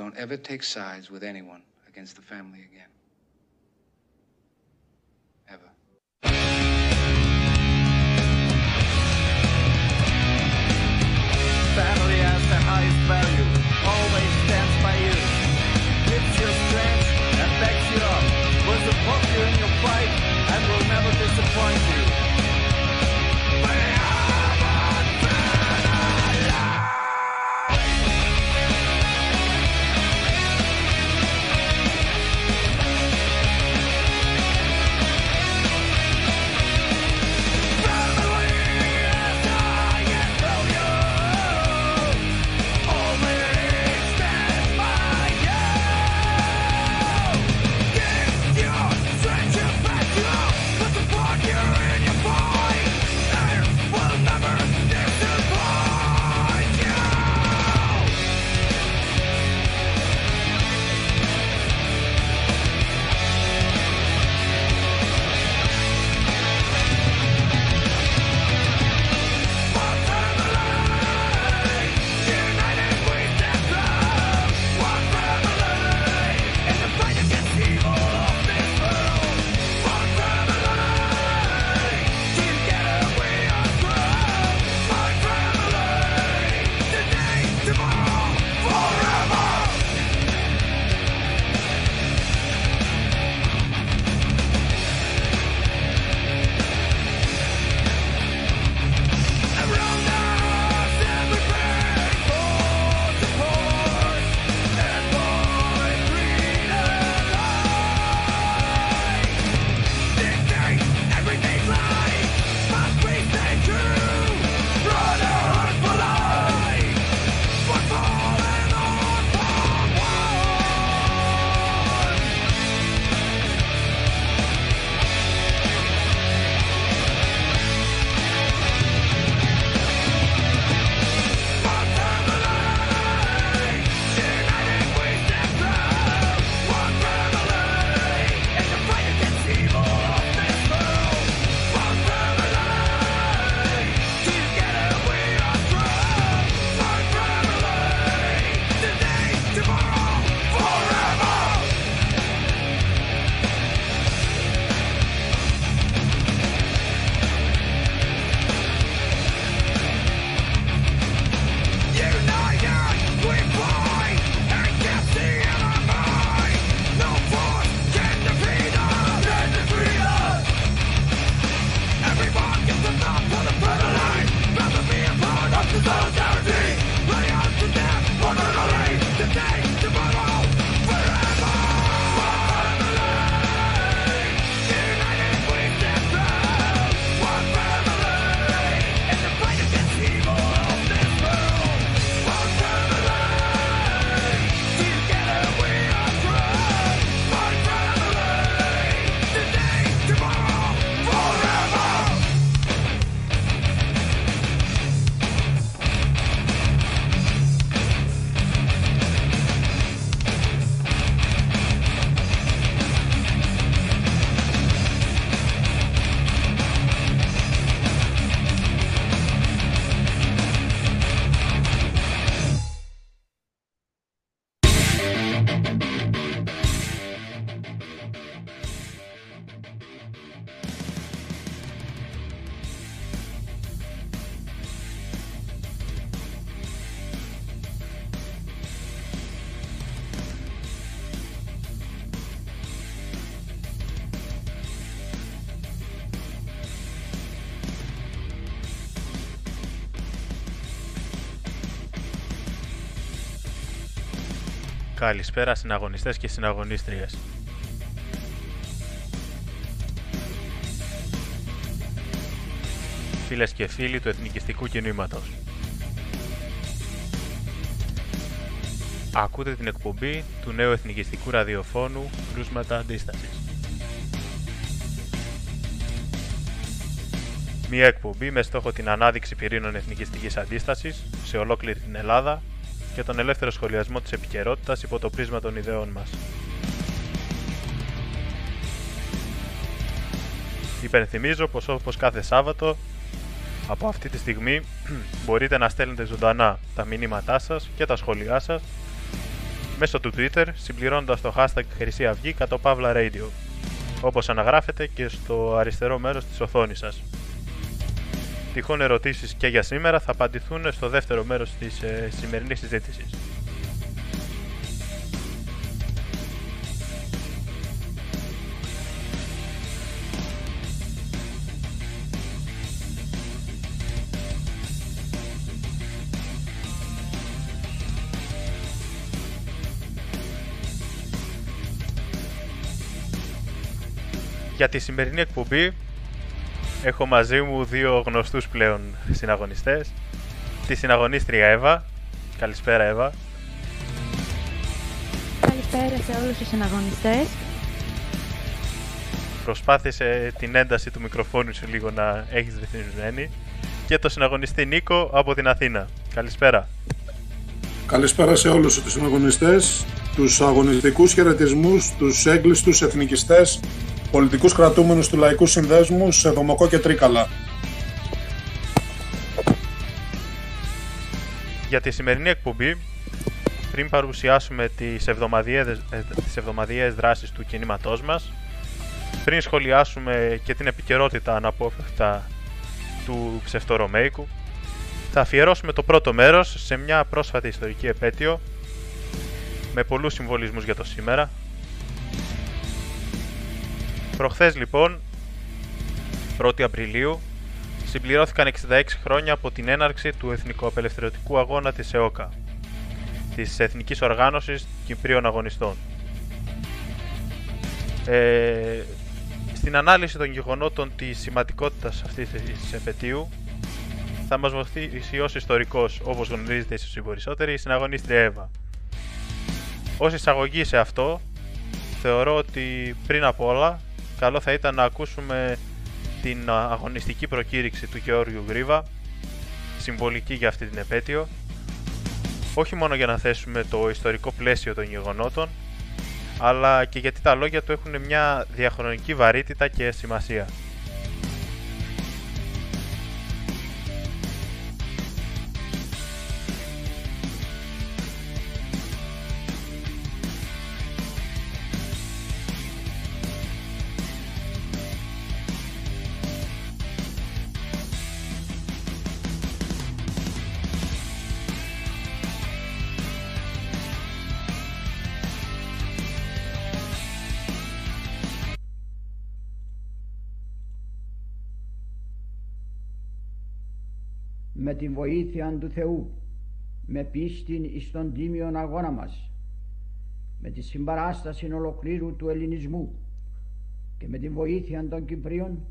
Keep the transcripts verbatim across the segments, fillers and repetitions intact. don't ever take sides with anyone against the family again. Ever. Family has the highest value, always stands by you. Gives you strength and backs you up. Will support you in your fight and will never disappoint you. Καλησπέρα συναγωνιστές και συναγωνίστριες. Φίλες και φίλοι του εθνικιστικού κινήματος. Ακούτε την εκπομπή του νέου εθνικιστικού ραδιοφώνου Κρούσματα Αντίστασης. Μία εκπομπή με στόχο την ανάδειξη πυρήνων εθνικιστικής αντίστασης σε ολόκληρη την Ελλάδα και τον ελεύθερο σχολιασμό της επικαιρότητας υπό το πρίσμα των ιδεών μας. Υπενθυμίζω πως όπως κάθε Σάββατο, από αυτή τη στιγμή μπορείτε να στέλνετε ζωντανά τα μηνύματά σας και τα σχόλιά σας μέσω του Twitter συμπληρώνοντας το hashtag Χρυσή Αυγή κατ' παύλα Radio, όπως αναγράφεται και στο αριστερό μέρος της οθόνης σας. Τυχόν ερωτήσεις και για σήμερα θα απαντηθούν στο δεύτερο μέρος της ε, σημερινής συζήτησης. Για τη σημερινή εκπομπή έχω μαζί μου δύο γνωστούς πλέον συναγωνιστές. Τη συναγωνίστρια Εύα. Καλησπέρα Εύα. Καλησπέρα σε όλους τους συναγωνιστές. Προσπάθησε την ένταση του μικροφόνου σου λίγο να έχεις ρυθμισμένη. Και το συναγωνιστή Νίκο από την Αθήνα. Καλησπέρα. Καλησπέρα σε όλους τους συναγωνιστές, τους αγωνιστικούς χαιρετισμούς, τους έγκλειστους εθνικιστές, πολιτικούς κρατούμενους του Λαϊκού Συνδέσμου σε Δομοκό και Τρίκαλα. Για τη σημερινή εκπομπή, πριν παρουσιάσουμε τις εβδομαδιαίες, τις εβδομαδιαίες δράσεις του κινήματός μας, πριν σχολιάσουμε και την επικαιρότητα αναπόφευκτα του ψευτορωμαϊκού, θα αφιερώσουμε το πρώτο μέρος σε μια πρόσφατη ιστορική επέτειο με πολλούς συμβολισμούς για το σήμερα. Προχθές λοιπόν, πρώτη Απριλίου, συμπληρώθηκαν εξήντα έξι χρόνια από την έναρξη του Εθνικοαπελευθερωτικού Αγώνα της ΕΟΚΑ, της Εθνικής Οργάνωσης Κυπρίων Αγωνιστών. Ε, στην ανάλυση των γεγονότων της σημαντικότητας αυτής της επετείου, θα μας βοηθήσει ως ιστορικός, όπως γνωρίζετε εσείς οι περισσότεροι, η συναγωνίστρια Εύα. Ως εισαγωγή σε αυτό, θεωρώ ότι πριν απ' όλα, καλό θα ήταν να ακούσουμε την αγωνιστική προκήρυξη του Γεώργιου Γρίβα, συμβολική για αυτή την επέτειο, όχι μόνο για να θέσουμε το ιστορικό πλαίσιο των γεγονότων, αλλά και γιατί τα λόγια του έχουν μια διαχρονική βαρύτητα και σημασία. Με την βοήθειαν του Θεού, με πίστην εις τον τίμιον αγώνα μας, με τη συμπαράσταση ολοκλήρου του ελληνισμού και με την βοήθειαν των Κυπρίων,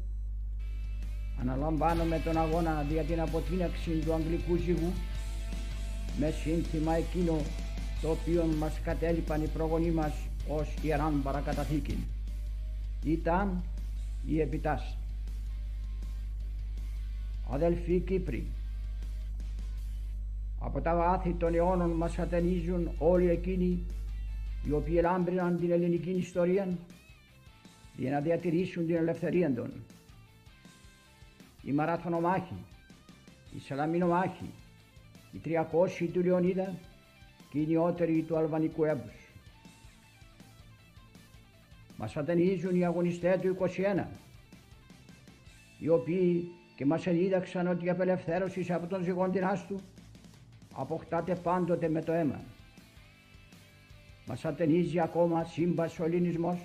αναλαμβάνουμε τον αγώνα δια την αποτείναξη του αγγλικού ζυγού, με σύνθημα εκείνο το οποίο μας κατέλειπαν οι προγονείς μας ως ιεράν παρακαταθήκην. Ήταν η επιτάς. Αδελφοί Κύπροι, από τα βάθη των αιώνων μας ατενίζουν όλοι εκείνοι οι οποίοι λάμπριναν την ελληνική ιστορία για να διατηρήσουν την ελευθερία των. Η μαραθωνομάχη, η σαλαμινομάχη, οι τριακόσιοι του Λεωνίδα και οι νεότεροι του αλβανικού έμπους. Μας ατενίζουν οι αγωνιστές του είκοσι ένα, οι οποίοι και μας ελίδαξαν ότι η απελευθέρωση από τον ζυγόντινάς του αποκτάται πάντοτε με το αίμα. Μας ατενίζει ακόμα σύμπας ο ελληνισμός,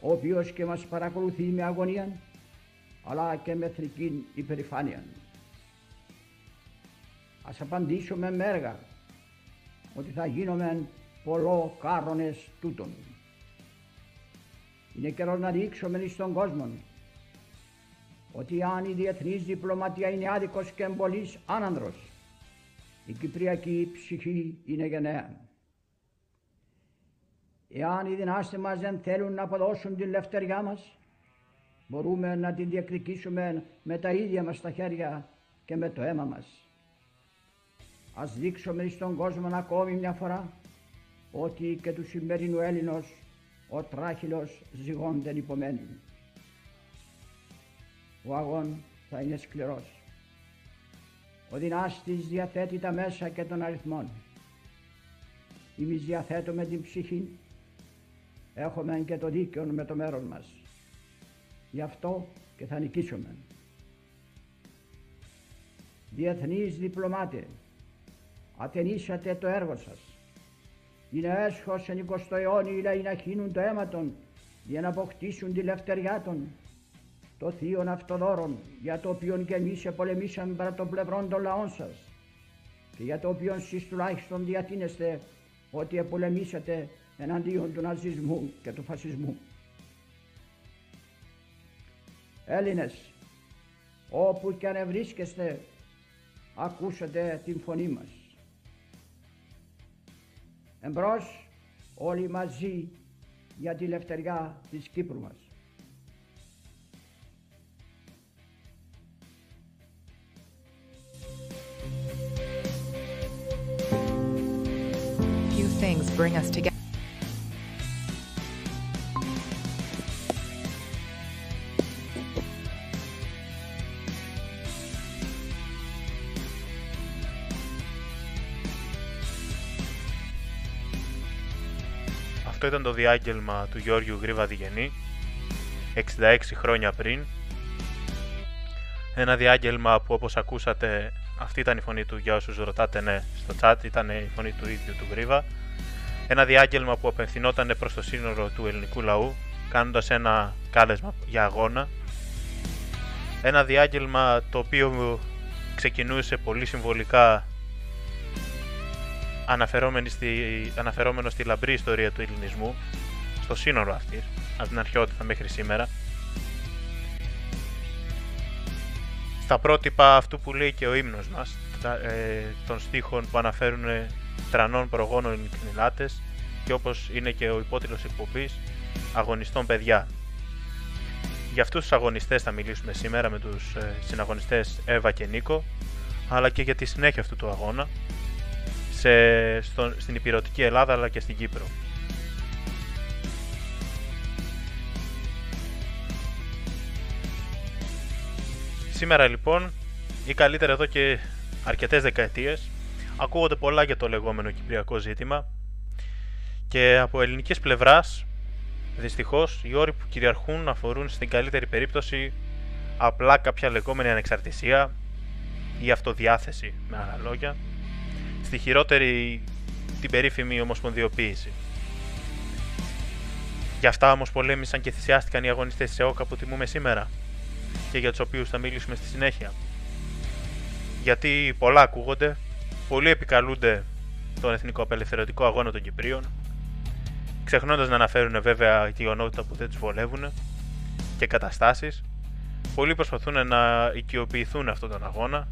ο οποίος και μας παρακολουθεί με αγωνία, αλλά και με εθνική υπερηφάνεια. Ας απαντήσουμε με έργα, ότι θα γίνομεν πολλό κάρονες τούτων. Είναι καιρό να δείξομεν στον κόσμο, ότι αν η διεθνής διπλωματία είναι άδικος και εμπολής άνανδρος, η κυπριακή ψυχή είναι γενναία. Εάν οι δυνάστες μας δεν θέλουν να αποδώσουν την ελευθεριά μας, μπορούμε να την διεκδικήσουμε με τα ίδια μας τα χέρια και με το αίμα μας. Ας δείξουμε στον κόσμο ακόμη μια φορά ότι και του σημερινού Έλληνος ο τράχυλος ζυγών δεν υπομένει. Ο αγών θα είναι σκληρός. Ο δυνάστης διαθέτει τα μέσα και των αριθμών. Εμείς διαθέτουμε την ψυχή, έχουμε και το δίκαιο με το μέρον μας. Γι' αυτό και θα νικήσουμε. Διεθνείς διπλωμάτε, ατενίσατε το έργο σας. Είναι έσχος εν εικοστό αιώνι οι λαοί να χύνουν το αίμα των για να αποκτήσουν τη λευτεριά των, το θείον αυτοδώρον, για το οποίον και εμείς επολεμήσαμε παρά των πλευρών των λαών σας, και για το οποίον εσείς τουλάχιστον διατείνεστε ότι επολεμήσατε εναντίον του ναζισμού και του φασισμού. Έλληνες, όπου και αν βρίσκεστε, ακούσατε την φωνή μας. Εμπρός όλοι μαζί για τη ελευθερία της Κύπρου μας. Few things bring us together. Αυτό ήταν το διάγγελμα του Γεώργιου Γρίβα Διγενή εξήντα έξι χρόνια πριν. Ένα διάγγελμα που, όπως ακούσατε, αυτή ήταν η φωνή του, για όσους ρωτάτε, ναι, στο chat ήταν η φωνή του ίδιου του Γρίβα. Ένα διάγγελμα που απευθυνόταν προς το σύνορο του ελληνικού λαού, κάνοντας ένα κάλεσμα για αγώνα. Ένα διάγγελμα το οποίο ξεκινούσε πολύ συμβολικά, Στη, αναφερόμενο στη λαμπρή ιστορία του ελληνισμού, στο σύνορο αυτής, από την αρχαιότητα μέχρι σήμερα, στα πρότυπα αυτού που λέει και ο ύμνος μας, τα, ε, των στίχων που αναφέρουν τρανών προγόνων κνηλάτες, και όπως είναι και ο υπότιτλος εκπομπής, αγωνιστών παιδιά. Για αυτούς τους αγωνιστές θα μιλήσουμε σήμερα με τους ε, συναγωνιστές Εύα και Νίκο, αλλά και για τη συνέχεια αυτού του αγώνα Σε, στο, στην υπηρετική Ελλάδα αλλά και στην Κύπρο. Σήμερα λοιπόν, ή καλύτερα εδώ και αρκετές δεκαετίες, ακούγονται πολλά για το λεγόμενο κυπριακό ζήτημα, και από ελληνικής πλευράς δυστυχώς οι όροι που κυριαρχούν αφορούν στην καλύτερη περίπτωση απλά κάποια λεγόμενη ανεξαρτησία ή αυτοδιάθεση, με άλλα λόγια, στη χειρότερη την περίφημη ομοσπονδιοποίηση. Για αυτά όμως πολέμησαν και θυσιάστηκαν οι αγωνιστές της ΕΟΚΑ που τιμούμε σήμερα και για τους οποίους θα μιλήσουμε στη συνέχεια. Γιατί πολλά ακούγονται, πολλοί επικαλούνται τον Εθνικό Απελευθερωτικό Αγώνα των Κυπρίων, ξεχνώντας να αναφέρουν βέβαια γεγονότα που δεν τους βολεύουν και καταστάσεις. Πολλοί προσπαθούν να οικειοποιηθούν αυτόν τον αγώνα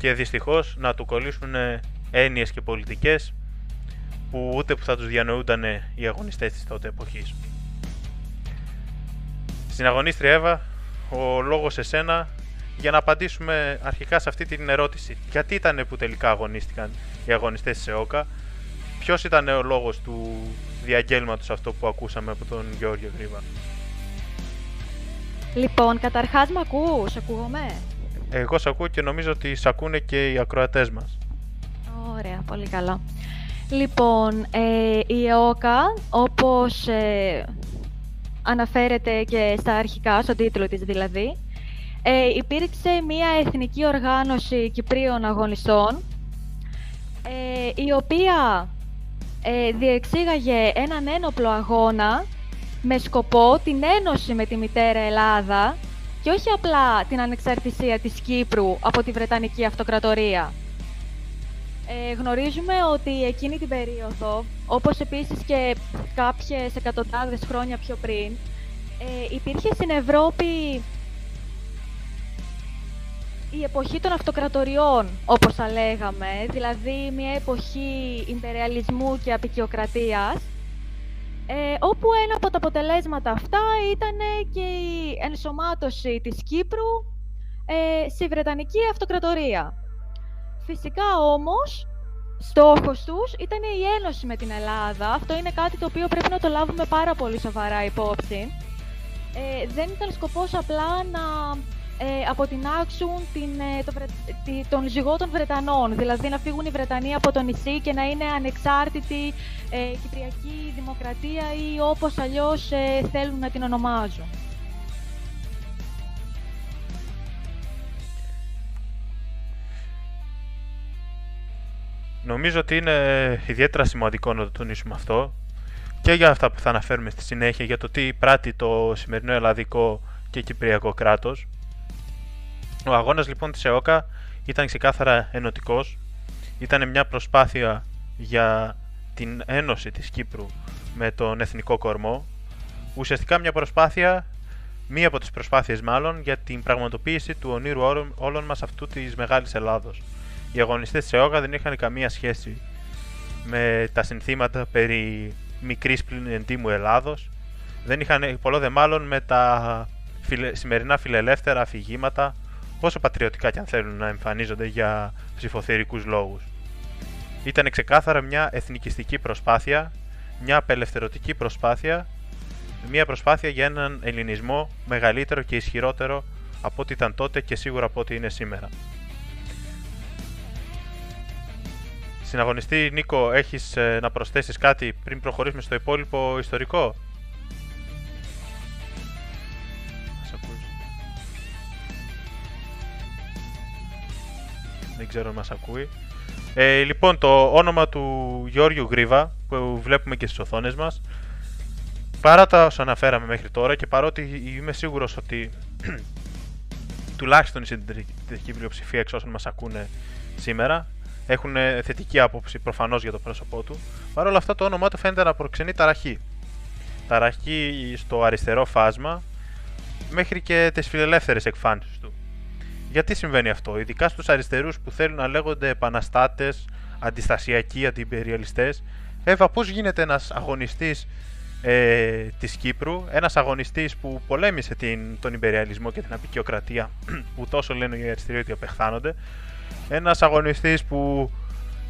και δυστυχώς να του κολλήσουν έννοιες και πολιτικές που ούτε που θα τους διανοούνταν οι αγωνιστές της τότε εποχής. Συναγωνίστρια Εύα, ο λόγος σε σένα για να απαντήσουμε αρχικά σε αυτή την ερώτηση. Γιατί ήταν που τελικά αγωνίστηκαν οι αγωνιστές της ΕΟΚΑ, ποιος ήταν ο λόγος του διαγγέλματος αυτό που ακούσαμε από τον Γεώργιο Γρίβα? Λοιπόν, καταρχάς μ' ακούς, ακούγομαι? Εγώ σ' ακούω και νομίζω ότι σ' ακούνε και οι ακροατές μας. Ωραία, πολύ καλά. Λοιπόν, ε, η ΕΟΚΑ, όπως ε, αναφέρεται και στα αρχικά, στον τίτλο της δηλαδή, ε, υπήρξε μια Εθνική Οργάνωση Κυπρίων Αγωνιστών, ε, η οποία ε, διεξήγαγε έναν ένοπλο αγώνα με σκοπό την ένωση με τη μητέρα Ελλάδα, και όχι απλά την ανεξαρτησία της Κύπρου από τη Βρετανική Αυτοκρατορία. Ε, γνωρίζουμε ότι εκείνη την περίοδο, όπως επίσης και κάποιες εκατοντάδες χρόνια πιο πριν, ε, υπήρχε στην Ευρώπη η εποχή των αυτοκρατοριών, όπως θα λέγαμε, δηλαδή μια εποχή ιμπερεαλισμού και αποικιοκρατίας, Ε, όπου ένα από τα αποτελέσματα αυτά ήταν και η ενσωμάτωση της Κύπρου ε, στη Βρετανική Αυτοκρατορία. Φυσικά όμως, στόχος τους ήταν η ένωση με την Ελλάδα. Αυτό είναι κάτι το οποίο πρέπει να το λάβουμε πάρα πολύ σοβαρά υπόψη. Ε, δεν ήταν σκοπός απλά να ε, από την άξουν την, ε, το, τη, τον ζυγό των Βρετανών, δηλαδή να φύγουν οι Βρετανοί από το νησί και να είναι ανεξάρτητη ε, Κυπριακή Δημοκρατία ή όπως αλλιώς ε, θέλουν να την ονομάζουν. Νομίζω ότι είναι ιδιαίτερα σημαντικό να το τονίσουμε αυτό και για αυτά που θα αναφέρουμε στη συνέχεια, για το τι πράττει το σημερινό ελλαδικό και κυπριακό κράτος. Ο αγώνας λοιπόν της ΕΟΚΑ ήταν ξεκάθαρα ενωτικός, ήταν μια προσπάθεια για την ένωση της Κύπρου με τον εθνικό κορμό, ουσιαστικά μια προσπάθεια, μία από τις προσπάθειες μάλλον, για την πραγματοποίηση του ονείρου όλων μας αυτού της μεγάλης Ελλάδος. Οι αγωνιστές της ΕΟΚΑ δεν είχαν καμία σχέση με τα συνθήματα περί μικρής πλην εντύμου Ελλάδος, δεν είχαν πολλό δε μάλλον με τα φιλε... σημερινά φιλελεύθερα αφηγήματα, όσο πατριωτικά κι αν θέλουν να εμφανίζονται για ψηφοθερικούς λόγους. Ήταν ξεκάθαρα μια εθνικιστική προσπάθεια, μια απελευθερωτική προσπάθεια, μια προσπάθεια για έναν ελληνισμό μεγαλύτερο και ισχυρότερο από ό,τι ήταν τότε και σίγουρα από ό,τι είναι σήμερα. Συναγωνιστή Νίκο, έχεις ε, να προσθέσεις κάτι πριν προχωρήσουμε στο υπόλοιπο ιστορικό? Δεν ξέρω αν μας ακούει. Ε, λοιπόν, το όνομα του Γεώργιου Γρίβα που βλέπουμε και στις οθόνες μας, παρά τα όσα αναφέραμε μέχρι τώρα και παρότι είμαι σίγουρος ότι τουλάχιστον η συντηρητική πλειοψηφία εξ όσων μας ακούνε σήμερα έχουν θετική άποψη προφανώς για το πρόσωπό του, παρόλα αυτά το όνομά του φαίνεται να προξενεί ταραχή. Ταραχή στο αριστερό φάσμα μέχρι και τις φιλελεύθερες εκφάνσεις του. Γιατί συμβαίνει αυτό, ειδικά στους αριστερούς που θέλουν να λέγονται επαναστάτες, αντιστασιακοί, αντιπεριαλιστές? Εύα, πώς γίνεται ένας αγωνιστής ε, της Κύπρου, ένας αγωνιστής που πολέμησε την, τον υπεριαλισμό και την απικιοκρατία που τόσο λένε οι αριστεροί ότι απεχθάνονται, ένας αγωνιστής που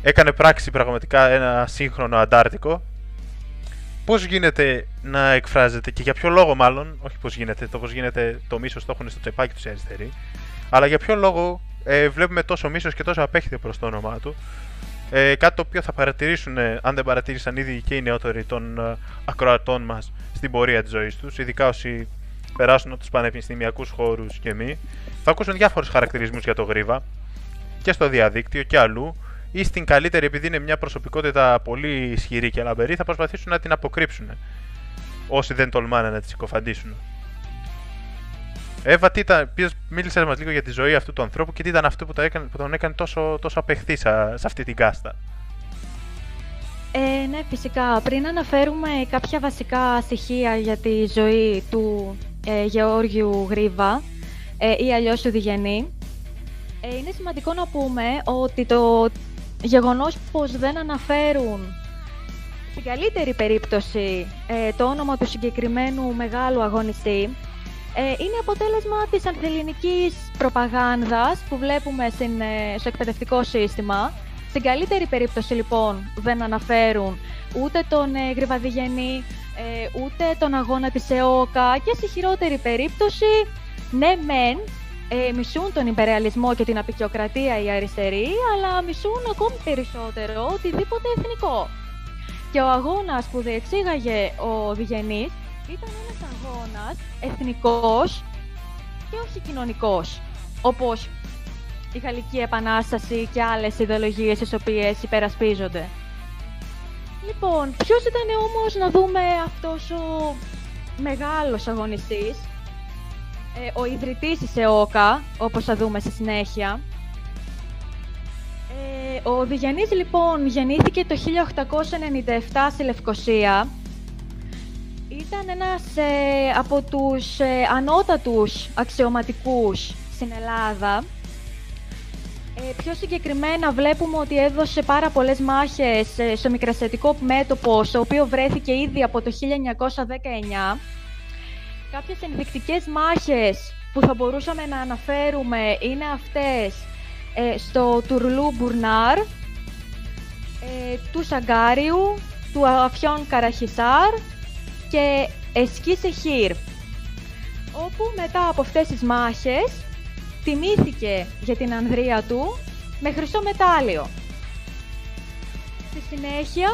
έκανε πράξη πραγματικά ένα σύγχρονο αντάρτικο, πώς γίνεται να εκφράζεται και για ποιο λόγο μάλλον, όχι πώς γίνεται, το πώς γίνεται το μίσος το έχουν στο τσεπάκι τους οι αριστεροί, αλλά για ποιο λόγο ε, βλέπουμε τόσο μίσος και τόσο απέχθεια προς το όνομά του, ε, κάτι το οποίο θα παρατηρήσουν, ε, αν δεν παρατήρησαν ήδη και οι νεότεροι των ε, ακροατών μας στην πορεία της ζωής τους, ειδικά όσοι περάσουν από τους πανεπιστημιακούς χώρους και μη, θα ακούσουν διάφορους χαρακτηρισμούς για το Γρίβα και στο διαδίκτυο και αλλού, ή στην καλύτερη, επειδή είναι μια προσωπικότητα πολύ ισχυρή και λαμπερή, θα προσπαθήσουν να την αποκρύψουν όσοι δεν τολμάνε να τη συκοφαντήσουν. Εύα, μίλησες μας λίγο για τη ζωή αυτού του ανθρώπου και τι ήταν αυτό που, το έκανε, που τον έκανε τόσο, τόσο απεχθή σε, σε αυτή την κάστα. Ε, ναι, φυσικά. Πριν αναφέρουμε κάποια βασικά στοιχεία για τη ζωή του ε, Γεώργιου Γρίβα ε, ή αλλιώς του Διγενή, ε, είναι σημαντικό να πούμε ότι το γεγονός πως δεν αναφέρουν στην καλύτερη περίπτωση ε, το όνομα του συγκεκριμένου μεγάλου αγωνιστή είναι αποτέλεσμα της ανθελληνικής προπαγάνδας που βλέπουμε στην, στο εκπαιδευτικό σύστημα. Στην καλύτερη περίπτωση λοιπόν δεν αναφέρουν ούτε τον Γριβαδιγενή, ούτε τον αγώνα της ΕΟΚΑ και στη χειρότερη περίπτωση, ναι μεν, μισούν τον υπερεαλισμό και την απικιοκρατία οι αριστεροί, αλλά μισούν ακόμη περισσότερο οτιδήποτε εθνικό. Και ο αγώνας που διεξήγαγε ο Διγενής ήταν ένας αγώνας εθνικός και όχι κοινωνικός, όπως η Γαλλική Επανάσταση και άλλες ιδεολογίες τις οποίες υπερασπίζονται. Λοιπόν, ποιος ήταν όμως, να δούμε, αυτός ο μεγάλος αγωνιστής, ο ιδρυτής της ΕΟΚΑ, όπως θα δούμε στη συνέχεια. Ο Διγενής λοιπόν γεννήθηκε το χίλια οκτακόσια ενενήντα επτά στη Λευκοσία. Ήταν ένας ε, από τους ε, ανώτατους αξιωματικούς στην Ελλάδα. Ε, πιο συγκεκριμένα βλέπουμε ότι έδωσε πάρα πολλές μάχες ε, στο μικρασιατικό μέτωπο, στο οποίο βρέθηκε ήδη από το χίλια εννιακόσια δεκαεννιά. Κάποιες ενδεικτικές μάχες που θα μπορούσαμε να αναφέρουμε είναι αυτές ε, στο Τουρλού Μπουρνάρ, ε, του Σαγκάριου, του Αφιών Καραχισάρ και Εσκίσε Χίρ, όπου μετά από αυτές τις μάχες τιμήθηκε για την ανδρεία του με χρυσό μετάλλιο. Στη συνέχεια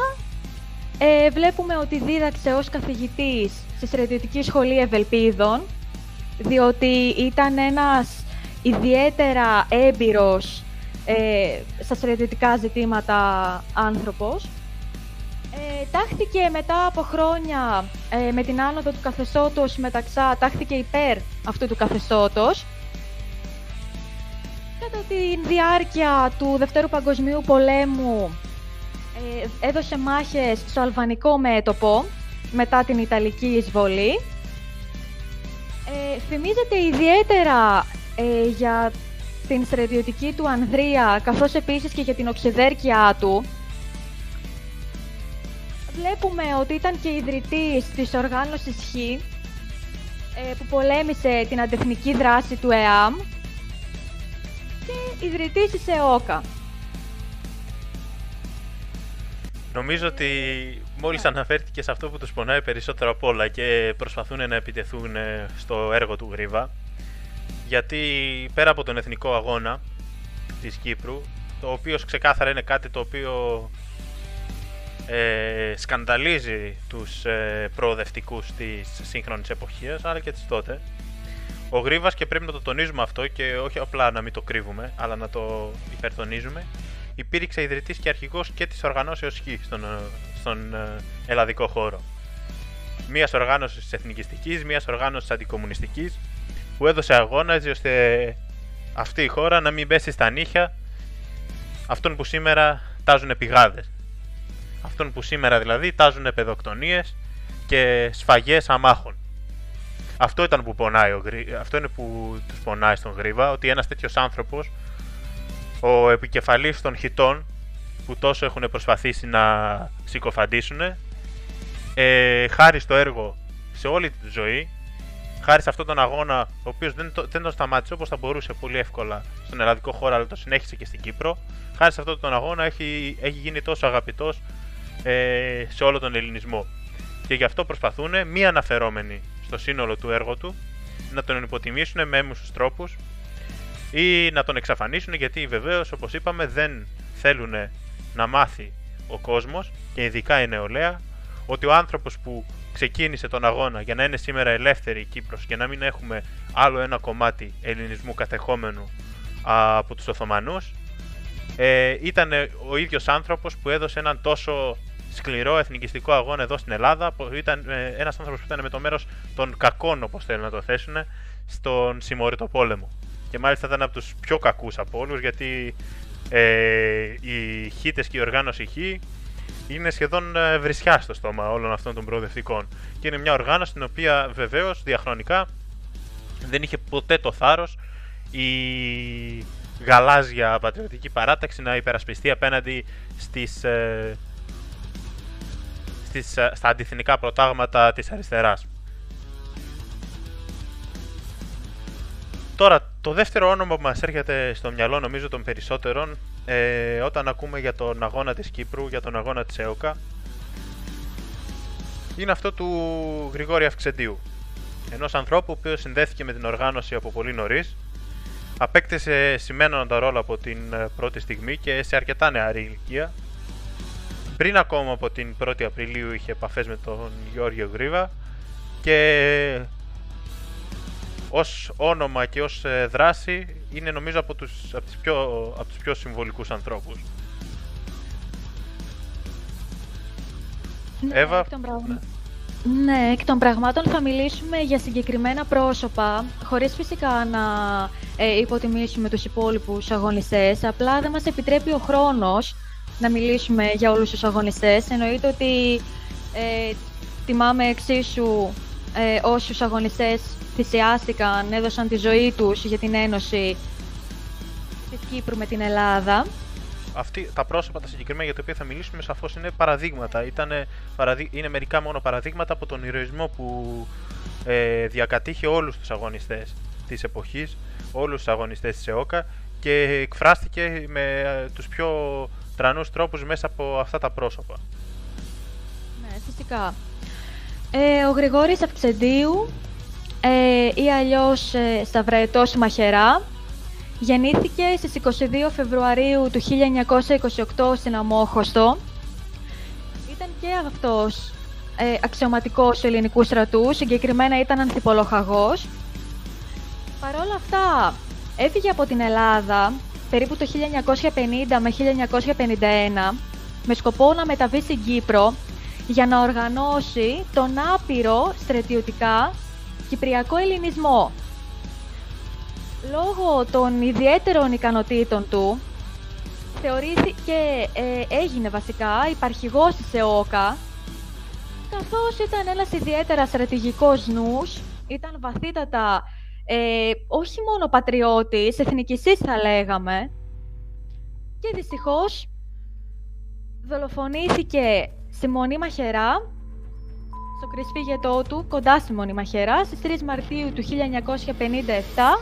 ε, βλέπουμε ότι δίδαξε ως καθηγητής στη Στρατιωτική Σχολή Ευελπίδων, διότι ήταν ένας ιδιαίτερα έμπειρος ε, στα στρατιωτικά ζητήματα άνθρωπος. Ε, τάχθηκε μετά από χρόνια ε, με την άνοδο του καθεστώτος Μεταξά, τάχθηκε υπέρ αυτού του καθεστώτος. Κατά τη διάρκεια του Δευτέρου Παγκοσμίου Πολέμου ε, έδωσε μάχες στο αλβανικό μέτωπο μετά την Ιταλική εισβολή. Ε, φημίζεται ιδιαίτερα ε, για την στρατιωτική του ανδρεία, καθώς επίσης και για την οξυδέρκειά του. Βλέπουμε ότι ήταν και ιδρυτής της οργάνωσης Χ, που πολέμησε την αντεθνική δράση του ΕΑΜ, και ιδρυτής της ΕΟΚΑ. Νομίζω ότι μόλις αναφέρθηκε σε αυτό που τους πονάει περισσότερο απ' όλα και προσπαθούν να επιτεθούν στο έργο του Γρίβα, γιατί πέρα από τον εθνικό αγώνα της Κύπρου, το οποίο ξεκάθαρα είναι κάτι το οποίο Ε, σκανδαλίζει τους ε, προοδευτικούς της σύγχρονης εποχής, αλλά και της τότε. Ο Γρίβας, και πρέπει να το τονίζουμε αυτό και όχι απλά να μην το κρύβουμε, αλλά να το υπερτονίζουμε, υπήρξε ιδρυτής και αρχηγός και της οργανώσεως Χ στον, στον ε, ελλαδικό χώρο. Μίας οργάνωσης της εθνικιστικής, μίας οργάνωσης της αντικομμουνιστικής, που έδωσε αγώνα έτσι ώστε αυτή η χώρα να μην πέσει στα νύχια αυτών που σήμερα τάζουν πηγάδες. Αυτόν που σήμερα δηλαδή τάζουν παιδοκτονίες και σφαγές αμάχων. Αυτό ήταν που πονάει ο Γρι... Αυτό είναι που τους πονάει στον Γρίβα, ότι ένας τέτοιος άνθρωπος, ο επικεφαλής των χιτών που τόσο έχουν προσπαθήσει να συκοφαντήσουν, ε, χάρη στο έργο σε όλη τη ζωή, χάρη σε αυτόν τον αγώνα, ο οποίος δεν, το... δεν τον σταμάτησε όπως θα μπορούσε πολύ εύκολα στον ελλαδικό χώρο, αλλά το συνέχισε και στην Κύπρο, χάρη σε αυτόν τον αγώνα έχει, έχει γίνει τόσο αγαπητός σε όλο τον ελληνισμό, και γι' αυτό προσπαθούν, μη αναφερόμενοι στο σύνολο του έργου του, να τον υποτιμήσουν με έμμουσους τρόπους ή να τον εξαφανίσουν, γιατί βεβαίως, όπως είπαμε, δεν θέλουν να μάθει ο κόσμος, και ειδικά η νεολαία, ότι ο άνθρωπος που ξεκίνησε τον αγώνα για να είναι σήμερα ελεύθερη η Κύπρος και να μην έχουμε άλλο ένα κομμάτι ελληνισμού κατεχόμενου από τους Οθωμανούς, ε, ήταν ο ίδιος άνθρωπος που έδωσε έναν τόσο σκληρό εθνικιστικό αγώνα εδώ στην Ελλάδα, που ήταν ένας άνθρωπος που ήταν με το μέρος των κακών, όπως θέλουν να το θέσουν, στον συμμοριτό πόλεμο. Και μάλιστα ήταν από τους πιο κακούς από όλους, γιατί ε, οι Χίτες και η οργάνωση Χ είναι σχεδόν βρισιά στο στόμα όλων αυτών των προοδευτικών. Και είναι μια οργάνωση την οποία βεβαίως διαχρονικά δεν είχε ποτέ το θάρρος η γαλάζια πατριωτική παράταξη να υπερασπιστεί απέναντι στις, ε, στις, στα αντιθηνικά προτάγματα της αριστεράς. Τώρα, το δεύτερο όνομα που μας έρχεται στο μυαλό, νομίζω των περισσότερων, ε, όταν ακούμε για τον αγώνα της Κύπρου, για τον αγώνα της ΕΟΚΑ, είναι αυτό του Γρηγόρη Αυξεντίου, ενός ανθρώπου που συνδέθηκε με την οργάνωση από πολύ νωρίς. Απέκτησε σημαίνοντα ρόλο από την πρώτη στιγμή και σε αρκετά νεαρή ηλικία. Πριν ακόμα από την πρώτη Απριλίου είχε επαφές με τον Γεώργιο Γρίβα, και ως όνομα και ως δράση είναι, νομίζω, από τους, από τους, πιο, από τους πιο συμβολικούς ανθρώπους. Ναι, Εύα. Εκ των πραγμα... ναι, εκ των πραγμάτων θα μιλήσουμε για συγκεκριμένα πρόσωπα, χωρίς φυσικά να Ε, υποτιμήσουμε τους υπόλοιπους αγωνιστές, απλά δεν μας επιτρέπει ο χρόνος να μιλήσουμε για όλους τους αγωνιστές. Εννοείται ότι ε, τιμάμε εξίσου ε, όσους αγωνιστές θυσιάστηκαν, έδωσαν τη ζωή τους για την ένωση της Κύπρου με την Ελλάδα. Αυτή, τα πρόσωπα τα συγκεκριμένα για τα οποία θα μιλήσουμε, σαφώς είναι παραδείγματα. Ήτανε, παραδει... είναι μερικά μόνο παραδείγματα από τον ηρωισμό που ε, διακατήχε όλους τους αγωνιστές της εποχής, όλους τους αγωνιστές της ΕΟΚΑ, και εκφράστηκε με τους πιο τρανούς τρόπους μέσα από αυτά τα πρόσωπα. Ναι, φυσικά. Ε, ο Γρηγόρης Αυξεντίου, ε, ή αλλιώς ε, Σαυραετός Μαχαιρά, Γεννήθηκε στις είκοσι δύο Φεβρουαρίου του χίλια εννιακόσια είκοσι οκτώ στην Αμμόχωστο. Ήταν και αυτός ε, αξιωματικός του ελληνικού στρατού, συγκεκριμένα ήταν ανθιπολοχαγός. Παρ' όλα αυτά, έφυγε από την Ελλάδα περίπου το χίλια εννιακόσια πενήντα με χίλια εννιακόσια πενήντα ένα με σκοπό να μεταβεί στην Κύπρο για να οργανώσει τον άπειρο στρατιωτικά κυπριακό ελληνισμό. Λόγω των ιδιαίτερων ικανοτήτων του, θεωρήθηκε, ε, έγινε βασικά υπαρχηγός της ΕΟΚΑ, καθώς ήταν ένας ιδιαίτερα στρατηγικός νους, ήταν βαθύτατα ε, όχι μόνο πατριώτης, εθνικιστής θα λέγαμε, και δυστυχώς δολοφονήθηκε στη Μονή Μαχαιρά, στο κρυσφύγετό του, κοντά στη Μονή Μαχαιρά, στις τρεις Μαρτίου του χίλια εννιακόσια πενήντα επτά,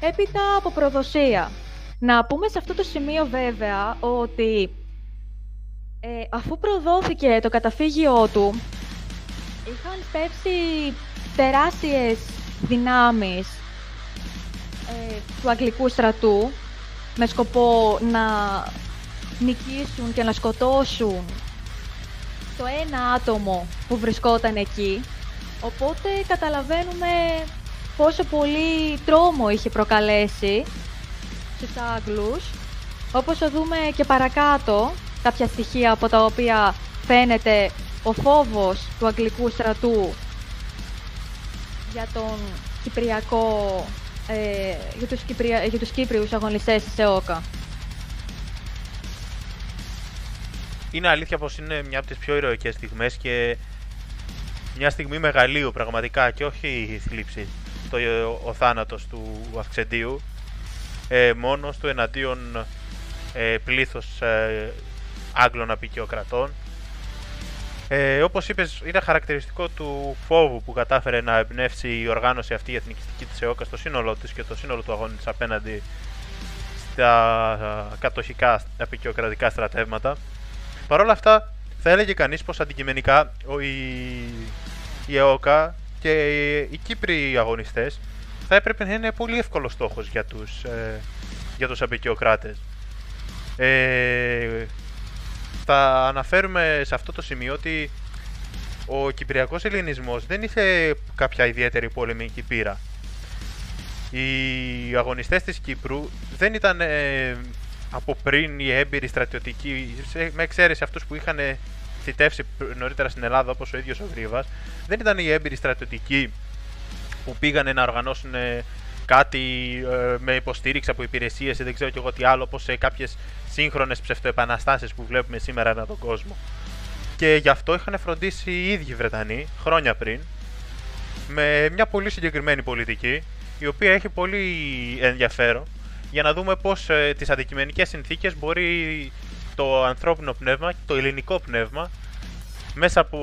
έπειτα από προδοσία. Να πούμε σε αυτό το σημείο βέβαια ότι ε, αφού προδόθηκε το καταφύγιό του, είχαν πέψει τεράστιες δυνάμεις ε, του αγγλικού στρατού με σκοπό να νικήσουν και να σκοτώσουν το ένα άτομο που βρισκόταν εκεί, οπότε καταλαβαίνουμε πόσο πολύ τρόμο είχε προκαλέσει στους Άγγλους, όπως θα δούμε και παρακάτω κάποια στοιχεία από τα οποία φαίνεται ο φόβος του αγγλικού στρατού για, τον κυπριακό, ε, για, τους, Κυπρια, για τους Κύπριους αγωνιστές της ΕΟΚΑ. Είναι αλήθεια πως είναι μια από τις πιο ηρωικές στιγμές και μια στιγμή μεγαλείου πραγματικά, και όχι η θλίψη, το, ο θάνατος του Αυξεντίου, ε, μόνος του εναντίον ε, πλήθος ε, Άγγλων απικιοκρατών. Ε, όπως είπες, είναι χαρακτηριστικό του φόβου που κατάφερε να εμπνεύσει η οργάνωση αυτή, η εθνικιστική της ΕΟΚΑ, στο σύνολό της και το σύνολο του αγώνα της απέναντι στα κατοχικά απικιοκρατικά στρατεύματα. Παρ' όλα αυτά, θα έλεγε κανείς πως αντικειμενικά η, η ΕΟΚΑ και οι Κύπριοι αγωνιστές θα έπρεπε να είναι πολύ εύκολος στόχος για τους, ε, για τους απικιοκράτες. Ε, θα αναφέρουμε σε αυτό το σημείο ότι ο κυπριακός ελληνισμός δεν είχε κάποια ιδιαίτερη πολεμική πείρα. Οι αγωνιστές της Κύπρου δεν ήταν ε, από πριν οι έμπειροι στρατιωτικοί, με εξαίρεση αυτούς που είχαν θητεύσει νωρίτερα στην Ελλάδα, όπως ο ίδιος ο Γρίβας, δεν ήταν οι έμπειροι στρατιωτικοί που πήγανε να οργανώσουν κάτι ε, με υποστήριξη από υπηρεσίες ή δεν ξέρω και εγώ τι άλλο, όπως σε κάποιες σύγχρονες ψευτοεπαναστάσεις που βλέπουμε σήμερα ανά τον κόσμο. Και γι' αυτό είχαν φροντίσει οι ίδιοι Βρετανοί χρόνια πριν, με μια πολύ συγκεκριμένη πολιτική, η οποία έχει πολύ ενδιαφέρον, για να δούμε πως ε, τις αντικειμενικές συνθήκες μπορεί το ανθρώπινο πνεύμα, το ελληνικό πνεύμα, μέσα από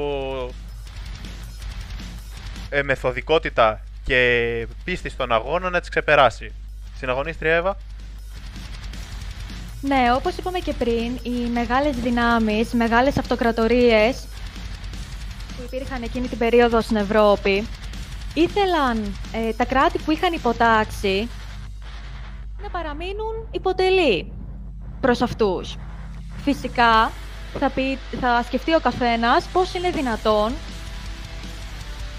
ε, μεθοδικότητα και πίστη στον αγώνα να τις ξεπεράσει. Συναγωνίστρια Εύα. Ναι, όπως είπαμε και πριν, οι μεγάλες δυνάμεις, οι μεγάλες αυτοκρατορίες που υπήρχαν εκείνη την περίοδο στην Ευρώπη, ήθελαν ε, τα κράτη που είχαν υποτάξει να παραμείνουν υποτελή προς αυτούς. Φυσικά, θα, πει, θα σκεφτεί ο καθένας πώς είναι δυνατόν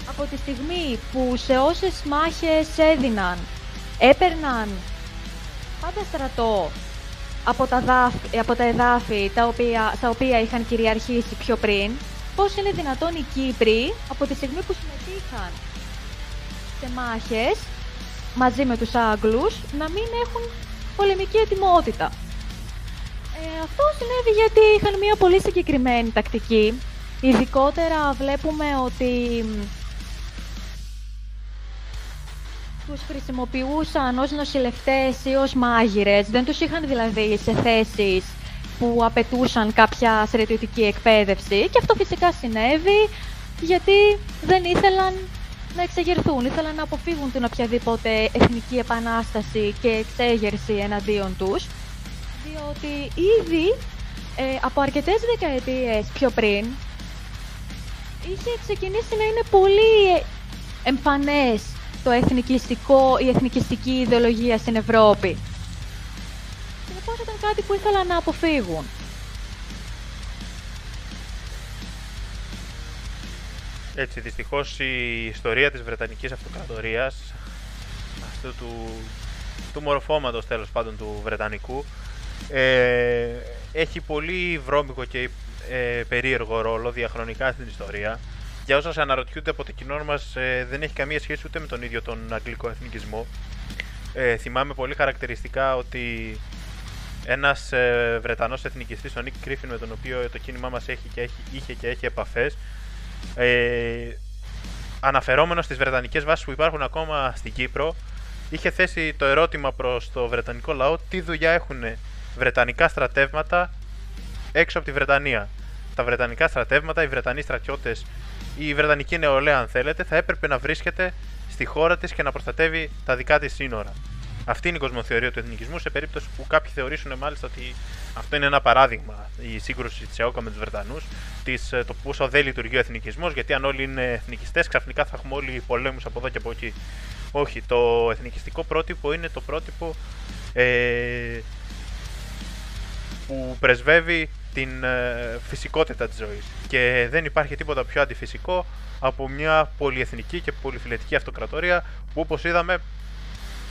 από τη στιγμή που σε όσες μάχες έδιναν, έπαιρναν πάντα στρατό από τα, δάφη, από τα εδάφη τα οποία, στα οποία είχαν κυριαρχήσει πιο πριν, πώς είναι δυνατόν οι Κύπροι από τη στιγμή που συμμετείχαν σε μάχες μαζί με τους Άγγλους να μην έχουν πολεμική ετοιμότητα. Ε, αυτό συνέβη γιατί είχαν μια πολύ συγκεκριμένη τακτική. Ειδικότερα βλέπουμε ότι τους χρησιμοποιούσαν ως νοσηλευτές ή ως μάγειρες, δεν τους είχαν δηλαδή σε θέσεις που απαιτούσαν κάποια στρατιωτική εκπαίδευση, και αυτό φυσικά συνέβη γιατί δεν ήθελαν να εξεγερθούν, ήθελαν να αποφύγουν την οποιαδήποτε εθνική επανάσταση και εξέγερση εναντίον τους, διότι ήδη ε, από αρκετές δεκαετίες πιο πριν είχε ξεκινήσει να είναι πολύ εμφανές το εθνικιστικό, η εθνικιστική ιδεολογία στην Ευρώπη. σαφώς ήταν κάτι που ήθελαν να αποφύγουν. Έτσι, δυστυχώς η ιστορία της Βρετανικής Αυτοκρατορίας, αυτού του, του μορφώματος τέλος πάντων του Βρετανικού, ε, έχει πολύ βρώμικο και ε, περίεργο ρόλο διαχρονικά στην ιστορία. Για όσους αναρωτιούνται από το κοινό μας, ε, δεν έχει καμία σχέση ούτε με τον ίδιο τον αγγλικό εθνικισμό. Ε, θυμάμαι πολύ χαρακτηριστικά ότι ένας ε, Βρετανός εθνικιστής, ο Νικ Γκρίφιν, με τον οποίο το κίνημά μας έχει και έχει, είχε και έχει επαφές, Ε, αναφερόμενος στις βρετανικές βάσεις που υπάρχουν ακόμα στην Κύπρο, είχε θέσει το ερώτημα προς το βρετανικό λαό: τι δουλειά έχουν βρετανικά στρατεύματα έξω από τη Βρετανία? Τα βρετανικά στρατεύματα, οι Βρετανοί στρατιώτες, η βρετανική νεολαία, αν θέλετε, θα έπρεπε να βρίσκεται στη χώρα της και να προστατεύει τα δικά της σύνορα. Αυτή είναι η κοσμοθεωρία του εθνικισμού, σε περίπτωση που κάποιοι θεωρήσουν μάλιστα ότι αυτό είναι ένα παράδειγμα, η σύγκρουση της ΕΟΚΑ με τους Βρετανούς, της, το πόσο δεν λειτουργεί ο εθνικισμός, γιατί αν όλοι είναι εθνικιστές, ξαφνικά θα έχουμε όλοι πολέμους από εδώ και από εκεί. Όχι, το εθνικιστικό πρότυπο είναι το πρότυπο ε, που πρεσβεύει την ε, φυσικότητα της ζωής. Και δεν υπάρχει τίποτα πιο αντιφυσικό από μια πολυεθνική και πολυφιλετική αυτοκρατορία που, όπως είδαμε,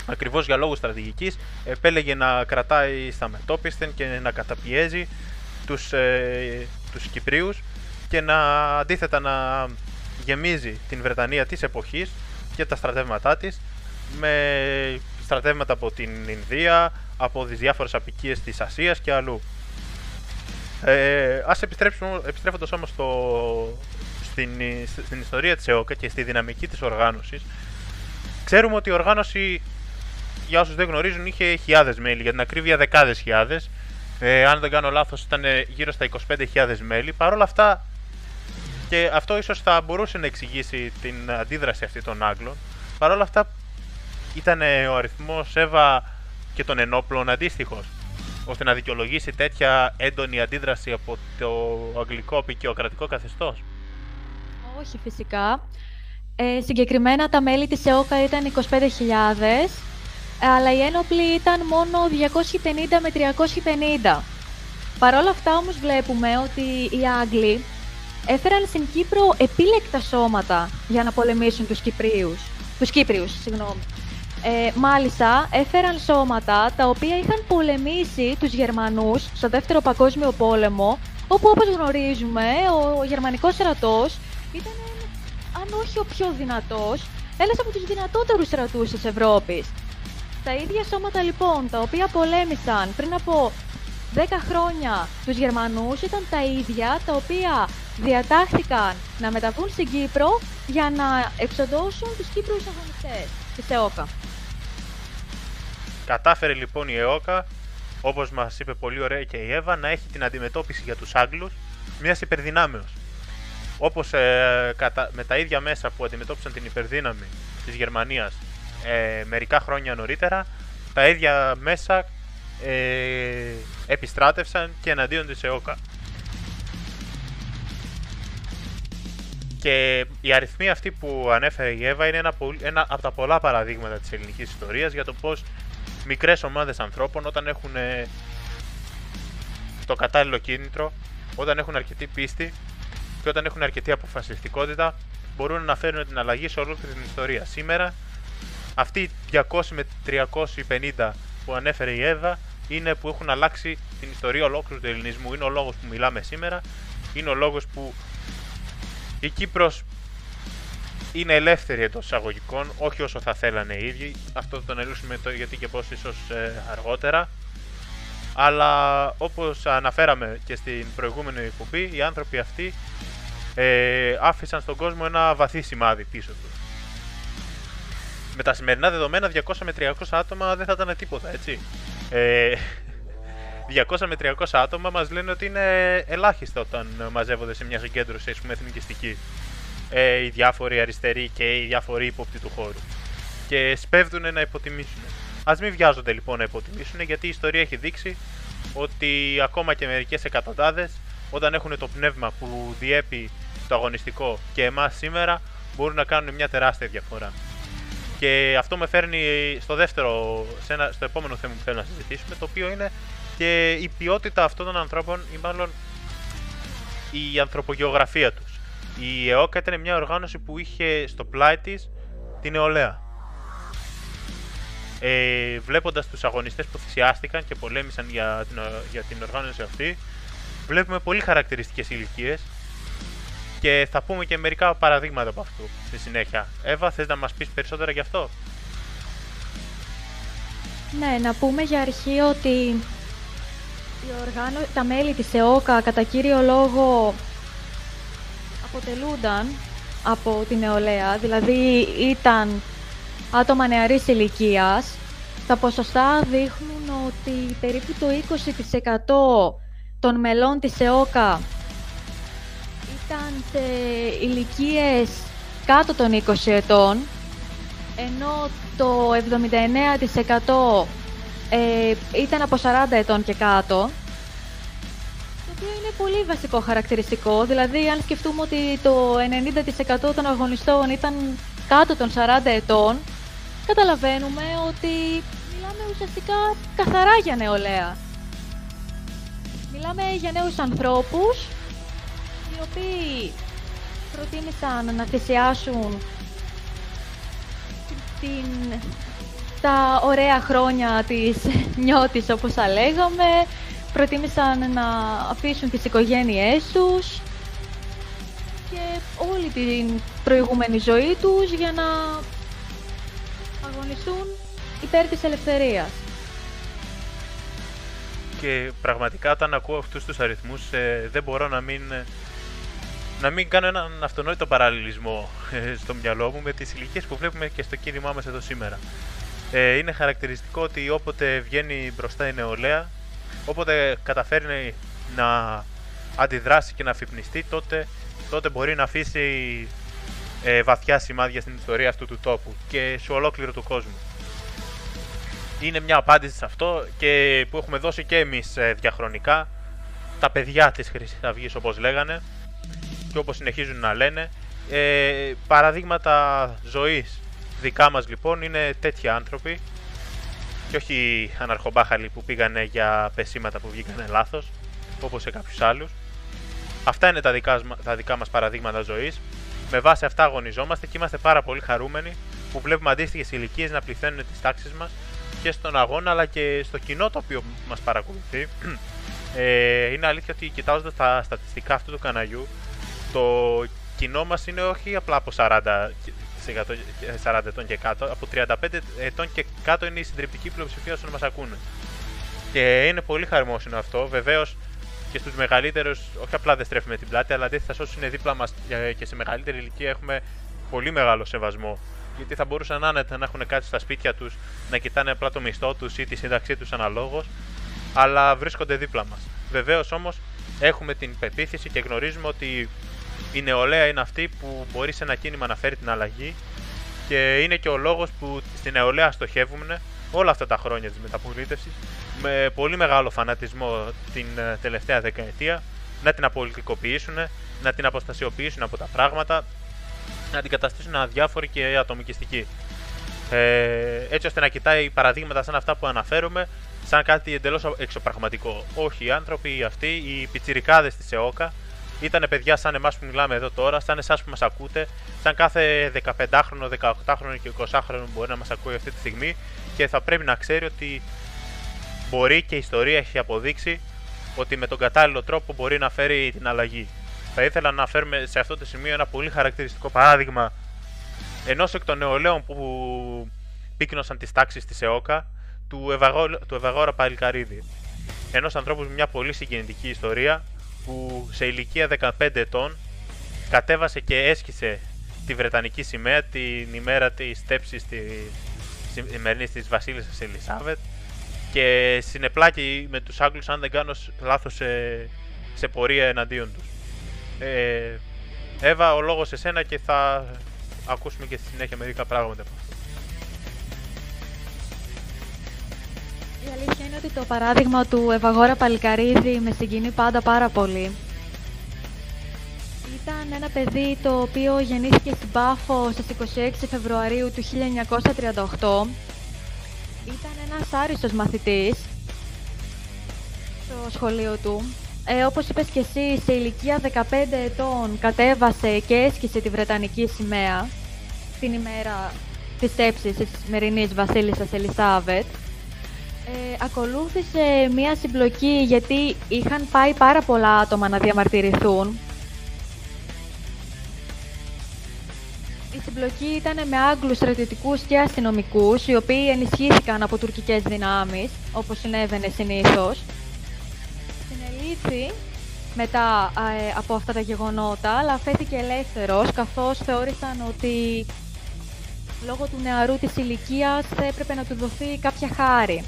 ακριβώς για λόγους στρατηγικής, επέλεγε να κρατάει στα μετόπισθεν και να καταπιέζει τους, ε, τους Κυπρίους και να αντίθετα να γεμίζει την Βρετανία της εποχής και τα στρατεύματά της με στρατεύματα από την Ινδία, από τις διάφορες απικίες της Ασίας και αλλού. Ε, ας επιστρέψουμε, επιστρέφοντας όμως στο, στην, στην ιστορία της ΕΟΚΑ και στη δυναμική της οργάνωσης, ξέρουμε ότι η οργάνωση, για όσους δεν γνωρίζουν, είχε χιλιάδες μέλη, για την ακρίβεια δεκάδες χιλιάδες. Ε, αν δεν κάνω λάθος, ήταν γύρω στα είκοσι πέντε χιλιάδες μέλη. Παρ' όλα αυτά, και αυτό ίσως θα μπορούσε να εξηγήσει την αντίδραση αυτή των Άγγλων, παρ' όλα αυτά ήταν ο αριθμός Εύα και των ενόπλων αντίστοιχος, ώστε να δικαιολογήσει τέτοια έντονη αντίδραση από το αγγλικό απεικιοκρατικό καθεστώς. Όχι, φυσικά. Ε, συγκεκριμένα τα μέλη της ΕΟΚΑ ήταν είκοσι πέντε χιλιάδες. Αλλά οι ένοπλοι ήταν μόνο διακόσιοι πενήντα με τριακόσιοι πενήντα. Παρ' όλα αυτά όμως βλέπουμε ότι οι Άγγλοι έφεραν στην Κύπρο επίλεκτα σώματα για να πολεμήσουν τους Κυπρίους. Τους Κύπριους, συγγνώμη. Ε, μάλιστα, έφεραν σώματα τα οποία είχαν πολεμήσει τους Γερμανούς στο Δεύτερο Παγκόσμιο Πόλεμο, όπου, όπως γνωρίζουμε, ο γερμανικός στρατός ήταν, αν όχι ο πιο δυνατός, ένας από τους δυνατότερους στρατούς της Ευρώπης. Τα ίδια σώματα λοιπόν τα οποία πολέμησαν πριν από δέκα χρόνια τους Γερμανούς ήταν τα ίδια τα οποία διατάχθηκαν να μεταβούν στην Κύπρο για να εξοντώσουν τους Κύπρους αγωνιστές της ΕΟΚΑ. Κατάφερε λοιπόν η ΕΟΚΑ, όπως μας είπε πολύ ωραία και η Εύα, να έχει την αντιμετώπιση για τους Άγγλους μιας υπερδυνάμεως. Όπως ε, κατα... με τα ίδια μέσα που αντιμετώπισαν την υπερδύναμη της Γερμανίας Ε, μερικά χρόνια νωρίτερα, τα ίδια μέσα ε, επιστράτευσαν και εναντίον της ΕΟΚΑ. Και οι αριθμοί αυτοί που ανέφερε η Εύα είναι ένα, ένα από τα πολλά παραδείγματα της ελληνικής ιστορίας για το πως μικρές ομάδες ανθρώπων, όταν έχουν ε, το κατάλληλο κίνητρο, όταν έχουν αρκετή πίστη και όταν έχουν αρκετή αποφασιστικότητα, μπορούν να φέρουν την αλλαγή σε ολόκληρη την ιστορία. Σήμερα αυτοί οι διακόσιοι με τριακόσιοι πενήντα που ανέφερε η Εύα είναι που έχουν αλλάξει την ιστορία ολόκληρου του ελληνισμού. Είναι ο λόγος που μιλάμε σήμερα, είναι ο λόγος που η Κύπρος είναι ελεύθερη εντός εισαγωγικών, όχι όσο θα θέλανε οι ίδιοι. Αυτό θα το αναλύσουμε το γιατί και πώς ίσως αργότερα. Αλλά όπως αναφέραμε και στην προηγούμενη εκπομπή, οι άνθρωποι αυτοί ε, άφησαν στον κόσμο ένα βαθύ σημάδι πίσω τους. Με τα σημερινά δεδομένα, διακόσια με τριακόσια άτομα δεν θα ήταν τίποτα, έτσι. Ε, διακόσια με τριακόσια άτομα μας λένε ότι είναι ελάχιστα όταν μαζεύονται σε μια συγκέντρωση, ας πούμε, εθνικιστική. Ε, οι διάφοροι αριστεροί και οι διάφοροι ύποπτοι του χώρου. Και σπέβδουν να υποτιμήσουν. Ας μην βιάζονται λοιπόν να υποτιμήσουν, γιατί η ιστορία έχει δείξει ότι ακόμα και μερικές εκατοντάδες, όταν έχουν το πνεύμα που διέπει το αγωνιστικό και εμάς σήμερα, μπορούν να κάνουν μια τεράστια διαφορά. Και αυτό με φέρνει στο δεύτερο, σε ένα, στο επόμενο θέμα που θέλω να συζητήσουμε, το οποίο είναι και η ποιότητα αυτών των ανθρώπων ή μάλλον η ανθρωπογεωγραφία τους. Η ΕΟΚΑ ήταν μια οργάνωση που είχε στο πλάι της την νεολαία. Ε, βλέποντας τους αγωνιστές που θυσιάστηκαν και πολέμησαν για την, για την οργάνωση αυτή, βλέπουμε πολύ χαρακτηριστικές ηλικίες και θα πούμε και μερικά παραδείγματα από αυτού στη συνέχεια. Εύα, θες να μας πεις περισσότερα γι' αυτό? Ναι, να πούμε για αρχή ότι η οργάνω... τα μέλη της ΕΟΚΑ κατά κύριο λόγο αποτελούνταν από την νεολαία, δηλαδή ήταν άτομα νεαρής ηλικίας. Τα ποσοστά δείχνουν ότι περίπου το είκοσι τοις εκατό των μελών της ΕΟΚΑ ήταν σε ηλικίες κάτω των είκοσι ετών, ενώ το εβδομήντα εννέα τοις εκατό ε, ήταν από σαράντα ετών και κάτω, το οποίο είναι πολύ βασικό χαρακτηριστικό. Δηλαδή, αν σκεφτούμε ότι το ενενήντα τοις εκατό των αγωνιστών ήταν κάτω των σαράντα ετών, καταλαβαίνουμε ότι μιλάμε ουσιαστικά καθαρά για νεολαία. Μιλάμε για νέους ανθρώπους, οι οποίοι προτίμησαν να θυσιάσουν την... τα ωραία χρόνια της νιώτης, όπως θα λέγαμε, προτίμησαν να αφήσουν τις οικογένειές τους και όλη την προηγούμενη ζωή τους για να αγωνιστούν υπέρ της ελευθερίας. Και πραγματικά όταν ακούω αυτούς τους αριθμούς ε, δεν μπορώ να μην, να μην κάνω έναν αυτονόητο παραλληλισμό ε, στο μυαλό μου με τις ηλικίες που βλέπουμε και στο κίνημά μας εδώ σήμερα. Ε, είναι χαρακτηριστικό ότι όποτε βγαίνει μπροστά η νεολαία, όποτε καταφέρνει να αντιδράσει και να αφυπνιστεί, τότε, τότε μπορεί να αφήσει ε, βαθιά σημάδια στην ιστορία αυτού του τόπου και σε ολόκληρο του κόσμου. Είναι μια απάντηση σε αυτό και που έχουμε δώσει και εμείς διαχρονικά, τα παιδιά της Χρυσής Αυγής όπως λέγανε και όπως συνεχίζουν να λένε. Ε, παραδείγματα ζωής δικά μας λοιπόν είναι τέτοιοι άνθρωποι και όχι αναρχομπάχαλοι που πήγανε για πεσήματα που βγήκανε λάθος όπως σε κάποιους άλλους. Αυτά είναι τα δικά, τα δικά μας παραδείγματα ζωής. Με βάση αυτά αγωνιζόμαστε και είμαστε πάρα πολύ χαρούμενοι που βλέπουμε αντίστοιχες ηλικίες να πληθαίνουν τις τάξεις μας και στον αγώνα αλλά και στο κοινό το οποίο μας παρακολουθεί. Ε, είναι αλήθεια ότι κοιτάζοντας τα στατιστικά αυτού του καναγιού, το κοινό μας είναι όχι απλά από σαράντα, σαράντα ετών και κάτω, από τριάντα πέντε ετών και κάτω είναι η συντριπτική πλειοψηφία όσων μας ακούνε. Και είναι πολύ χαρμόσυνο αυτό. Βεβαίως και στους μεγαλύτερους, όχι απλά δεν στρέφουμε την πλάτη, αλλά αντίθετα σε όσους είναι δίπλα μας και σε μεγαλύτερη ηλικία έχουμε πολύ μεγάλο σεβασμό. Γιατί θα μπορούσαν άνετα να έχουν κάτι στα σπίτια τους, να κοιτάνε απλά το μισθό τους ή τη σύνταξή τους αναλόγως, αλλά βρίσκονται δίπλα μας. Βεβαίως όμως έχουμε την πεποίθηση και γνωρίζουμε ότι η νεολαία είναι αυτή που μπορεί σε ένα κίνημα να φέρει την αλλαγή και είναι και ο λόγος που στην νεολαία στοχεύουμε όλα αυτά τα χρόνια της μεταπολίτευσης με πολύ μεγάλο φανατισμό την τελευταία δεκαετία, να την απολυτικοποιήσουν, να την αποστασιοποιήσουν από τα πράγματα, να την καταστήσουν αδιάφορη και ατομικιστική. Ε, έτσι ώστε να κοιτάει παραδείγματα σαν αυτά που αναφέρουμε, σαν κάτι εντελώς εξωπραγματικό. Όχι, οι άνθρωποι αυτοί, οι πιτσιρικάδες της ΕΟΚΑ, ήταν παιδιά σαν εμάς που μιλάμε εδώ τώρα, σαν εσάς που μας ακούτε, σαν κάθε δεκαπεντάχρονο, δεκαοκτάχρονο και εικοσάχρονο μπορεί να μας ακούει αυτή τη στιγμή και θα πρέπει να ξέρει ότι μπορεί και η ιστορία έχει αποδείξει ότι με τον κατάλληλο τρόπο μπορεί να φέρει την αλλαγή. Θα ήθελα να φέρουμε σε αυτό το σημείο ένα πολύ χαρακτηριστικό παράδειγμα ενός εκ των νεολαίων που πύκνωσαν τις τάξεις της ΕΟΚΑ, του, Ευαγό... του Ευαγόρα Παλικαρίδη. Ενός ανθρώπου με μια πολύ συγκινητική ιστορία που σε ηλικία δεκαπέντε ετών κατέβασε και έσχισε τη Βρετανική σημαία την ημέρα της στέψης της σημερινής της βασίλισσας Ελισάβετ και συνεπλάκη με τους Άγγλους, αν δεν κάνω λάθος, σε, σε πορεία εναντίον τους. Ε, Εύα, ο λόγος σε σένα και θα ακούσουμε και στη συνέχεια μερικά πράγματα. Η αλήθεια είναι ότι το παράδειγμα του Ευαγόρα Παλικαρίδη με συγκινεί πάντα πάρα πολύ. Ήταν ένα παιδί το οποίο γεννήθηκε στην Πάφο στις είκοσι έξι Φεβρουαρίου του χίλια εννιακόσια τριάντα οκτώ. Ήταν ένας άριστος μαθητής σχολείο του. Ε, όπως είπες και εσύ, σε ηλικία δεκαπέντε ετών κατέβασε και έσκησε τη Βρετανική σημαία την ημέρα της τέψης της σημερινής βασίλισσας Ελισάβετ. Ε, ακολούθησε μία συμπλοκή, γιατί είχαν πάει πάρα πολλά άτομα να διαμαρτυρηθούν. Η συμπλοκή ήταν με Άγγλους στρατιωτικούς και αστυνομικούς, οι οποίοι ενισχύθηκαν από τουρκικές δυνάμεις, όπως συνέβαινε συνήθως. Συνελήφθη μετά ε, από αυτά τα γεγονότα, αλλά αφέθηκε ελεύθερος, καθώς θεώρησαν ότι λόγω του νεαρού της ηλικίας θα έπρεπε να του δοθεί κάποια χάρη.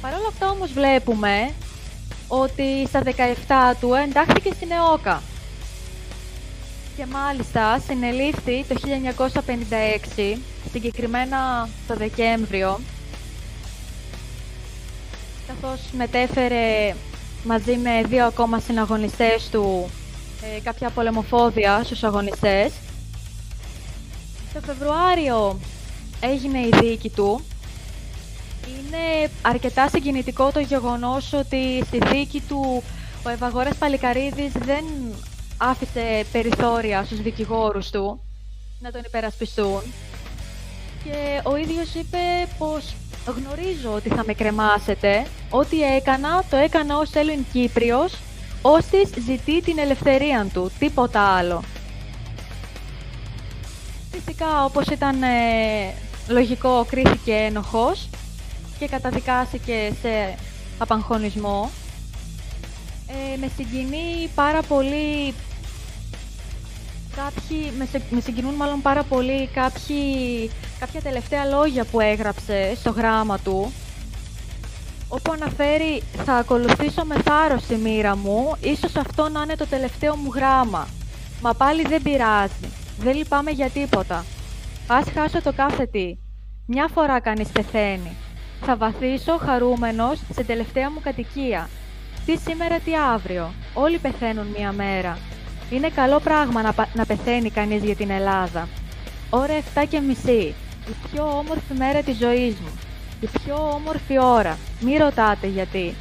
Παρ' όλα αυτά όμως βλέπουμε ότι στα δεκαεπτά του εντάχθηκε στην ΕΟΚΑ και μάλιστα συνελήφθη το χίλια εννιακόσια πενήντα έξι, συγκεκριμένα το Δεκέμβριο, καθώς μετέφερε μαζί με δύο ακόμα συναγωνιστές του ε, κάποια πολεμοφόδια στους αγωνιστές. Το Φεβρουάριο έγινε η δίκη του. Είναι αρκετά συγκινητικό το γεγονός ότι στη δίκη του ο Ευαγόρας Παλικαρίδης δεν άφησε περιθώρια στους δικηγόρους του να τον υπερασπιστούν. Και ο ίδιος είπε πως γνωρίζω ότι θα με κρεμάσετε. Ό,τι έκανα, το έκανα ως Έλλην Κύπριος, όσις ζητεί την ελευθερία του, τίποτα άλλο. Φυσικά, όπως ήταν ε, λογικό, κρίθηκε ένοχος και καταδικάστηκε σε απαγχωνισμό. Ε, με συγκινεί πάρα πολύ κάποιοι, με, σε, με συγκινούν μάλλον πάρα πολύ κάποιοι, κάποια τελευταία λόγια που έγραψε στο γράμμα του, όπου αναφέρει «Θα ακολουθήσω με θάρρος τη μοίρα μου, ίσως αυτό να είναι το τελευταίο μου γράμμα. Μα πάλι δεν πειράζει. Δεν λυπάμαι για τίποτα. Ας χάσω το κάθε τι. Μια φορά κανείς πεθαίνει. Θα βαθίσω χαρούμενος σε τελευταία μου κατοικία. Τι σήμερα, τι αύριο. Όλοι πεθαίνουν μία μέρα. Είναι καλό πράγμα να, να πεθαίνει κανείς για την Ελλάδα. Ώρα εφτά και μισή. Η πιο όμορφη μέρα της ζωής μου. Η πιο όμορφη ώρα. Μη ρωτάτε γιατί».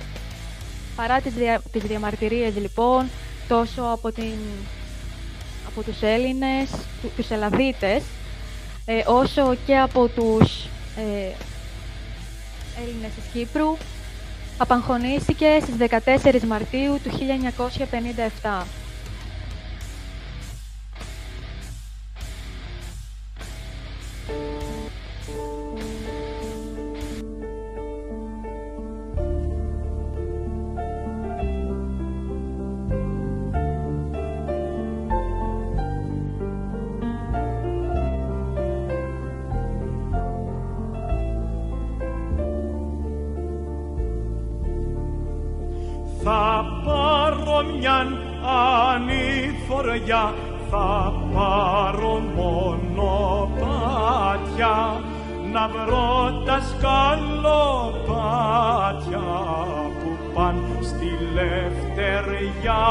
Παρά τις, δια, τις διαμαρτυρίες λοιπόν, τόσο από την... από τους Έλληνες, τους Ελλαδίτες, ε, όσο και από τους ε, Έλληνες της Κύπρου, απαγχωνίστηκε στις δεκατέσσερις Μαρτίου του χίλια εννιακόσια πενήντα επτά. Θα πάρω μιαν ανηφοριά, θα πάρω μονοπάτια, να βρω τα σκαλοπάτια που παν στη λευτεριά.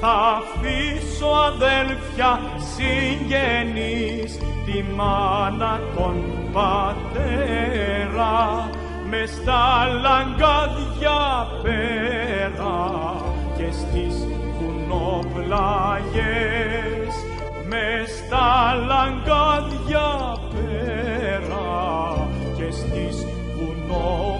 Θα αφήσω αδέλφια συγγενείς, τη μάνα, τον πατέρα, μες στα λαγκάδια πέρα και στις κουνοπλαγιές, μες στα λαγκάδια πέρα και στις κουνοπλαγιές.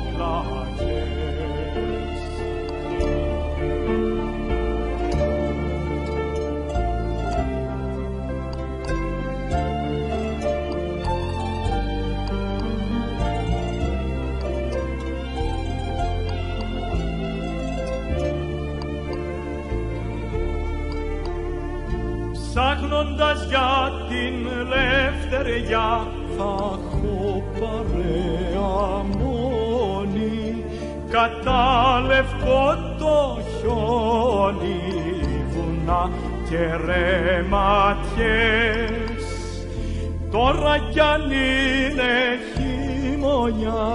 Ψάχνοντας για την ελευθερία, θα έχω παρέα μόνη, κατά λευκό το χιόνι, βουνά και ρεματιές. Τώρα κι αν είναι χειμωνιά,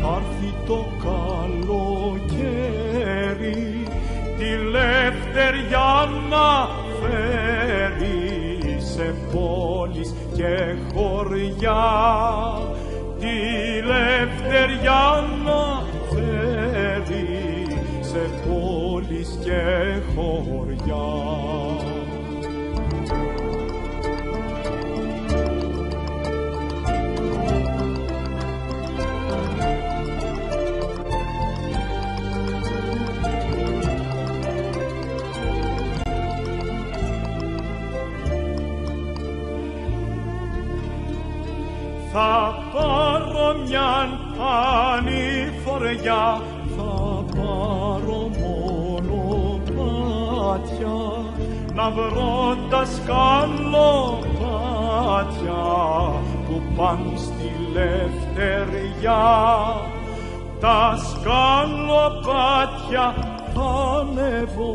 θα έρθει το καλοκαίρι, τη ελευθερία να σε πόλεις και χωριά, τη ελευθεριά να φέρει. πόλεις και χωριά. Θα πάρω μιαν ανηφοριά, θα πάρω μόνο μάτια, να βρω τα σκαλοπάτια που παν στη λευτεριά. Τα σκαλοπάτια θα ανεβώ,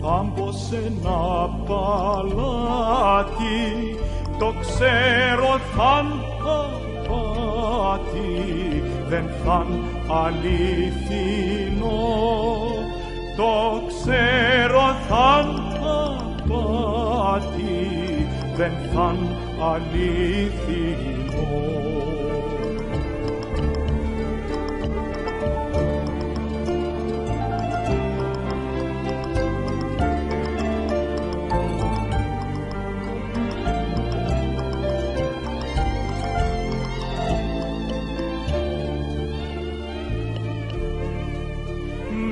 θα μπω σε ένα παλάτι, το ξέρω θα'ν απάτη, δεν θα'ν αληθινό. Το ξέρω θα'ν απάτη, δεν θα'ν αληθινό.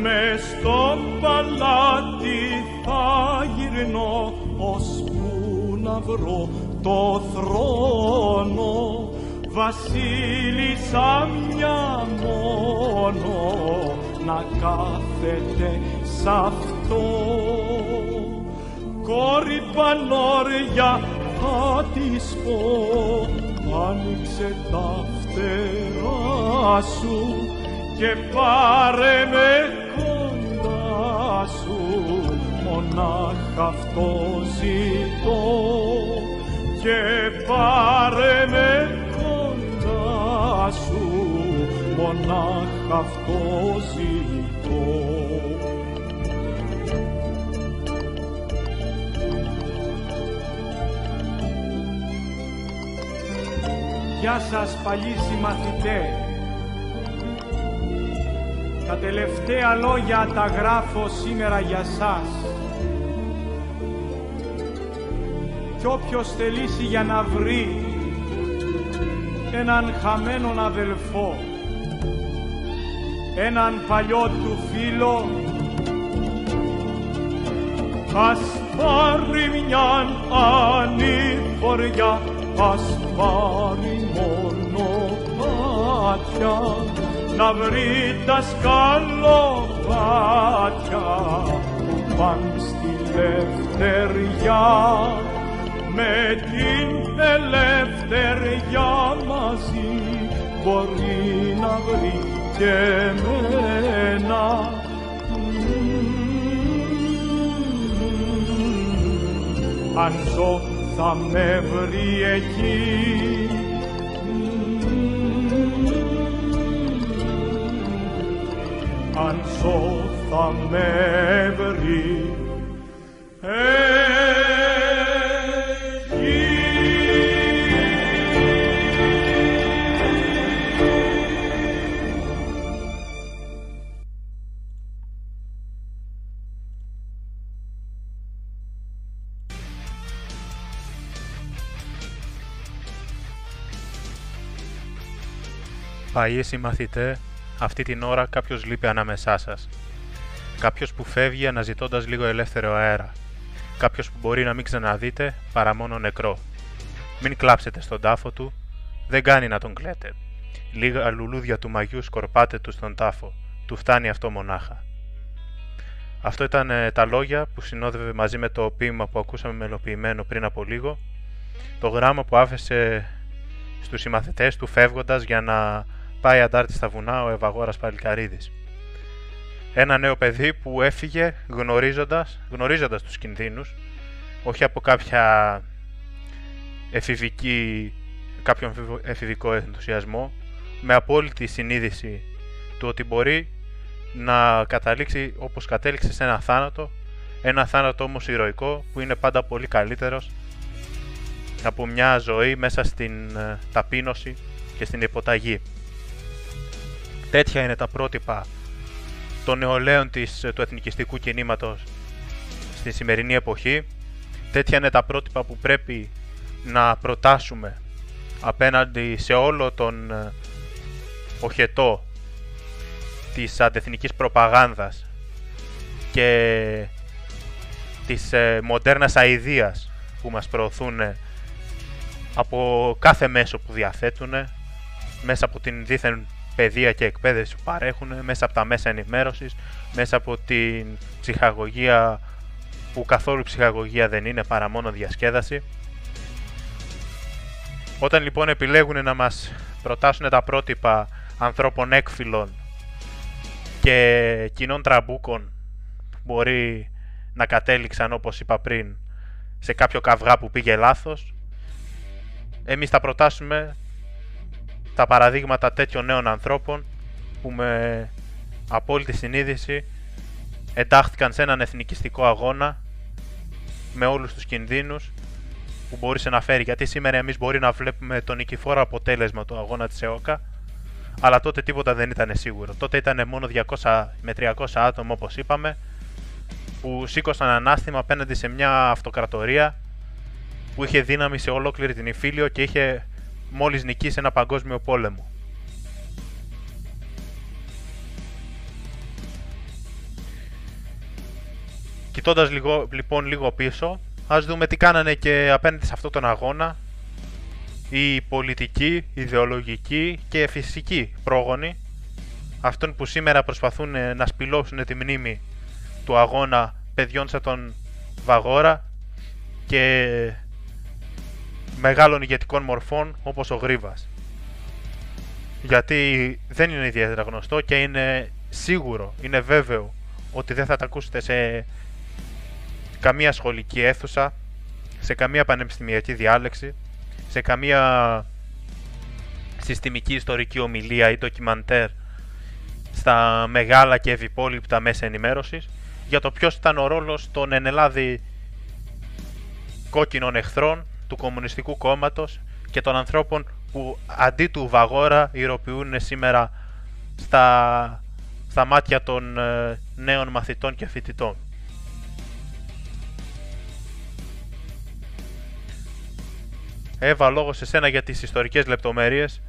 Μες στο παλάτι θα γυρνώ, ώσπου να βρω το θρόνο, βασίλισσα μια μόνο, να κάθεται σ' αυτό. Κόρη πανόρια θα της πω, άνοιξε τα φτερά σου και πάρε με κοντά σου, μονάχα αυτό ζητώ, και πάρε με κοντά σου, μονάχα αυτό ζητώ. Γεια σας παλιοί συμμαθητές. Τα τελευταία λόγια τα γράφω σήμερα για σας. Κι όποιος θελήσει για να βρει έναν χαμένον αδελφό, έναν παλιό του φίλο, ας πάρει μιαν ανηφοριά, ας πάρει μονοπάτια, να βρει τα σκαλοπάτια που παν στη λευτεριά. Με την ελευθεριά μαζί μπορεί να βρει και εμένα. Αν ζω θα με βρει εκεί. Αν ζω θα με βρει εκεί. Παλιοί συμμαθητέ, αυτή την ώρα κάποιος λείπει ανάμεσά σας. Κάποιος που φεύγει αναζητώντας λίγο ελεύθερο αέρα. Κάποιος που μπορεί να μην ξαναδείτε παρά μόνο νεκρό. Μην κλάψετε στον τάφο του, δεν κάνει να τον κλαίτε. Λίγα λουλούδια του μαγιού σκορπάτε του στον τάφο. Του φτάνει αυτό μονάχα. Αυτό ήταν ε, τα λόγια που συνόδευε μαζί με το ποίημα που ακούσαμε μελοποιημένο πριν από λίγο. Το γράμμα που άφησε στους συμμαθητές του φεύγοντας για να πάει αντάρτη στα βουνά ο Ευαγόρας Παλικαρίδης. Ένα νέο παιδί που έφυγε γνωρίζοντας, γνωρίζοντας τους κινδύνους, όχι από κάποια εφηβική, κάποιον εφηβικό ενθουσιασμό, με απόλυτη συνείδηση του ότι μπορεί να καταλήξει όπως κατέληξε σε ένα θάνατο, ένα θάνατο όμως ηρωικό που είναι πάντα πολύ καλύτερος από μια ζωή μέσα στην ταπείνωση και στην υποταγή. Τέτοια είναι τα πρότυπα των νεολαίων της, του εθνικιστικού κινήματος στη σημερινή εποχή. Τέτοια είναι τα πρότυπα που πρέπει να προτάσουμε απέναντι σε όλο τον οχετό της αντεθνικής προπαγάνδας και της μοντέρνας αηδείας που μας προωθούν από κάθε μέσο που διαθέτουν, μέσα από την δίθεν παιδεία και εκπαίδευση που παρέχουν, μέσα από τα μέσα ενημέρωσης, μέσα από την ψυχαγωγία που καθόλου ψυχαγωγία δεν είναι παρά μόνο διασκέδαση. Όταν λοιπόν επιλέγουν να μας προτάσουν τα πρότυπα ανθρώπων έκφυλων και κοινών τραμπούκων που μπορεί να κατέληξαν, όπως είπα πριν, σε κάποιο καυγά που πήγε λάθος, εμείς θα προτάσουμε τα παραδείγματα τέτοιων νέων ανθρώπων που με απόλυτη συνείδηση εντάχθηκαν σε έναν εθνικιστικό αγώνα με όλους τους κινδύνους που μπορούσε να φέρει. Γιατί σήμερα εμείς μπορεί να βλέπουμε το νικηφόρο αποτέλεσμα του αγώνα της ΕΟΚΑ, αλλά τότε τίποτα δεν ήταν σίγουρο. Τότε ήταν μόνο διακόσια με τριακόσια άτομα, όπως είπαμε, που σήκωσαν ανάστημα απέναντι σε μια αυτοκρατορία που είχε δύναμη σε ολόκληρη την Ιφίλιο και είχε μόλις νικήσει ένα παγκόσμιο πόλεμο. Κοιτώντας λίγο, λοιπόν λίγο πίσω, ας δούμε τι κάνανε και απέναντι σε αυτόν τον αγώνα οι πολιτικοί, ιδεολογικοί και φυσικοί πρόγονοι αυτών που σήμερα προσπαθούν να σπηλώσουν τη μνήμη του αγώνα παιδιών σαν τον Βαγόρα και μεγάλων ηγετικών μορφών όπως ο Γρίβας. Γιατί δεν είναι ιδιαίτερα γνωστό και είναι σίγουρο, είναι βέβαιο ότι δεν θα τα ακούσετε σε καμία σχολική αίθουσα, σε καμία πανεπιστημιακή διάλεξη, σε καμία συστημική ιστορική ομιλία ή ντοκιμαντέρ στα μεγάλα και ευυπόλοιπτα μέσα ενημέρωσης για το ποιος ήταν ο ρόλος των ενελάδη κόκκινων εχθρών του Κομμουνιστικού Κόμματος και των ανθρώπων που αντί του Βαγόρα ηρωποιούν σήμερα στα, στα μάτια των ε, νέων μαθητών και φοιτητών. Εύα, λόγος σε σένα για τις ιστορικές λεπτομέρειες,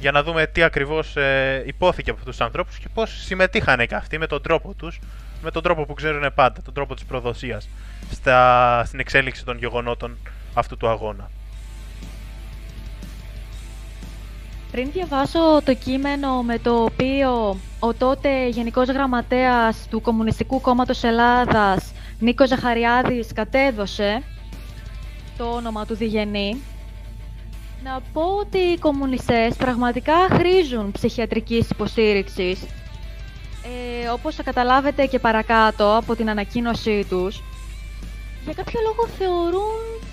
για να δούμε τι ακριβώς ε, υπόθηκε από αυτούς τους ανθρώπους και πώς συμμετείχαν και αυτοί με τον τρόπο τους, με τον τρόπο που ξέρουν πάντα, τον τρόπο της προδοσίας στα, στην εξέλιξη των γεγονότων αυτού του αγώνα. Πριν διαβάσω το κείμενο με το οποίο ο τότε Γενικός Γραμματέας του Κομμουνιστικού Κόμματος Ελλάδας, Νίκος Ζαχαριάδης, κατέδωσε το όνομα του Διγενή, να πω ότι οι κομμουνιστές πραγματικά χρήζουν ψυχιατρικής υποστήριξης. Ε, όπως θα καταλάβετε και παρακάτω από την ανακοίνωσή τους, για κάποιο λόγο θεωρούν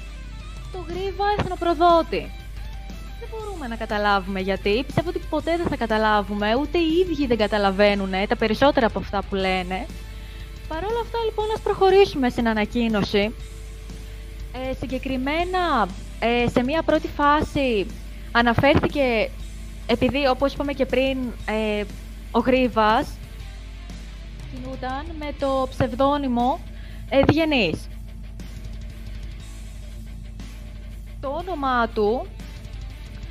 το Γρίβα εθνοπροδότη. Δεν μπορούμε να καταλάβουμε γιατί. Πιστεύω ότι ποτέ δεν θα καταλάβουμε, ούτε οι ίδιοι δεν καταλαβαίνουν τα περισσότερα από αυτά που λένε. Παρ' όλα αυτά, λοιπόν, ας προχωρήσουμε στην ανακοίνωση. Ε, συγκεκριμένα, ε, σε μία πρώτη φάση αναφέρθηκε, επειδή, όπως είπαμε και πριν, ε, ο Γρίβας κινούνταν με το ψευδόνυμο ε, Διγενής. Το όνομά του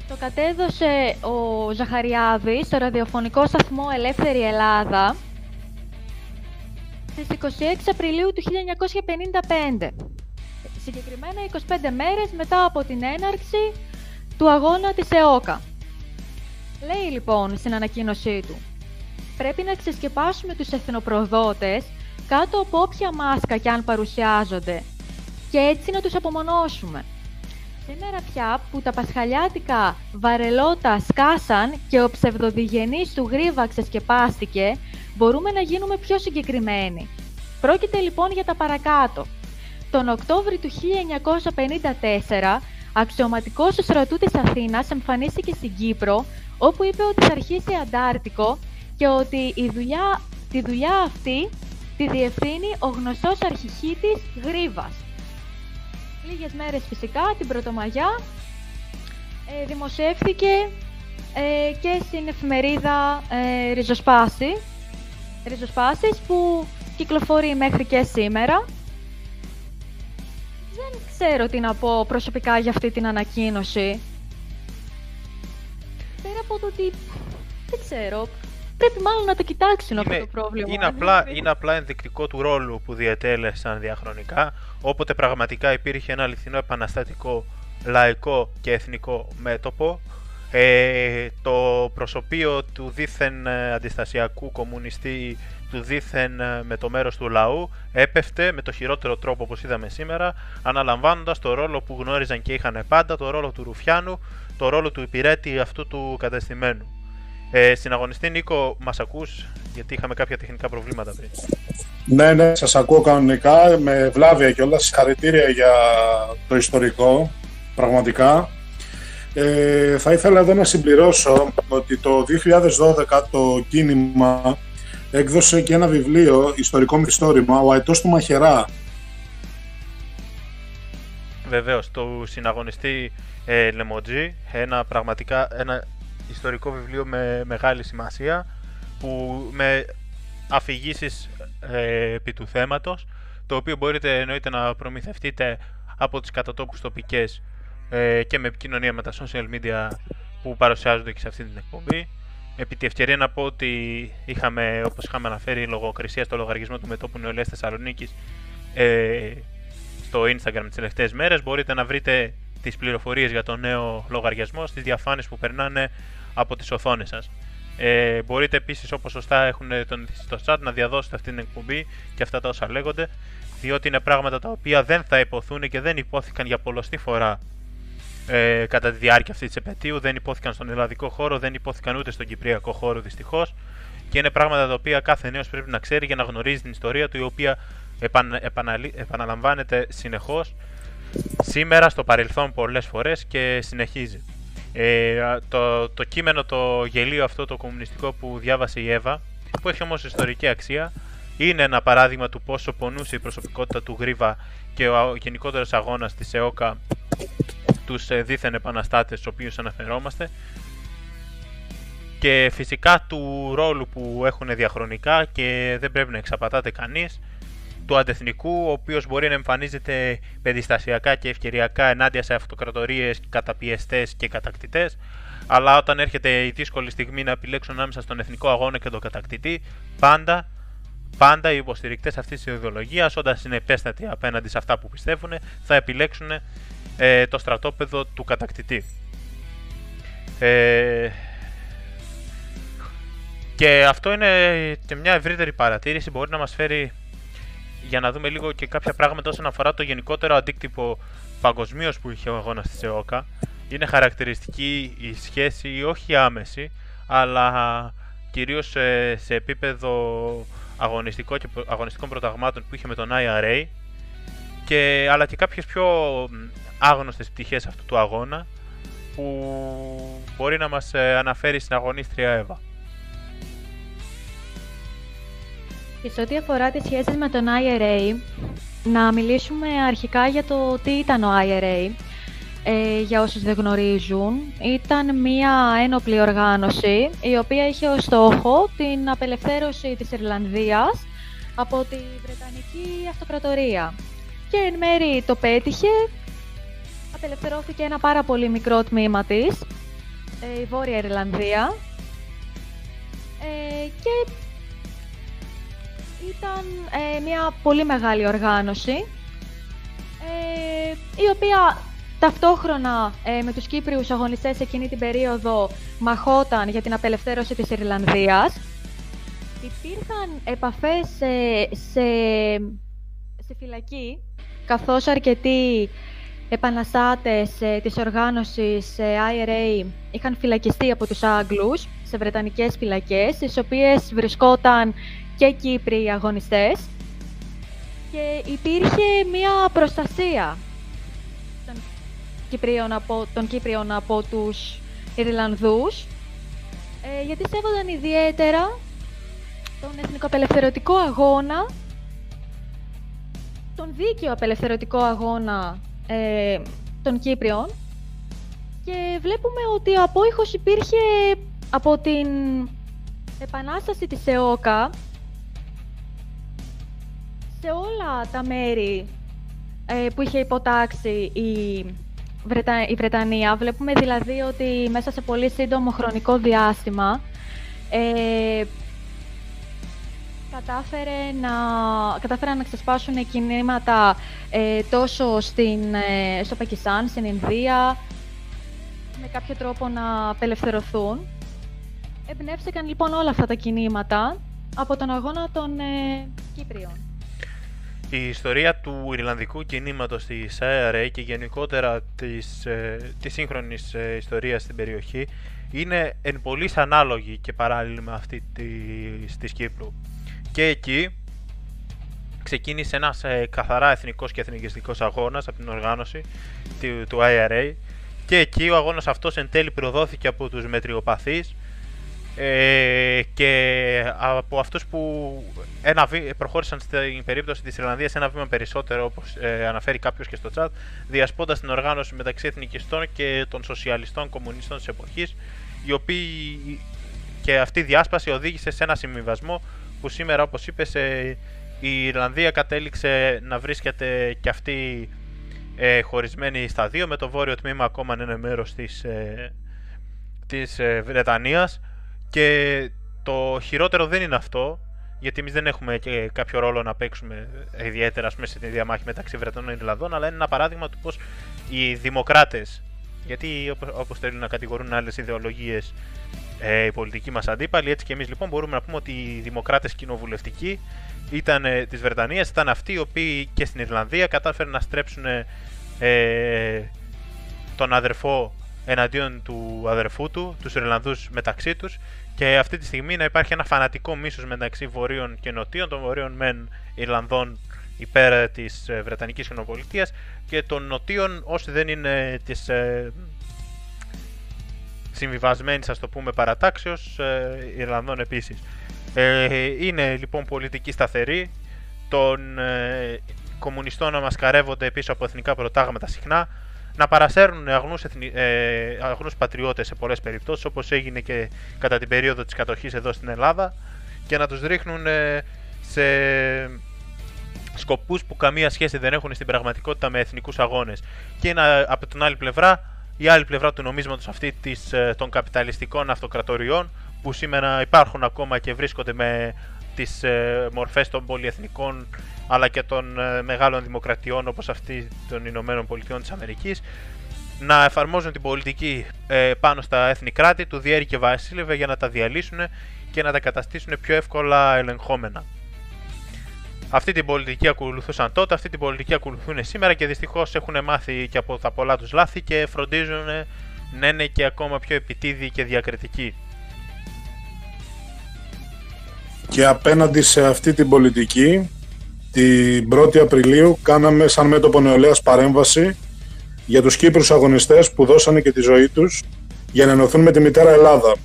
το κατέδωσε ο Ζαχαριάδης στο ραδιοφωνικό σταθμό Ελεύθερη Ελλάδα στις είκοσι έξι Απριλίου του χίλια εννιακόσια πενήντα πέντε, συγκεκριμένα είκοσι πέντε μέρες μετά από την έναρξη του αγώνα της ΕΟΚΑ. Λέει λοιπόν στην ανακοίνωσή του: «Πρέπει να ξεσκεπάσουμε τους εθνοπροδότες κάτω από όποια μάσκα κι αν παρουσιάζονται και έτσι να τους απομονώσουμε. Σήμερα πια που τα πασχαλιάτικα βαρελότα σκάσαν και ο ψευδοδιγενής του Γρίβα ξεσκεπάστηκε, μπορούμε να γίνουμε πιο συγκεκριμένοι. Πρόκειται λοιπόν για τα παρακάτω. Τον Οκτώβρη του χίλια εννιακόσια πενήντα τέσσερα, αξιωματικός του στρατού της Αθήνας εμφανίστηκε στην Κύπρο, όπου είπε ότι θα αρχίσει αντάρτικο και ότι η δουλειά, τη δουλειά αυτή τη διευθύνει ο γνωστός αρχιχίτης Γρίβας. Λίγες μέρες φυσικά, την Πρωτομαγιά, ε, δημοσιεύθηκε ε, και στην εφημερίδα ε, Ριζοσπάση, ριζοσπάστης που κυκλοφορεί μέχρι και σήμερα. Δεν ξέρω τι να πω προσωπικά για αυτή την ανακοίνωση. Πέρα από το ότι δεν ξέρω, πρέπει μάλλον να το κοιτάξουν αυτό το πρόβλημα. Είναι απλά, είναι απλά ενδεικτικό του ρόλου που διατέλεσαν διαχρονικά, όποτε πραγματικά υπήρχε ένα αληθινό επαναστατικό λαϊκό και εθνικό μέτωπο. Ε, το προσωπείο του δήθεν αντιστασιακού κομμουνιστή, του δήθεν με το μέρος του λαού, έπεφτε με το χειρότερο τρόπο όπως είδαμε σήμερα, αναλαμβάνοντας το ρόλο που γνώριζαν και είχαν πάντα, το ρόλο του ρουφιάνου, το ρόλο του υπηρέτη αυτού του κατεστημένου. Ε, συναγωνιστή Νίκο, μας ακούς, γιατί είχαμε κάποια τεχνικά προβλήματα πριν. Ναι, ναι, σας ακούω κανονικά, με βλάβεια κιόλας, συγχαρητήρια για το ιστορικό, πραγματικά. Ε, θα ήθελα εδώ να συμπληρώσω ότι το δύο χιλιάδες δώδεκα το κίνημα έκδωσε και ένα βιβλίο, ιστορικό μυθιστόρημα, ο Αετός του Μαχαιρά. Βεβαίως, του συναγωνιστή ε, Λεμοντζή, ένα πραγματικά ένα ιστορικό βιβλίο με μεγάλη σημασία, που με αφηγήσεις ε, επί του θέματος, το οποίο μπορείτε εννοείται να προμηθευτείτε από τις κατατόπους τοπικές και με επικοινωνία με τα social media που παρουσιάζονται και σε αυτή την εκπομπή. Επί τη ευκαιρία να πω ότι είχαμε, όπως είχαμε αναφέρει, λογοκρισία στο λογαριασμό του Μετώπου Νεολαίας Θεσσαλονίκης ε, στο Instagram τις τελευταίες μέρες. Μπορείτε να βρείτε τις πληροφορίες για το νέο λογαριασμό στις διαφάνειες που περνάνε από τις οθόνες σας. Ε, μπορείτε επίσης, όπως σωστά έχουν τονίσει στο chat, να διαδώσετε αυτή την εκπομπή και αυτά τα όσα λέγονται, διότι είναι πράγματα τα οποία δεν θα υποθούν και δεν υπόθηκαν για πολλωστή φορά. Ε, κατά τη διάρκεια αυτή τη επετείου, δεν υπόθηκαν στον ελλαδικό χώρο, δεν υπόθηκαν ούτε στον κυπριακό χώρο δυστυχώς. Και είναι πράγματα τα οποία κάθε νέος πρέπει να ξέρει για να γνωρίζει την ιστορία του, η οποία επανα, επαναλη, επαναλαμβάνεται συνεχώς σήμερα, στο παρελθόν πολλές φορές και συνεχίζει. Ε, το, το κείμενο, το γελίο αυτό το κομμουνιστικό που διάβασε η Εύα, που έχει όμως ιστορική αξία, είναι ένα παράδειγμα του πόσο πονούσε η προσωπικότητα του Γρίβα και ο γενικότερος αγώνας της ΕΟΚΑ, τους δίθεν επαναστάτες στους οποίους αναφερόμαστε, και φυσικά του ρόλου που έχουν διαχρονικά και δεν πρέπει να εξαπατάται κανείς, του αντεθνικού, ο οποίος μπορεί να εμφανίζεται περιστασιακά και ευκαιριακά ενάντια σε αυτοκρατορίες, καταπιεστές και κατακτητές, αλλά όταν έρχεται η δύσκολη στιγμή να επιλέξουν ανάμεσα στον εθνικό αγώνα και τον κατακτητή, πάντα Πάντα οι υποστηρικτές αυτής της ιδεολογίας, όντας είναι επέστατοι απέναντι σε αυτά που πιστεύουν, θα επιλέξουν ε, το στρατόπεδο του κατακτητή. Ε, και αυτό είναι και μια ευρύτερη παρατήρηση, μπορεί να μας φέρει για να δούμε λίγο και κάποια πράγματα όσον αφορά το γενικότερο αντίκτυπο παγκοσμίως που είχε ο αγώνας της ΕΟΚΑ. Είναι χαρακτηριστική η σχέση, όχι άμεση, αλλά κυρίως ε, σε επίπεδο αγωνιστικό και αγωνιστικών προταγμάτων που είχε με τον άι αρ έι, και, αλλά και κάποιες πιο άγνωστες πτυχές αυτού του αγώνα που μπορεί να μας αναφέρει στην αγωνίστρια Εύα. Σε ό,τι αφορά τις σχέσεις με τον άι αρ έι, να μιλήσουμε αρχικά για το τι ήταν ο άι αρ έι. Ε, για όσους δεν γνωρίζουν, ήταν μία ένοπλη οργάνωση η οποία είχε ως στόχο την απελευθέρωση της Ιρλανδίας από τη Βρετανική Αυτοκρατορία. Και εν μέρει το πέτυχε, απελευθερώθηκε ένα πάρα πολύ μικρό τμήμα της, ε, η Βόρεια Ιρλανδία, ε, και ήταν ε, μία πολύ μεγάλη οργάνωση, ε, η οποία ταυτόχρονα ε, με τους Κύπριους αγωνιστές εκείνη την περίοδο μαχόταν για την απελευθέρωση της Ιρλανδίας. Υπήρχαν επαφές σε, σε, σε φυλακή, καθώς αρκετοί επαναστάτες ε, της οργάνωσης ε, άι αρ έι είχαν φυλακιστεί από τους Άγγλους σε βρετανικές φυλακές, στις οποίες βρισκόταν και Κύπριοι αγωνιστές, και υπήρχε μία προστασία Κυπρίων από, των Κύπριων από τους Ιρλανδούς, ε, γιατί σέβονταν ιδιαίτερα τον εθνικοαπελευθερωτικό αγώνα, τον δίκαιο απελευθερωτικό αγώνα ε, των Κύπριων, και βλέπουμε ότι ο απόϊχος υπήρχε από την επανάσταση της ΕΟΚΑ σε όλα τα μέρη ε, που είχε υποτάξει η, Βρετα... η Βρετανία. Βλέπουμε δηλαδή ότι μέσα σε πολύ σύντομο χρονικό διάστημα ε, κατάφερε να... κατάφεραν να ξεσπάσουν κινήματα ε, τόσο στην, ε, στο Πακιστάν, στην Ινδία, με κάποιο τρόπο να απελευθερωθούν. Εμπνεύστηκαν λοιπόν όλα αυτά τα κινήματα από τον αγώνα των ε, Κύπριων. Η ιστορία του Ιρλανδικού κινήματος της άι αρ έι και γενικότερα της, ε, της σύγχρονης ε, ιστορίας στην περιοχή είναι εν πολλοίς ανάλογη και παράλληλη με αυτή της, της Κύπρου. Και εκεί ξεκίνησε ένας ε, καθαρά εθνικός και εθνικιστικός αγώνας από την οργάνωση του, του άι αρ έι, και εκεί ο αγώνας αυτός εν τέλει προδόθηκε από τους μετριοπαθείς ε, και από αυτούς που ένα βή, προχώρησαν στην περίπτωση της Ιρλανδίας ένα βήμα περισσότερο, όπως ε, αναφέρει κάποιος και στο chat, διασπώντας την οργάνωση μεταξύ εθνικιστών και των σοσιαλιστών κομμουνιστών της εποχής, οι οποίοι, και αυτή η διάσπαση οδήγησε σε ένα συμβιβασμό που σήμερα, όπως είπες, η Ιρλανδία κατέληξε να βρίσκεται και αυτή ε, χωρισμένη στα δύο, με το βόρειο τμήμα ακόμα είναι μέρος της, ε, της ε, Βρετανίας. Και το χειρότερο δεν είναι αυτό, γιατί εμείς δεν έχουμε και κάποιο ρόλο να παίξουμε ιδιαίτερα, ας πούμε, σε τη διαμάχη μεταξύ Βρετανών και Ιρλανδών, αλλά είναι ένα παράδειγμα του πως οι δημοκράτες, γιατί όπως θέλουν να κατηγορούν άλλες ιδεολογίες Ε, οι πολιτικοί μας αντίπαλοι, έτσι και εμείς λοιπόν μπορούμε να πούμε ότι οι δημοκράτες κοινοβουλευτικοί ήταν, ε, της Βρετανίας, ήταν αυτοί οι οποίοι και στην Ιρλανδία κατάφεραν να στρέψουν ε, τον αδερφό εναντίον του αδερφού του, τους Ιρλανδούς μεταξύ τους, και αυτή τη στιγμή να υπάρχει ένα φανατικό μίσος μεταξύ βορείων και νοτίων, των βορείων μεν Ιρλανδών υπέρ της ε, Βρετανικής κοινοπολιτείας και των νοτίων όσοι δεν είναι της ε, συμβιβασμένη, ας το πούμε, παρατάξεως ε, Ιρλανδών επίσης. Ε, είναι λοιπόν πολιτική σταθερή, των ε, κομμουνιστών να μασκαρεύονται πίσω από εθνικά προτάγματα συχνά, να παρασέρνουν αγνούς, εθνι, ε, αγνούς πατριώτες σε πολλές περιπτώσεις, όπως έγινε και κατά την περίοδο της κατοχής εδώ στην Ελλάδα, και να τους ρίχνουν ε, σε σκοπούς που καμία σχέση δεν έχουν στην πραγματικότητα με εθνικούς αγώνες. Και να, από την άλλη πλευρά, η άλλη πλευρά του νομίσματος, αυτή της, των καπιταλιστικών αυτοκρατοριών, που σήμερα υπάρχουν ακόμα και βρίσκονται με τις ε, μορφές των πολυεθνικών αλλά και των ε, μεγάλων δημοκρατιών όπως αυτή των Ηνωμένων Πολιτειών της Αμερικής, να εφαρμόζουν την πολιτική ε, πάνω στα έθνη κράτη του διέρη και βασίλευε, για να τα διαλύσουν και να τα καταστήσουν πιο εύκολα ελεγχόμενα. Αυτή την πολιτική ακολουθούσαν τότε, αυτή την πολιτική ακολουθούν σήμερα και δυστυχώς έχουν μάθει και από τα πολλά τους λάθη και φροντίζουν να είναι και ακόμα πιο επιτίδιοι και διακριτικοί. Και απέναντι σε αυτή την πολιτική, την πρώτη Απριλίου κάναμε σαν Μέτωπο Νεολαίας παρέμβαση για τους Κύπρους αγωνιστές που δώσανε και τη ζωή τους για να ενωθούν με τη μητέρα Ελλάδα.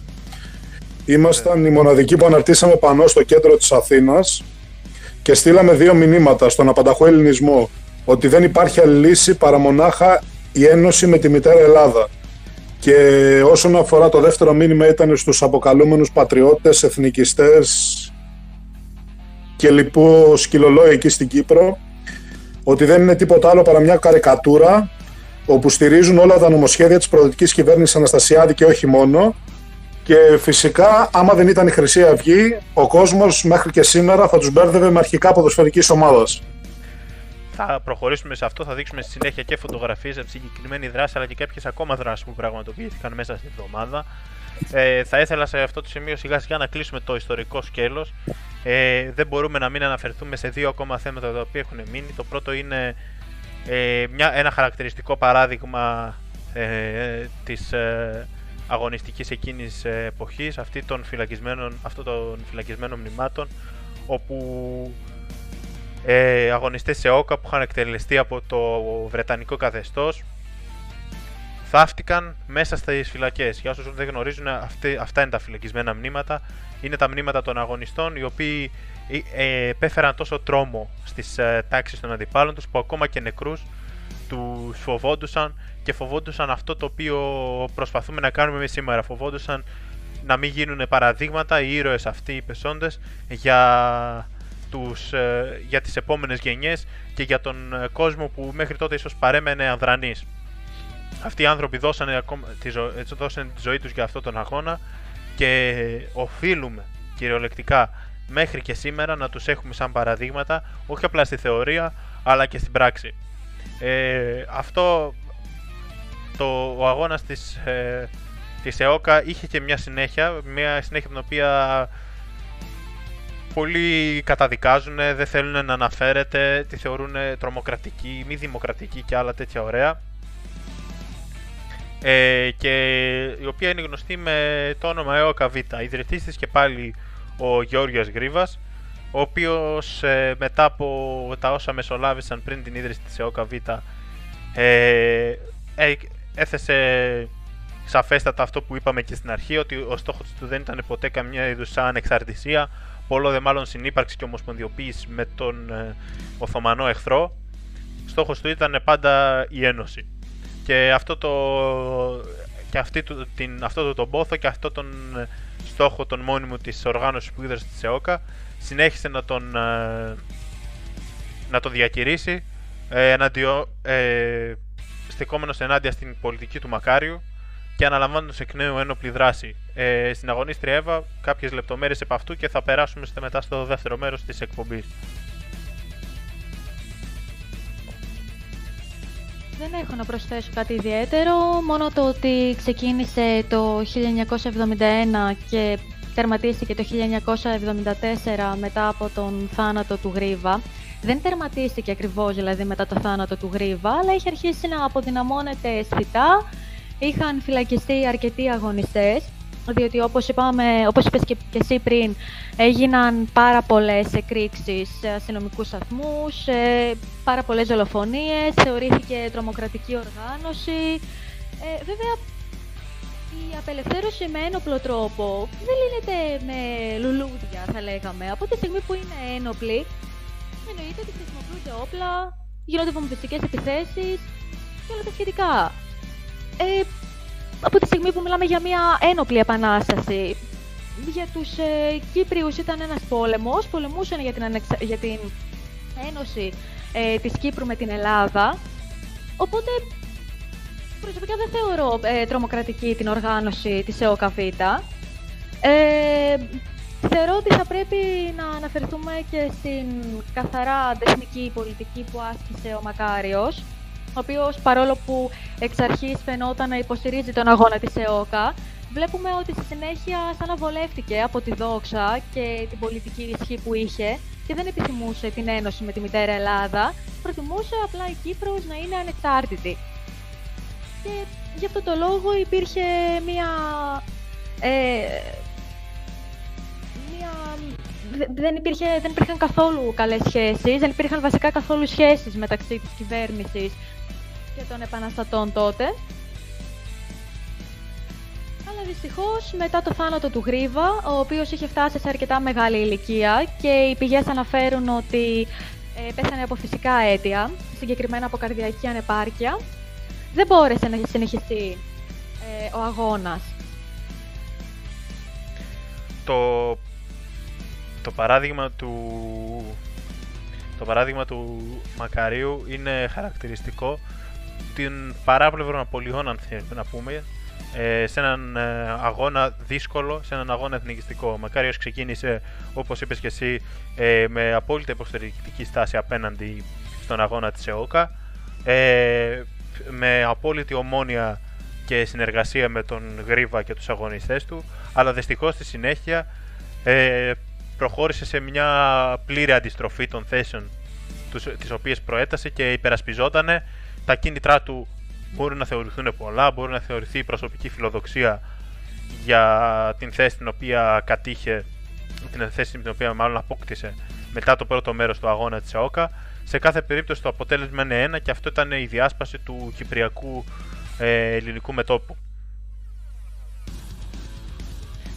Ήμασταν οι μοναδικοί που αναρτήσαμε πανό στο κέντρο της Αθήνας και στείλαμε δύο μηνύματα στον απανταχό ελληνισμό, ότι δεν υπάρχει άλλη λύση παρά μονάχα η ένωση με τη μητέρα Ελλάδα. Και όσον αφορά το δεύτερο μήνυμα, ήταν στους αποκαλούμενους πατριώτες, εθνικιστές και λοιπού σκυλολόι εκεί στην Κύπρο, ότι δεν είναι τίποτα άλλο παρά μια καρικατούρα, όπου στηρίζουν όλα τα νομοσχέδια της προοδευτικής κυβέρνησης Αναστασιάδη και όχι μόνο. Και φυσικά, άμα δεν ήταν η Χρυσή Αυγή, ο κόσμος μέχρι και σήμερα θα τους μπέρδευε με αρχικά ποδοσφαιρικής ομάδας. Θα προχωρήσουμε σε αυτό, θα δείξουμε στη συνέχεια και φωτογραφίες από συγκεκριμένη δράση, αλλά και κάποιες ακόμα δράσεις που πραγματοποιήθηκαν μέσα στην εβδομάδα. Ε, θα ήθελα σε αυτό το σημείο σιγά σιγά να κλείσουμε το ιστορικό σκέλος. Ε, δεν μπορούμε να μην αναφερθούμε σε δύο ακόμα θέματα τα οποία έχουν μείνει. Το πρώτο είναι ε, μια, ένα χαρακτηριστικό παράδειγμα ε, ε, της... Ε, αγωνιστικής εκείνης εποχής, αυτή των φυλακισμένων, αυτό των φυλακισμένων μνημάτων, όπου ε, αγωνιστές σε ΕΟΚΑ που είχαν εκτελεστεί από το βρετανικό καθεστώς θαύτηκαν μέσα στις φυλακές. Για όσους δεν γνωρίζουν, αυτή, αυτά είναι τα φυλακισμένα μνήματα, είναι τα μνήματα των αγωνιστών οι οποίοι ε, ε, πέφεραν τόσο τρόμο στις ε, τάξεις των αντιπάλων τους που ακόμα και νεκρούς τους φοβόντουσαν, και φοβόντουσαν αυτό το οποίο προσπαθούμε να κάνουμε εμείς σήμερα. Φοβόντουσαν να μην γίνουν παραδείγματα οι ήρωες αυτοί, οι πεσόντες, για τους, για τις επόμενες γενιές και για τον κόσμο που μέχρι τότε ίσως παρέμενε αδρανής. Αυτοί οι άνθρωποι δώσανε, ακόμα, τη, ζω, δώσανε τη ζωή τους για αυτόν τον αγώνα και οφείλουμε κυριολεκτικά μέχρι και σήμερα να τους έχουμε σαν παραδείγματα, όχι απλά στη θεωρία αλλά και στην πράξη. Ε, αυτό το, ο αγώνας της, ε, της ΕΟΚΑ είχε και μια συνέχεια, μια συνέχεια την οποία πολλοί καταδικάζουν, δεν θέλουν να αναφέρεται, τη θεωρούν τρομοκρατική, μη δημοκρατική και άλλα τέτοια ωραία. Ε, και η οποία είναι γνωστή με το όνομα ΕΟΚΑ Β. Ιδρυτής της και πάλι ο Γεώργιος Γρίβας, ο οποίος ε, μετά από τα όσα μεσολάβησαν πριν την ίδρυση της ΕΟΚΑ Β, ε, έθεσε σαφέστατα αυτό που είπαμε και στην αρχή, ότι ο στόχος του δεν ήταν ποτέ καμία είδους ανεξαρτησία, πολλό δε μάλλον συνύπαρξη και ομοσπονδιοποίηση με τον ε, Οθωμανό εχθρό. Στόχος του ήταν πάντα η ένωση. Και αυτό το, και αυτή το, την, αυτό το τον πόθο και αυτό τον στόχο τον μόνιμο της οργάνωσης που ίδρυσε της ΕΟΚΑ συνέχισε να τον, να τον διακηρύσει εναντιο, ε, στεκόμενος ενάντια στην πολιτική του Μακάριου και αναλαμβάνοντας εκ νέου ένοπλη δράση. Ε, στην αγωνίστρια Εύα κάποιες λεπτομέρειες επ' αυτού και θα περάσουμε μετά στο δεύτερο μέρος της εκπομπής. Δεν έχω να προσθέσω κάτι ιδιαίτερο, μόνο το ότι ξεκίνησε το χίλια εννιακόσια εβδομήντα ένα και τερματίστηκε το χίλια εννιακόσια εβδομήντα τέσσερα μετά από τον θάνατο του Γρίβα. Δεν τερματίστηκε ακριβώς δηλαδή μετά το θάνατο του Γρίβα, αλλά είχε αρχίσει να αποδυναμώνεται αισθητά, είχαν φυλακιστεί αρκετοί αγωνιστές, διότι όπως, είπαμε, όπως είπες και εσύ πριν, έγιναν πάρα πολλές εκρήξεις σε αστυνομικούς σταθμούς, πάρα πολλές δολοφονίες, θεωρήθηκε τρομοκρατική οργάνωση. Ε, βέβαια, η απελευθέρωση με ένοπλο τρόπο δεν λύνεται με λουλούδια, θα λέγαμε. Από τη στιγμή που είναι ένοπλοι, εννοείται ότι χρησιμοποιούνται όπλα, γίνονται βομβιστικές επιθέσεις και όλα τα σχετικά. Ε, Από τη στιγμή που μιλάμε για μια ένοπλη επανάσταση, για τους ε, Κύπριους ήταν ένας πόλεμος, πολεμούσαν για την, ανεξα... για την ένωση ε, της Κύπρου με την Ελλάδα, οπότε προσωπικά δεν θεωρώ ε, τρομοκρατική την οργάνωση της ΕΟΚΑ Β. Ε, θεωρώ ότι θα πρέπει να αναφερθούμε και στην καθαρά εθνική πολιτική που άσκησε ο Μακάριος, ο οποίος παρόλο που εξ αρχής φαινόταν να υποστηρίζει τον αγώνα της ΕΟΚΑ, βλέπουμε ότι στη συνέχεια σαν να βολεύτηκε από τη δόξα και την πολιτική ισχύ που είχε και δεν επιθυμούσε την ένωση με τη μητέρα Ελλάδα, προτιμούσε απλά η Κύπρος να είναι ανεξάρτητη. Και γι' αυτό το λόγο υπήρχε μία... Ε, μία δεν, υπήρχε, δεν υπήρχαν καθόλου καλές σχέσεις, δεν υπήρχαν βασικά καθόλου σχέσεις μεταξύ της κυβέρνησης και των επαναστατών τότε. Αλλά δυστυχώς μετά το θάνατο του Γρίβα, ο οποίος είχε φτάσει σε αρκετά μεγάλη ηλικία και οι πηγές αναφέρουν ότι ε, πέθανε από φυσικά αίτια, συγκεκριμένα από καρδιακή ανεπάρκεια, δεν μπόρεσε να συνεχιστεί ε, ο αγώνας. Το, το παράδειγμα του... Το παράδειγμα του Μακαρίου είναι χαρακτηριστικό των παράπλευρων απολειών, αν θέλει να πούμε, σε έναν αγώνα δύσκολο, σε έναν αγώνα εθνικιστικό. Ο Μακάριος ξεκίνησε, όπως είπες και εσύ, με απόλυτα υποστηρικτική στάση απέναντι στον αγώνα της ΕΟΚΑ, με απόλυτη ομόνοια και συνεργασία με τον Γρίβα και τους αγωνιστές του, αλλά δυστυχώς στη συνέχεια προχώρησε σε μια πλήρη αντιστροφή των θέσεων τις οποίες προέτασε και υπερασπιζότανε. Τα κίνητρά του μπορούν να θεωρηθούν πολλά, μπορεί να θεωρηθεί η προσωπική φιλοδοξία για την θέση την οποία κατήχε, την θέση την οποία μάλλον απόκτησε μετά το πρώτο μέρος του αγώνα της ΕΟΚΑ. Σε κάθε περίπτωση το αποτέλεσμα είναι ένα και αυτό ήταν η διάσπαση του κυπριακού ε, ελληνικού μετώπου.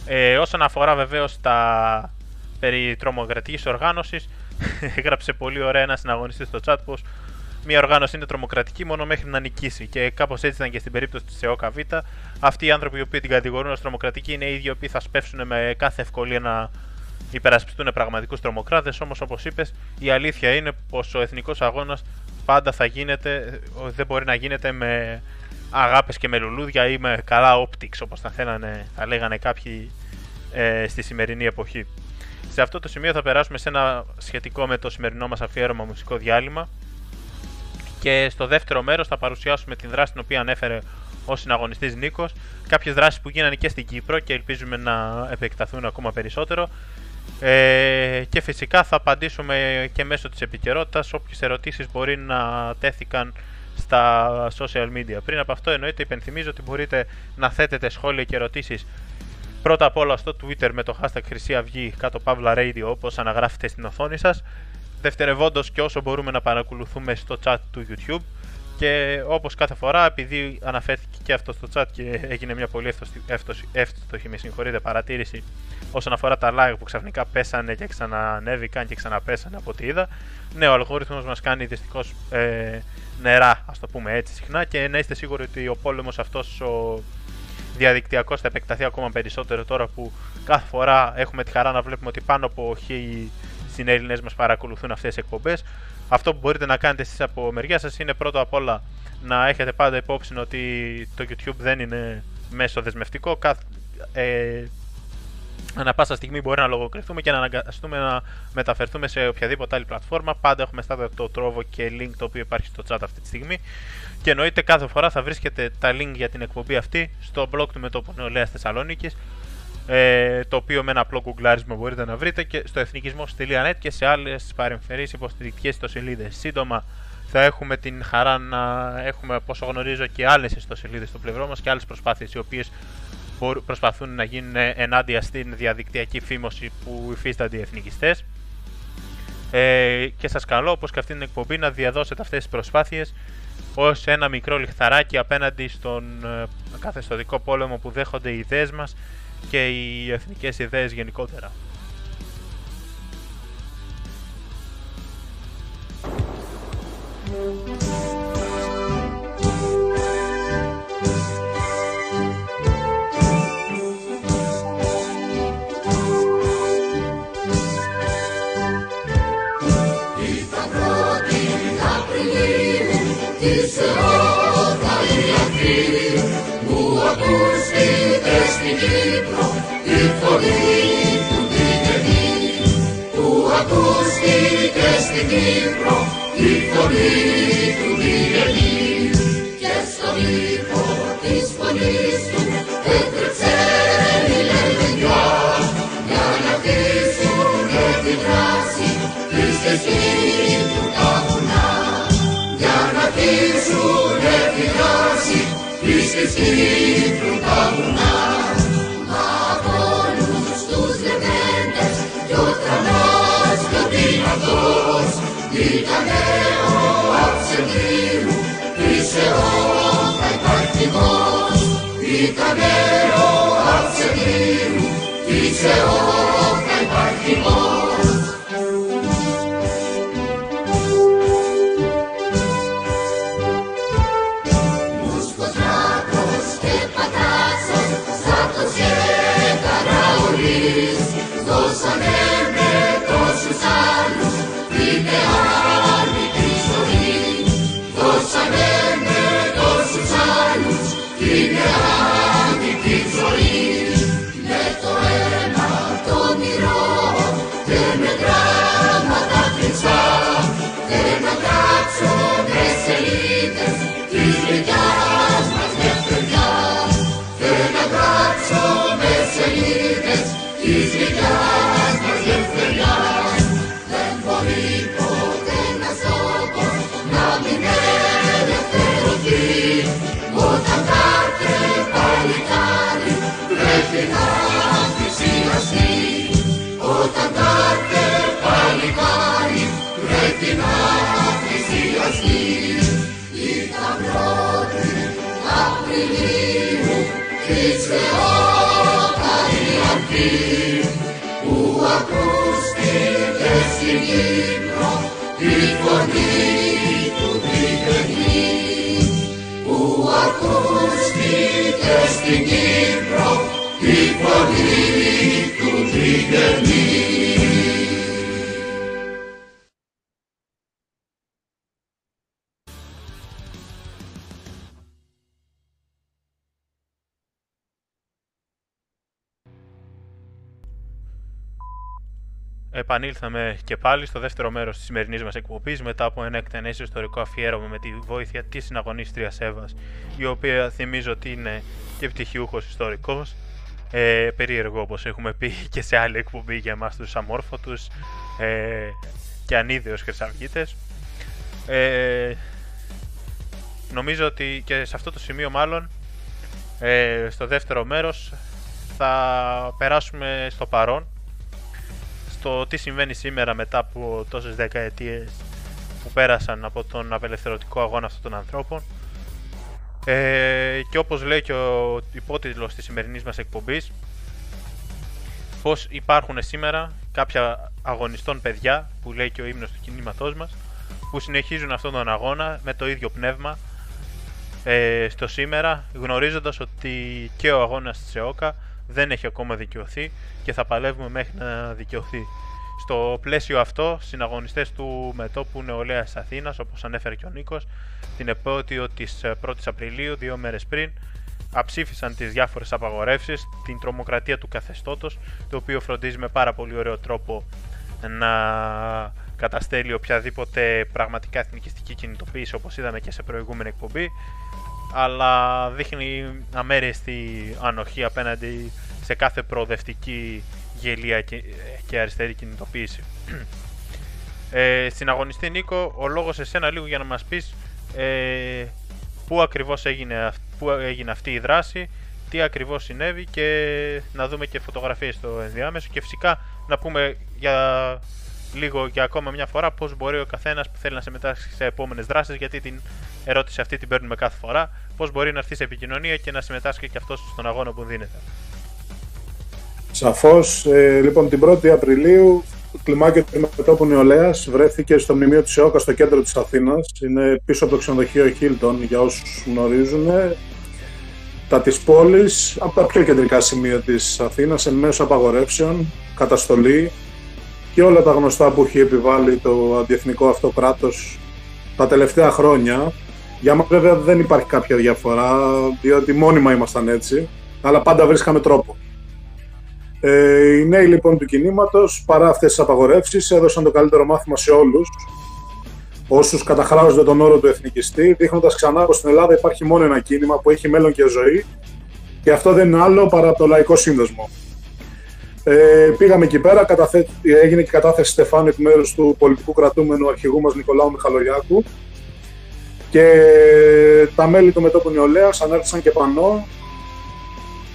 Ε, όσον αφορά βεβαίως τα περί τρομοκρατικής οργάνωσης, έγραψε πολύ ωραία ένας συναγωνιστής στο chat πως μια οργάνωση είναι τρομοκρατική μόνο μέχρι να νικήσει. Και κάπως έτσι ήταν και στην περίπτωση της ΕΟΚΑ Β. Αυτοί οι άνθρωποι οι οποίοι την κατηγορούν ως τρομοκρατική είναι οι ίδιοι οι οποίοι θα σπεύσουν με κάθε ευκολία να υπερασπιστούν πραγματικούς τρομοκράτες, όμως όπως είπες, η αλήθεια είναι πως ο εθνικός αγώνας πάντα θα γίνεται, δεν μπορεί να γίνεται με αγάπες και με λουλούδια ή με καλά optics, όπως θα, θέλανε, θα λέγανε κάποιοι ε, στη σημερινή εποχή. Σε αυτό το σημείο θα περάσουμε σε ένα σχετικό με το σημερινό μας αφιέρωμα μουσικό διάλειμμα και στο δεύτερο μέρος θα παρουσιάσουμε την δράση την οποία ανέφερε ο συναγωνιστής Νίκος, κάποιες δράσεις που γίνανε και στην Κύπρο και ελπίζουμε να επεκταθούν ακόμα περισσότερο ε, και φυσικά θα απαντήσουμε και μέσω της επικαιρότητας όποιες ερωτήσεις μπορεί να τέθηκαν στα social media. Πριν από αυτό εννοείται υπενθυμίζω ότι μπορείτε να θέτετε σχόλια και ερωτήσεις πρώτα απ' όλα στο Twitter με το hashtag Χρυσή Αυγή κάτω παύλα Radio όπως αναγράφετε στην οθόνη σας, δευτερευόντως και όσο μπορούμε να παρακολουθούμε στο chat του YouTube και όπως κάθε φορά επειδή αναφέρθηκε και αυτό στο chat και έγινε μια πολύ εύστοχη, με συγχωρείτε, παρατήρηση όσον αφορά τα like που ξαφνικά πέσανε και ξανανέβηκαν και ξαναπέσανε από ό,τι είδα, ναι, ο αλγόριθμος μας κάνει δυστυχώς ε, νερά, ας το πούμε έτσι συχνά, και να είστε σίγουροι ότι ο πόλεμος αυτός ο διαδικτυακός θα επεκταθεί ακόμα περισσότερο τώρα που κάθε φορά έχουμε τη χαρά να βλέπουμε ότι πάνω από χίλιοι συνέλληνες μας παρακολουθούν αυτές τις εκπομπές. Αυτό που μπορείτε να κάνετε εσείς από μεριά σας είναι πρώτα απ' όλα να έχετε πάντα υπόψη ότι το YouTube δεν είναι μέσο δεσμευτικό. Καθ, ε, ανα πάσα στιγμή μπορεί να λογοκριθούμε και να αναγκαστούμε να μεταφερθούμε σε οποιαδήποτε άλλη πλατφόρμα. Πάντα έχουμε στάδιο το τρόβο και link το οποίο υπάρχει στο chat αυτή τη στιγμή. Και εννοείται κάθε φορά θα βρίσκετε τα link για την εκπομπή αυτή στο blog του Μετώπου Νεολαίας Θεσσαλονίκης, ε, το οποίο με ένα απλό κουγκλάρισμα μπορείτε να βρείτε και στο εθνικισμός τελεία net και σε άλλες παρεμφερείς υποστηρικτικές ιστοσελίδες. Σύντομα θα έχουμε την χαρά να έχουμε, όπως γνωρίζω, και άλλες ιστοσελίδες στο πλευρό μας και άλλες προσπάθειες οι οποίες προσπαθούν να γίνουν ενάντια στην διαδικτυακή φήμωση που υφίστανται οι εθνικιστές. Ε, και σας καλώ, όπως και αυτήν την εκπομπή, να διαδώσετε αυτές τις προσπάθειες ως ένα μικρό λιχθαράκι απέναντι στον καθεστωτικό πόλεμο που δέχονται οι ιδέες μας και οι εθνικές ιδέες γενικότερα. Στην Κύπρο τη φωνή του Διγενή, που ακούστηκε στην Κύπρο τη φωνή του Διγενή, και στον ήχο της φωνής του έτρεξε η λεβενιά για να αφήσουνε τη δράση της σκηνής του τα βουνά, για να αφήσουνε τη δράση της σκηνής του τα βουνά. Ήτανε ο Αυξεντίου της ΕΟΚΑ υπαρκτικός, ήτανε ο Αυξεντίου της ΕΟΚΑ υπαρκτικός. Μουσκοτράτος και Πατάσος, Σάτος και Καραολής, δώσανε με τόσους άλλους την μεγάλη τη ζωή, δώσανε με τόσους άλλους την μεγάλη τη ζωή, με το αίμα το μυρό και με γράμματα χρυσά, δεν αγράψουνε σελίδες της δικιάς μας νεφτεριάς, δεν αγράψουνε σελίδες της δικιάς μας νεφτεριάς. Ποτέ ένας τόπος να μην ελευθερωθεί, όταν κάθε παλικάρι πρέπει να θυσιαστεί, όταν κάθε παλικάρι πρέπει να θυσιαστεί. Ήταν πρώτη Απριλίου της ΕΟΚΑ η αρχή που ακούστηκε στην Κύπρο τη φωνή του Διγενή, που ακούστηκε στην Κύπρο τη φωνή του Διγενή. Επανήλθαμε και πάλι στο δεύτερο μέρος της σημερινής μας εκπομπής μετά από ένα εκτενές ιστορικό αφιέρωμα με τη βοήθεια της συναγωνίστριας Εύας, η οποία θυμίζω ότι είναι και πτυχιούχος ιστορικός. Ε, περίεργο, όπως έχουμε πει και σε άλλη εκπομπή για εμάς τους αμόρφωτους ε, και ανίδεους χρυσαυγίτες. Ε, νομίζω ότι και σε αυτό το σημείο μάλλον, ε, στο δεύτερο μέρος, θα περάσουμε στο παρόν, στο τι συμβαίνει σήμερα μετά από τόσες δεκαετίες που πέρασαν από τον απελευθερωτικό αγώνα αυτών των ανθρώπων. Ε, και όπως λέει και ο υπότιτλος της σημερινής μας εκπομπής, πως υπάρχουν σήμερα κάποια αγωνιστών παιδιά, που λέει και ο ύμνος του κινήματός μας, που συνεχίζουν αυτόν τον αγώνα με το ίδιο πνεύμα ε, στο σήμερα, γνωρίζοντας ότι και ο αγώνας της ΕΟΚΑ δεν έχει ακόμα δικαιωθεί και θα παλεύουμε μέχρι να δικαιωθεί. Στο πλαίσιο αυτό, συναγωνιστές του Μετώπου Νεολαίας Αθήνας, όπως ανέφερε και ο Νίκος, την επέτειο της πρώτης Απριλίου, δύο μέρες πριν, αψήφισαν τις διάφορες απαγορεύσεις, την τρομοκρατία του καθεστώτος, το οποίο φροντίζει με πάρα πολύ ωραίο τρόπο να καταστέλει οποιαδήποτε πραγματικά εθνικιστική κινητοποίηση, όπως είδαμε και σε προηγούμενη εκπομπή, αλλά δείχνει αμέριστη ανοχή απέναντι σε κάθε προοδευτική γελία και αριστερή κινητοποίηση. ε, Συναγωνιστή Νίκο, ο λόγος σε εσένα λίγο για να μας πεις ε, πού ακριβώς έγινε, πού έγινε αυτή η δράση, τι ακριβώς συνέβη, και να δούμε και φωτογραφίες στο ενδιάμεσο, και φυσικά να πούμε για λίγο και ακόμα μια φορά πώς μπορεί ο καθένας που θέλει να συμμετάσχει σε επόμενες δράσεις, γιατί την ερώτηση αυτή την παίρνουμε κάθε φορά, πώς μπορεί να έρθει σε επικοινωνία και να συμμετάσχει και αυτός στον αγώνα που δίνεται. Σαφώς, ε, λοιπόν, την πρώτη Απριλίου το κλιμάκιο του Μετώπου Νεολαίας βρέθηκε στο μνημείο της ΕΟΚΑ στο κέντρο της Αθήνας. Είναι πίσω από το ξενοδοχείο Χίλτον, για όσους γνωρίζουν, τα της πόλης, από τα πιο κεντρικά σημεία της Αθήνας, εν μέσω απαγορεύσεων, καταστολή και όλα τα γνωστά που έχει επιβάλει το αντιεθνικό αυτό κράτος τα τελευταία χρόνια. Για μας βέβαια δεν υπάρχει κάποια διαφορά, διότι μόνιμα ήμασταν έτσι, αλλά πάντα βρίσκαμε τρόπο. Ε, οι νέοι λοιπόν του κινήματος, παρά αυτές τις απαγορεύσεις, έδωσαν το καλύτερο μάθημα σε όλους όσους καταχράζονται τον όρο του εθνικιστή, δείχνοντας ξανά πως στην Ελλάδα υπάρχει μόνο ένα κίνημα που έχει μέλλον και ζωή, και αυτό δεν είναι άλλο παρά το Λαϊκό Σύνδεσμο. Ε, πήγαμε εκεί πέρα, καταθε... έγινε και κατάθεση στεφάνου εκ μέρους του πολιτικού κρατούμενου αρχηγού μας Νικολάου Μιχαλογιάκου, και τα μέλη του Μετώπου Νεολαίας ανάρτησαν και πανό,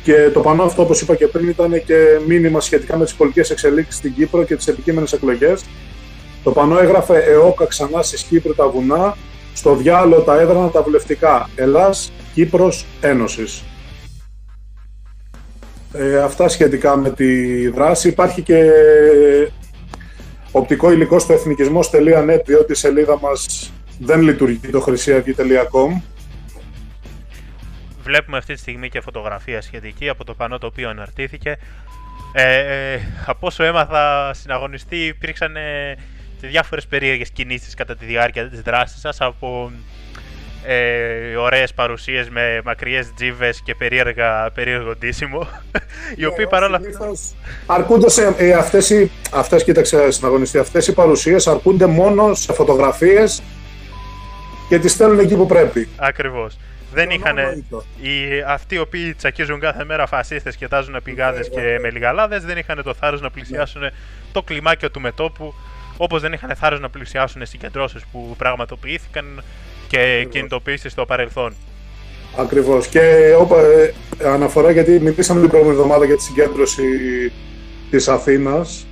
και το πανό αυτό, όπως είπα και πριν, ήταν και μήνυμα σχετικά με τις πολιτικές εξελίξεις στην Κύπρο και τις επικείμενες εκλογές. Το πανό έγραφε «ΕΟΚΑ ξανά στις Κύπρου τα βουνά, στο διάολο τα έδρανα τα βουλευτικά, Ελλάς, Κύπρος, Ένωσης». Ε, αυτά σχετικά με τη δράση. Υπάρχει και οπτικό υλικό στο εθνικισμός τελεία net, διότι η σελίδα μας δεν λειτουργεί, το χρυσή αυγή τελεία com. Βλέπουμε αυτή τη στιγμή και φωτογραφία σχετική από το πανό το οποίο αναρτήθηκε. Ε, από όσο έμαθα, συναγωνιστή, υπήρξαν ε, διάφορες περίεργες κινήσεις κατά τη διάρκεια της δράσης σας, από ε, ωραίες παρουσίες με μακριές τζίβες και περίεργα, περίεργο ντύσιμο, οι οποίοι παρόλα αυτά... Ε, αυτές, οι, αυτές, κοίταξε, συναγωνιστή, αυτές οι παρουσίες αρκούνται μόνο σε φωτογραφίες και τις στέλνουν εκεί που πρέπει. Ακριβώς. Δεν είχαν οι, αυτοί οι οποίοι τσακίζουν κάθε μέρα φασίστες και τάζουν πηγάδες και, και μελιγαλάδες, δεν είχαν το θάρρος να πλησιάσουν το κλιμάκιο του Μετώπου, όπως δεν είχαν θάρρος να πλησιάσουν συγκεντρώσεις που πραγματοποιήθηκαν και κινητοποίησεις στο παρελθόν. Ακριβώς. Και όπα, ε, αναφορά, γιατί μιλήσαμε την προηγούμενη εβδομάδα για τη συγκέντρωση της Αθήνας,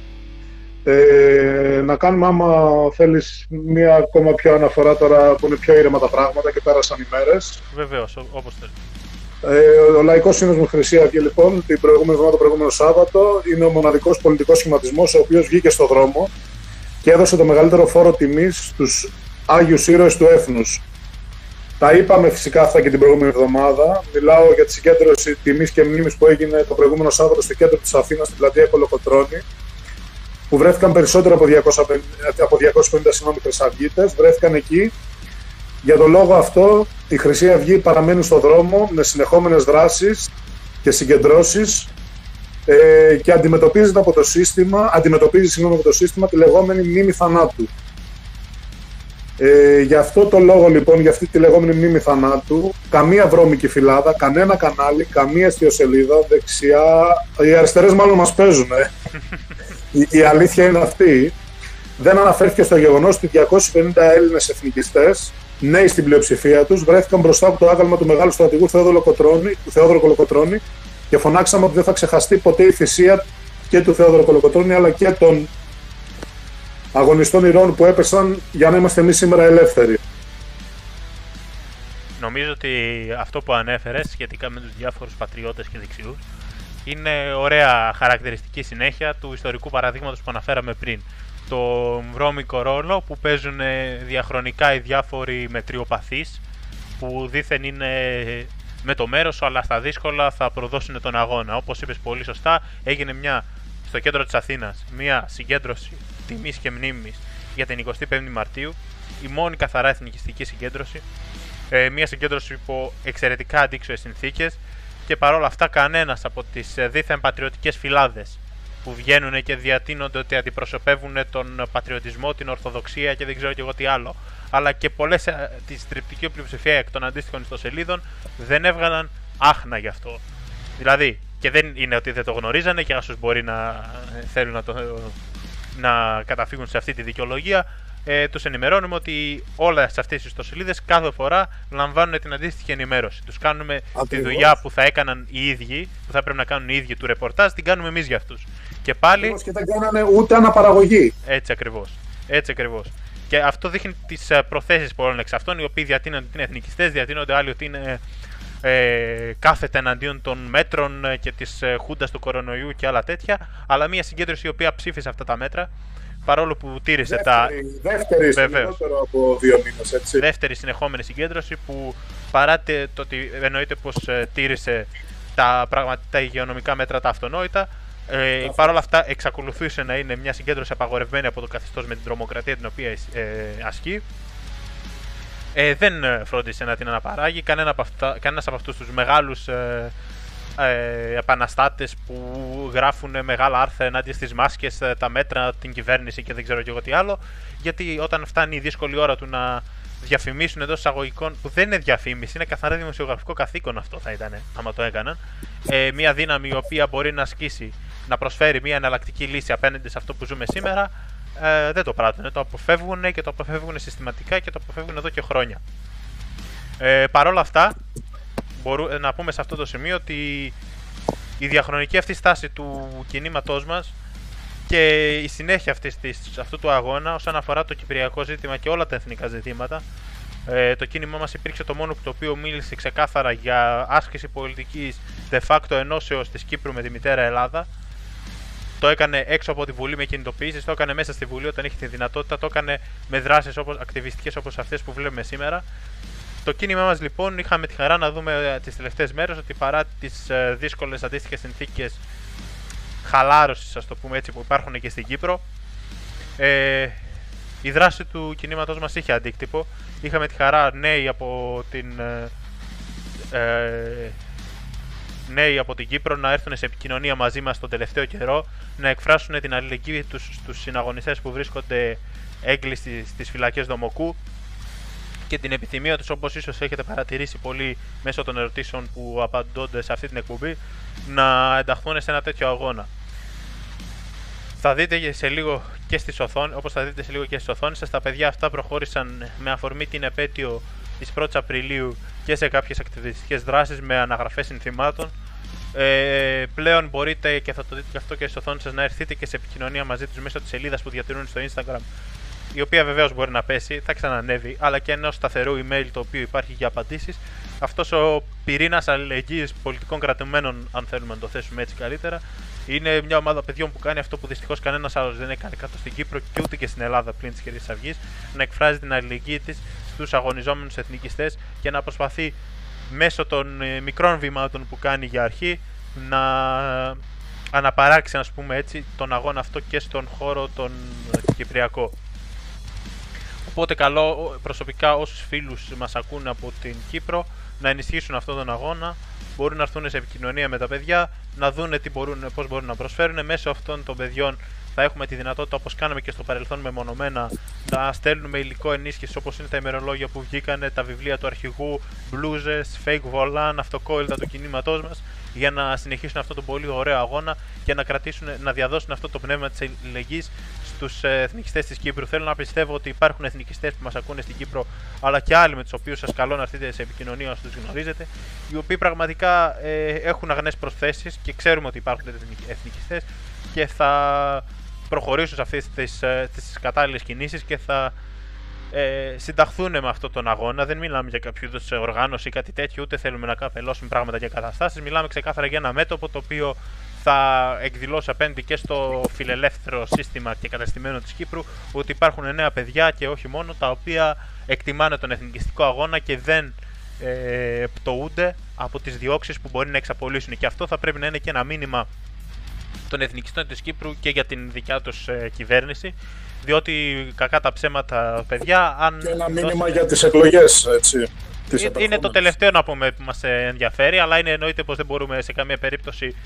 Ε, να κάνουμε, άμα θέλεις, μία ακόμα πιο αναφορά τώρα που είναι πιο ήρεμα τα πράγματα και πέρασαν οι μέρες. Βεβαίως, όπως θέλει. Ε, ο Λαϊκός Σύνδεσμος Χρυσή Αυγή, λοιπόν, την προηγούμενη εβδομάδα, το προηγούμενο Σάββατο, είναι ο μοναδικός πολιτικός σχηματισμός ο οποίος βγήκε στο δρόμο και έδωσε το μεγαλύτερο φόρο τιμής στους Άγιους ήρωες του έθνους. Τα είπαμε φυσικά αυτά και την προηγούμενη εβδομάδα. Μιλάω για τη συγκέντρωση τιμής και μνήμης που έγινε το προηγούμενο Σάββατο στο κέντρο της Αθήνας, στην πλατεία Κολοκοτρώνη, που βρέθηκαν περισσότερο από διακόσιοι πενήντα χρυσαυγίτες. Βρέθηκαν εκεί. Για τον λόγο αυτό, η Χρυσή Αυγή παραμένει στον δρόμο με συνεχόμενες δράσεις και συγκεντρώσεις ε, και αντιμετωπίζεται από το σύστημα, αντιμετωπίζει συγγνώμη, από το σύστημα τη λεγόμενη μνήμη θανάτου. Ε, γι' αυτό το λόγο λοιπόν, για αυτή τη λεγόμενη μνήμη θανάτου, καμία βρώμικη φυλάδα, κανένα κανάλι, καμία ιστιοσελίδα, δεξιά, οι αριστερές μάλλον μας παίζουν, ε. η, η αλήθεια είναι αυτή. Δεν αναφέρθηκε στο γεγονός ότι διακόσιοι πενήντα Έλληνες εθνικιστές, νέοι στην πλειοψηφία τους, βρέθηκαν μπροστά από το άγαλμα του μεγάλου στρατηγού Θεόδωρου Κολοκοτρώνη και φωνάξαμε ότι δεν θα ξεχαστεί ποτέ η θυσία και του Θεόδωρου Κολοκοτρώνη αλλά και των αγωνιστών ηρών που έπεσαν για να είμαστε εμείς σήμερα ελεύθεροι. Νομίζω ότι αυτό που ανέφερες σχετικά με τους διάφορους πατριώτες και δεξιούς είναι ωραία χαρακτηριστική συνέχεια του ιστορικού παραδείγματος που αναφέραμε πριν. Το βρώμικο ρόλο που παίζουν διαχρονικά οι διάφοροι μετριοπαθείς που δήθεν είναι με το μέρος, αλλά στα δύσκολα θα προδώσουν τον αγώνα. Όπως είπες πολύ σωστά, έγινε μια, στο κέντρο της Αθήνας μια συγκέντρωση τιμής και μνήμης για την εικοστή πέμπτη Μαρτίου, η μόνη καθαρά εθνικιστική συγκέντρωση, μια συγκέντρωση υπό εξαιρετικά αντίξωες συνθήκες και παρόλα αυτά κανένας από τις δήθεν πατριωτικές φυλάδες που βγαίνουν και διατείνονται ότι αντιπροσωπεύουν τον πατριωτισμό, την ορθοδοξία και δεν ξέρω και εγώ τι άλλο, αλλά και πολλές τη τριπτική πλειοψηφία εκ των αντίστοιχων ιστοσελίδων δεν έβγαλαν άχνα γι' αυτό. Δηλαδή, και δεν είναι ότι δεν το γνωρίζανε και άσως μπορεί να θέλουν να, το, να καταφύγουν σε αυτή τη δικαιολογία, ε, τους ενημερώνουμε ότι όλες αυτές οι ιστοσελίδες κάθε φορά λαμβάνουν την αντίστοιχη ενημέρωση. Τους κάνουμε Ακριβώς. τη δουλειά που θα έκαναν οι ίδιοι, που θα έπρεπε να κάνουν οι ίδιοι του ρεπορτάζ, την κάνουμε εμείς για αυτούς. Και πάλι. Και δεν κάνανε ούτε αναπαραγωγή. Έτσι ακριβώς. Έτσι ακριβώς. Και αυτό δείχνει τις προθέσεις πολλών εξ αυτών, οι οποίοι διατείνονται ότι είναι εθνικιστές, διατείνονται άλλοι ότι είναι ε, κάθετα εναντίον των μέτρων και της χούντας του κορονοϊού και άλλα τέτοια. Αλλά μια συγκέντρωση η οποία ψήφισε αυτά τα μέτρα, παρόλο που τήρησε δεύτερη, τα. Δεύτερη, συνεχόμενη από δύο μήνες, έτσι. Δεύτερη συνεχόμενη συγκέντρωση που παρά το ότι εννοείται πως τήρησε τα, τα υγειονομικά μέτρα τα αυτονόητα. Ε, Παρ' όλα αυτά, εξακολουθούσε να είναι μια συγκέντρωση απαγορευμένη από το καθεστώς με την τρομοκρατία την οποία ε, ασκεί. Ε, δεν φρόντισε να την αναπαράγει. Κανένα από αυτά, κανένας από αυτούς τους μεγάλους ε, ε, επαναστάτες που γράφουν μεγάλα άρθρα ενάντια στις μάσκες, τα μέτρα, την κυβέρνηση και δεν ξέρω και εγώ τι άλλο. Γιατί όταν φτάνει η δύσκολη ώρα του να διαφημίσουν εντός εισαγωγικών, που δεν είναι διαφήμιση, είναι καθαρά δημοσιογραφικό καθήκον αυτό θα ήταν, άμα το έκαναν, ε, μια δύναμη η οποία μπορεί να ασκήσει, να προσφέρει μια εναλλακτική λύση απέναντι σε αυτό που ζούμε σήμερα, ε, δεν το πράττουν. Το αποφεύγουν και το αποφεύγουν συστηματικά και το αποφεύγουν εδώ και χρόνια. Ε, Παρ' όλα αυτά, μπορούμε να πούμε σε αυτό το σημείο ότι η διαχρονική αυτή στάση του κινήματός μας και η συνέχεια αυτής της, αυτού του αγώνα όσον αφορά το κυπριακό ζήτημα και όλα τα εθνικά ζητήματα, ε, το κίνημά μας υπήρξε το μόνο το οποίο μίλησε ξεκάθαρα για άσκηση πολιτικής de facto ενώσεως της Κύπρου με τη μητέρα Ελλάδα. Το έκανε έξω από τη Βουλή με κινητοποιήσεις, το έκανε μέσα στη Βουλή όταν είχε τη δυνατότητα, το έκανε με δράσεις όπως, ακτιβιστικές όπως αυτές που βλέπουμε σήμερα. Το κίνημά μας λοιπόν, είχαμε τη χαρά να δούμε τις τελευταίες μέρες ότι παρά τις ε, δύσκολες αντίστοιχες συνθήκες χαλάρωσης, ας το πούμε έτσι, που υπάρχουν και στην Κύπρο, ε, η δράση του κινήματος μας είχε αντίκτυπο. Είχαμε τη χαρά νέοι από την ε, νέοι από την Κύπρο να έρθουν σε επικοινωνία μαζί μας τον τελευταίο καιρό, να εκφράσουν την αλληλεγγύη τους στους συναγωνιστές που βρίσκονται έγκλειστοι στις φυλακές Δομοκού και την επιθυμία τους, όπως ίσως έχετε παρατηρήσει πολύ μέσω των ερωτήσεων που απαντώνται σε αυτή την εκπομπή, να ενταχθούν σε ένα τέτοιο αγώνα. Θα δείτε σε λίγο και στις οθόνες, όπως θα δείτε σε λίγο και στις οθόνες σας, τα παιδιά αυτά προχώρησαν με αφορμή την επέτειο της πρώτης Απριλίου και σε κάποιες ακτιβιστικές δράσεις με αναγραφές συνθημάτων. Ε, πλέον μπορείτε, και θα το δείτε και αυτό και στις οθόνες σας, να έρθετε και σε επικοινωνία μαζί τους μέσω της σελίδας που διατηρούν στο Instagram, η οποία βεβαίως μπορεί να πέσει, θα ξανανεύει, αλλά και ενός σταθερού email το οποίο υπάρχει για απαντήσεις. Αυτός ο πυρήνας αλληλεγγύης πολιτικών κρατουμένων, αν θέλουμε να το θέσουμε έτσι καλύτερα, είναι μια ομάδα παιδιών που κάνει αυτό που δυστυχώς κανένας άλλος δεν έκανε κάτω στην Κύπρο και ούτε και στην Ελλάδα πλην της Χρυσής Αυγής, να εκφράζει την αλληλεγγύη της τους αγωνιζόμενους εθνικιστές και να προσπαθεί μέσω των μικρών βημάτων που κάνει για αρχή να αναπαράξει, ας πούμε έτσι, τον αγώνα αυτό και στον χώρο τον κυπριακό. Οπότε καλό προσωπικά όσους φίλους μας ακούν από την Κύπρο να ενισχύσουν αυτόν τον αγώνα, μπορούν να έρθουν σε επικοινωνία με τα παιδιά, να δούνε τι μπορούν, πώς μπορούν να προσφέρουν. Μέσω αυτών των παιδιών θα έχουμε τη δυνατότητα, όπως κάναμε και στο παρελθόν μεμονωμένα, να στέλνουμε υλικό ενίσχυση, όπως είναι τα ημερολόγια που βγήκανε, τα βιβλία του αρχηγού, μπλούζες, fake volan, αυτοκόλλητα του κινήματός μας, για να συνεχίσουν αυτό τον πολύ ωραίο αγώνα και να, κρατήσουν, να διαδώσουν αυτό το πνεύμα της αλληλεγγύης στους εθνικιστές της Κύπρου. Θέλω να πιστεύω ότι υπάρχουν εθνικιστές που μας ακούνε στην Κύπρο, αλλά και άλλοι με τους οποίους σας καλώ να έρθετε σε επικοινωνία όσο τους γνωρίζετε, οι οποίοι πραγματικά ε, έχουν αγνές προσθέσεις και ξέρουμε ότι υπάρχουν εθνικιστές και θα προχωρήσουν σε αυτές τις, τις κατάλληλες κινήσεις και θα ε, συνταχθούν με αυτόν τον αγώνα. Δεν μιλάμε για κάποιο είδους οργάνωση ή κάτι τέτοιο, ούτε θέλουμε να καπελώσουμε πράγματα για καταστάσεις. Μιλάμε ξεκάθαρα για ένα μέτωπο το οποίο θα εκδηλώσει απέναντι και στο φιλελεύθερο σύστημα και καταστημένο της Κύπρου ότι υπάρχουν νέα παιδιά και όχι μόνο, τα οποία εκτιμάνε τον εθνικιστικό αγώνα και δεν ε, πτωούνται από τις διώξεις που μπορεί να εξαπολύσουν. Και αυτό θα πρέπει να είναι και ένα μήνυμα των εθνικιστών της Κύπρου και για την δικιά τους ε, κυβέρνηση, διότι κακά τα ψέματα, παιδιά, αν... Και ένα μήνυμα δώσετε... για τις εκλογές, έτσι. Είναι, είναι το τελευταίο να πούμε που μας ενδιαφέρει, αλλά είναι εννοείται πως δεν μπορούμε σε καμία περίπτωση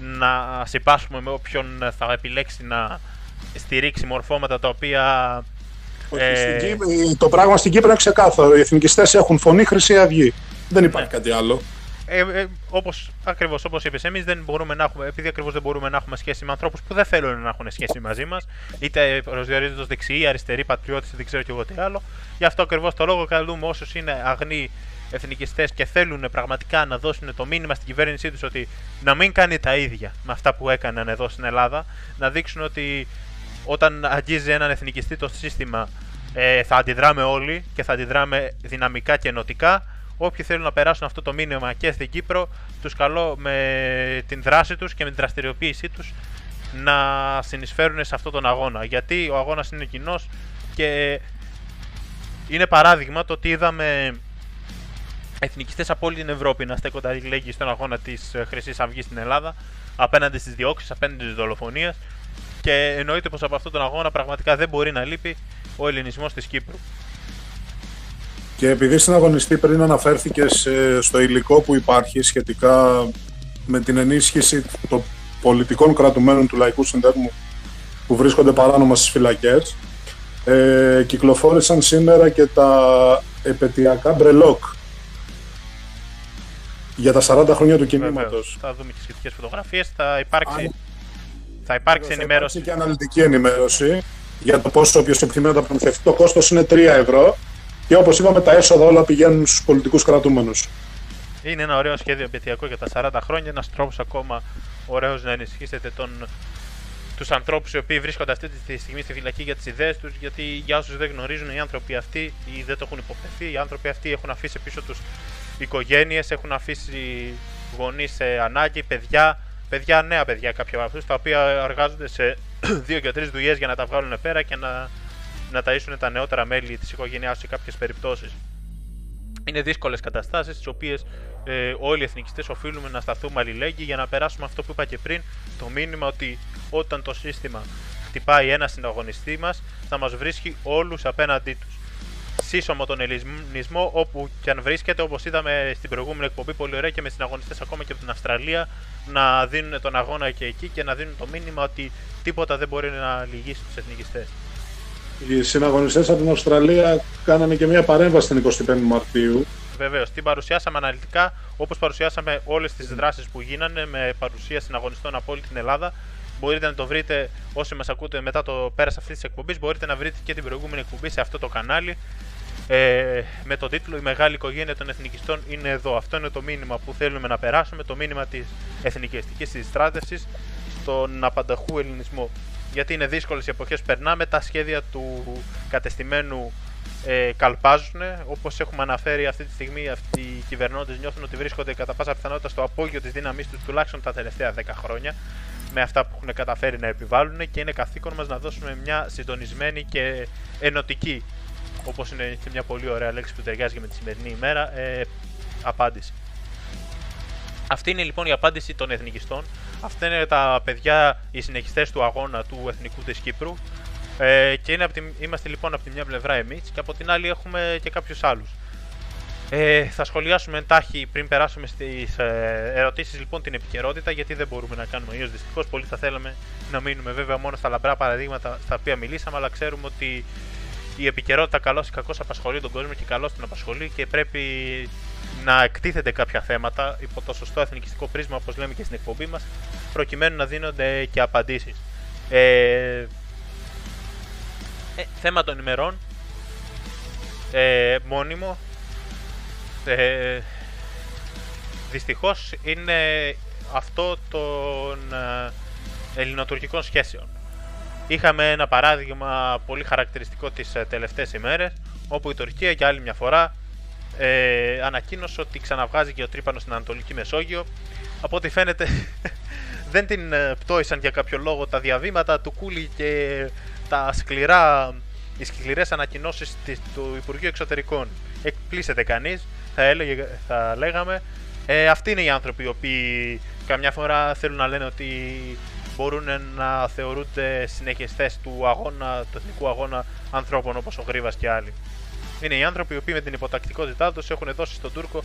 να συμπάσχουμε με όποιον θα επιλέξει να στηρίξει μορφώματα τα οποία... Ε... Κύπρο, το πράγμα στην Κύπρο είναι ξεκάθαρο. Οι εθνικιστές έχουν φωνή, Χρυσή Αυγή. Δεν υπάρχει ναι. κάτι άλλο. Ε, ε, όπως, ακριβώς όπως είπες, εμείς δεν μπορούμε να έχουμε, επειδή ακριβώς δεν μπορούμε να έχουμε σχέση με ανθρώπους που δεν θέλουν να έχουν σχέση μαζί μας, είτε προσδιορίζονται ως δεξιοί, αριστεροί, πατριώτες, δεν ξέρω κι εγώ τι άλλο. Γι' αυτό ακριβώς το λόγο καλούμε όσους είναι αγνοί εθνικιστές και θέλουν πραγματικά να δώσουν το μήνυμα στην κυβέρνησή τους ότι να μην κάνει τα ίδια με αυτά που έκαναν εδώ στην Ελλάδα, να δείξουν ότι όταν αγγίζει έναν εθνικιστή το σύστημα ε, θα αντιδράμε όλοι και θα αντιδράμε δυναμικά και ενωτικά. Όποιοι θέλουν να περάσουν αυτό το μήνυμα και στην Κύπρο, τους καλώ με την δράση τους και με την δραστηριοποίησή τους να συνεισφέρουν σε αυτόν τον αγώνα. Γιατί ο αγώνας είναι κοινός και είναι παράδειγμα το ότι είδαμε εθνικιστές από όλη την Ευρώπη να στέκονται αλληλέγγυοι στον αγώνα της Χρυσής Αυγής στην Ελλάδα, απέναντι στις διώξεις, απέναντι στις δολοφονίες. Και εννοείται πως από αυτόν τον αγώνα πραγματικά δεν μπορεί να λείπει ο ελληνισμός της Κύπρου. Και επειδή στην αγωνιστή πριν αναφέρθηκες στο υλικό που υπάρχει σχετικά με την ενίσχυση των πολιτικών κρατουμένων του Λαϊκού Συνδέσμου που βρίσκονται παράνομα στις φυλακές, ε, κυκλοφόρησαν σήμερα και τα επαιτειακά μπρελόκ για τα σαράντα χρόνια του κινήματος. Θα δούμε τις σχετικές φωτογραφίες, θα υπάρξει, Αν... θα υπάρξει θα ενημέρωση. Θα υπάρξει και αναλυτική ενημέρωση για το πόσο όποιος επιθυμεί να προμηθευτεί. Το κόστος είναι τρία ευρώ. Και όπως είπαμε, τα έσοδα όλα πηγαίνουν στους πολιτικούς κρατούμενους. Είναι ένα ωραίο σχέδιο επαιτειακό για τα σαράντα χρόνια. Ένας τρόπος ακόμα ωραίος να ενισχύσετε τον... τους ανθρώπους οι οποίοι βρίσκονται αυτή τη στιγμή στη φυλακή για τις ιδέες τους. Γιατί για όσους δεν γνωρίζουν, οι άνθρωποι αυτοί ή δεν το έχουν υποφερθεί, οι άνθρωποι αυτοί έχουν αφήσει πίσω τους οικογένειες, έχουν αφήσει γονείς σε ανάγκη, παιδιά, παιδιά νέα παιδιά, κάποια από αυτούς τα οποία εργάζονται σε δύο και τρεις δουλειές για να τα βγάλουν πέρα και να. να ταΐσουν τα νεότερα μέλη της οικογένειάς σε κάποιες περιπτώσεις. Είναι δύσκολες καταστάσεις, τις οποίες ε, όλοι οι εθνικιστές οφείλουμε να σταθούμε αλληλέγγυοι για να περάσουμε αυτό που είπα και πριν, το μήνυμα ότι όταν το σύστημα χτυπάει ένα συναγωνιστή μας, θα μας βρίσκει όλους απέναντί τους. Σύσσωμο τον ελληνισμό όπου και αν βρίσκεται, όπως είδαμε στην προηγούμενη εκπομπή πολύ ωραία και με συναγωνιστές ακόμα και από την Αυστραλία να δίνουν τον αγώνα και εκεί και να δίνουν το μήνυμα ότι τίποτα δεν μπορεί να λυγίσει τους εθνικιστές. Οι συναγωνιστές από την Αυστραλία κάνανε και μια παρέμβαση την εικοστή πέμπτη Μαρτίου. Βεβαίως, την παρουσιάσαμε αναλυτικά, όπως παρουσιάσαμε όλες τις δράσεις που γίνανε με παρουσία συναγωνιστών από όλη την Ελλάδα. Μπορείτε να το βρείτε, όσοι μας ακούτε μετά το πέρας αυτής της εκπομπής, μπορείτε να βρείτε και την προηγούμενη εκπομπή σε αυτό το κανάλι ε, με τον τίτλο «Η μεγάλη οικογένεια των εθνικιστών είναι εδώ». Αυτό είναι το μήνυμα που θέλουμε να περάσουμε, το μήνυμα της εθνικιστικής συστράτευσης στον απανταχού ελληνισμό. Γιατί είναι δύσκολες οι εποχές που περνάμε, τα σχέδια του κατεστημένου ε, καλπάζουν. Όπως έχουμε αναφέρει, αυτή τη στιγμή αυτοί οι κυβερνώντες νιώθουν ότι βρίσκονται κατά πάσα πιθανότητα στο απόγειο της δύναμής τους τουλάχιστον τα τελευταία δέκα χρόνια, με αυτά που έχουν καταφέρει να επιβάλλουν, και είναι καθήκον μας να δώσουμε μια συντονισμένη και ενωτική όπως είναι και μια πολύ ωραία λέξη που ταιριάζει με τη σημερινή ημέρα, ε, απάντηση. Αυτή είναι λοιπόν η απάντηση των εθνικιστών. Αυτά είναι τα παιδιά, οι συνεχιστές του αγώνα του Εθνικού της Κύπρου. Ε, και είναι από τη, είμαστε λοιπόν από τη μια πλευρά εμείς και από την άλλη έχουμε και κάποιους άλλους. Ε, θα σχολιάσουμε εντάχει πριν περάσουμε στις ε, ερωτήσεις λοιπόν την επικαιρότητα, γιατί δεν μπορούμε να κάνουμε ίως δυστυχώς. Πολύ θα θέλαμε να μείνουμε βέβαια μόνο στα λαμπρά παραδείγματα στα οποία μιλήσαμε, αλλά ξέρουμε ότι η επικαιρότητα καλώς ή κακώς απασχολεί τον κόσμο και καλώς την απασχολεί και πρέπει να εκτίθενται κάποια θέματα υπό το σωστό εθνικιστικό πρίσμα, όπως λέμε και στην εκπομπή μας, προκειμένου να δίνονται και απαντήσεις. Ε, ε, θέμα των ημερών, ε, μόνιμο, ε, δυστυχώς είναι αυτό των ελληνοτουρκικών σχέσεων. Είχαμε ένα παράδειγμα πολύ χαρακτηριστικό τις τελευταίες ημέρες, όπου η Τουρκία για άλλη μια φορά ε, ανακοίνωσε ότι ξαναβγάζει και ο τρύπανο στην Ανατολική Μεσόγειο. Από ό,τι φαίνεται δεν την πτώησαν για κάποιο λόγο τα διαβήματα του Κούλι και τα σκληρά, οι σκληρές ανακοινώσεις του Υπουργείου Εξωτερικών. Εκπλήσεται κανείς, θα, έλεγε, θα λέγαμε. Ε, αυτοί είναι οι άνθρωποι οι οποίοι καμιά φορά θέλουν να λένε ότι μπορούν να θεωρούνται συνεχιστές του αγώνα, του εθνικού αγώνα ανθρώπων όπως ο Γρίβας και άλλοι. Είναι οι άνθρωποι οι οποίοι με την υποτακτικότητά τους έχουν δώσει στον Τούρκο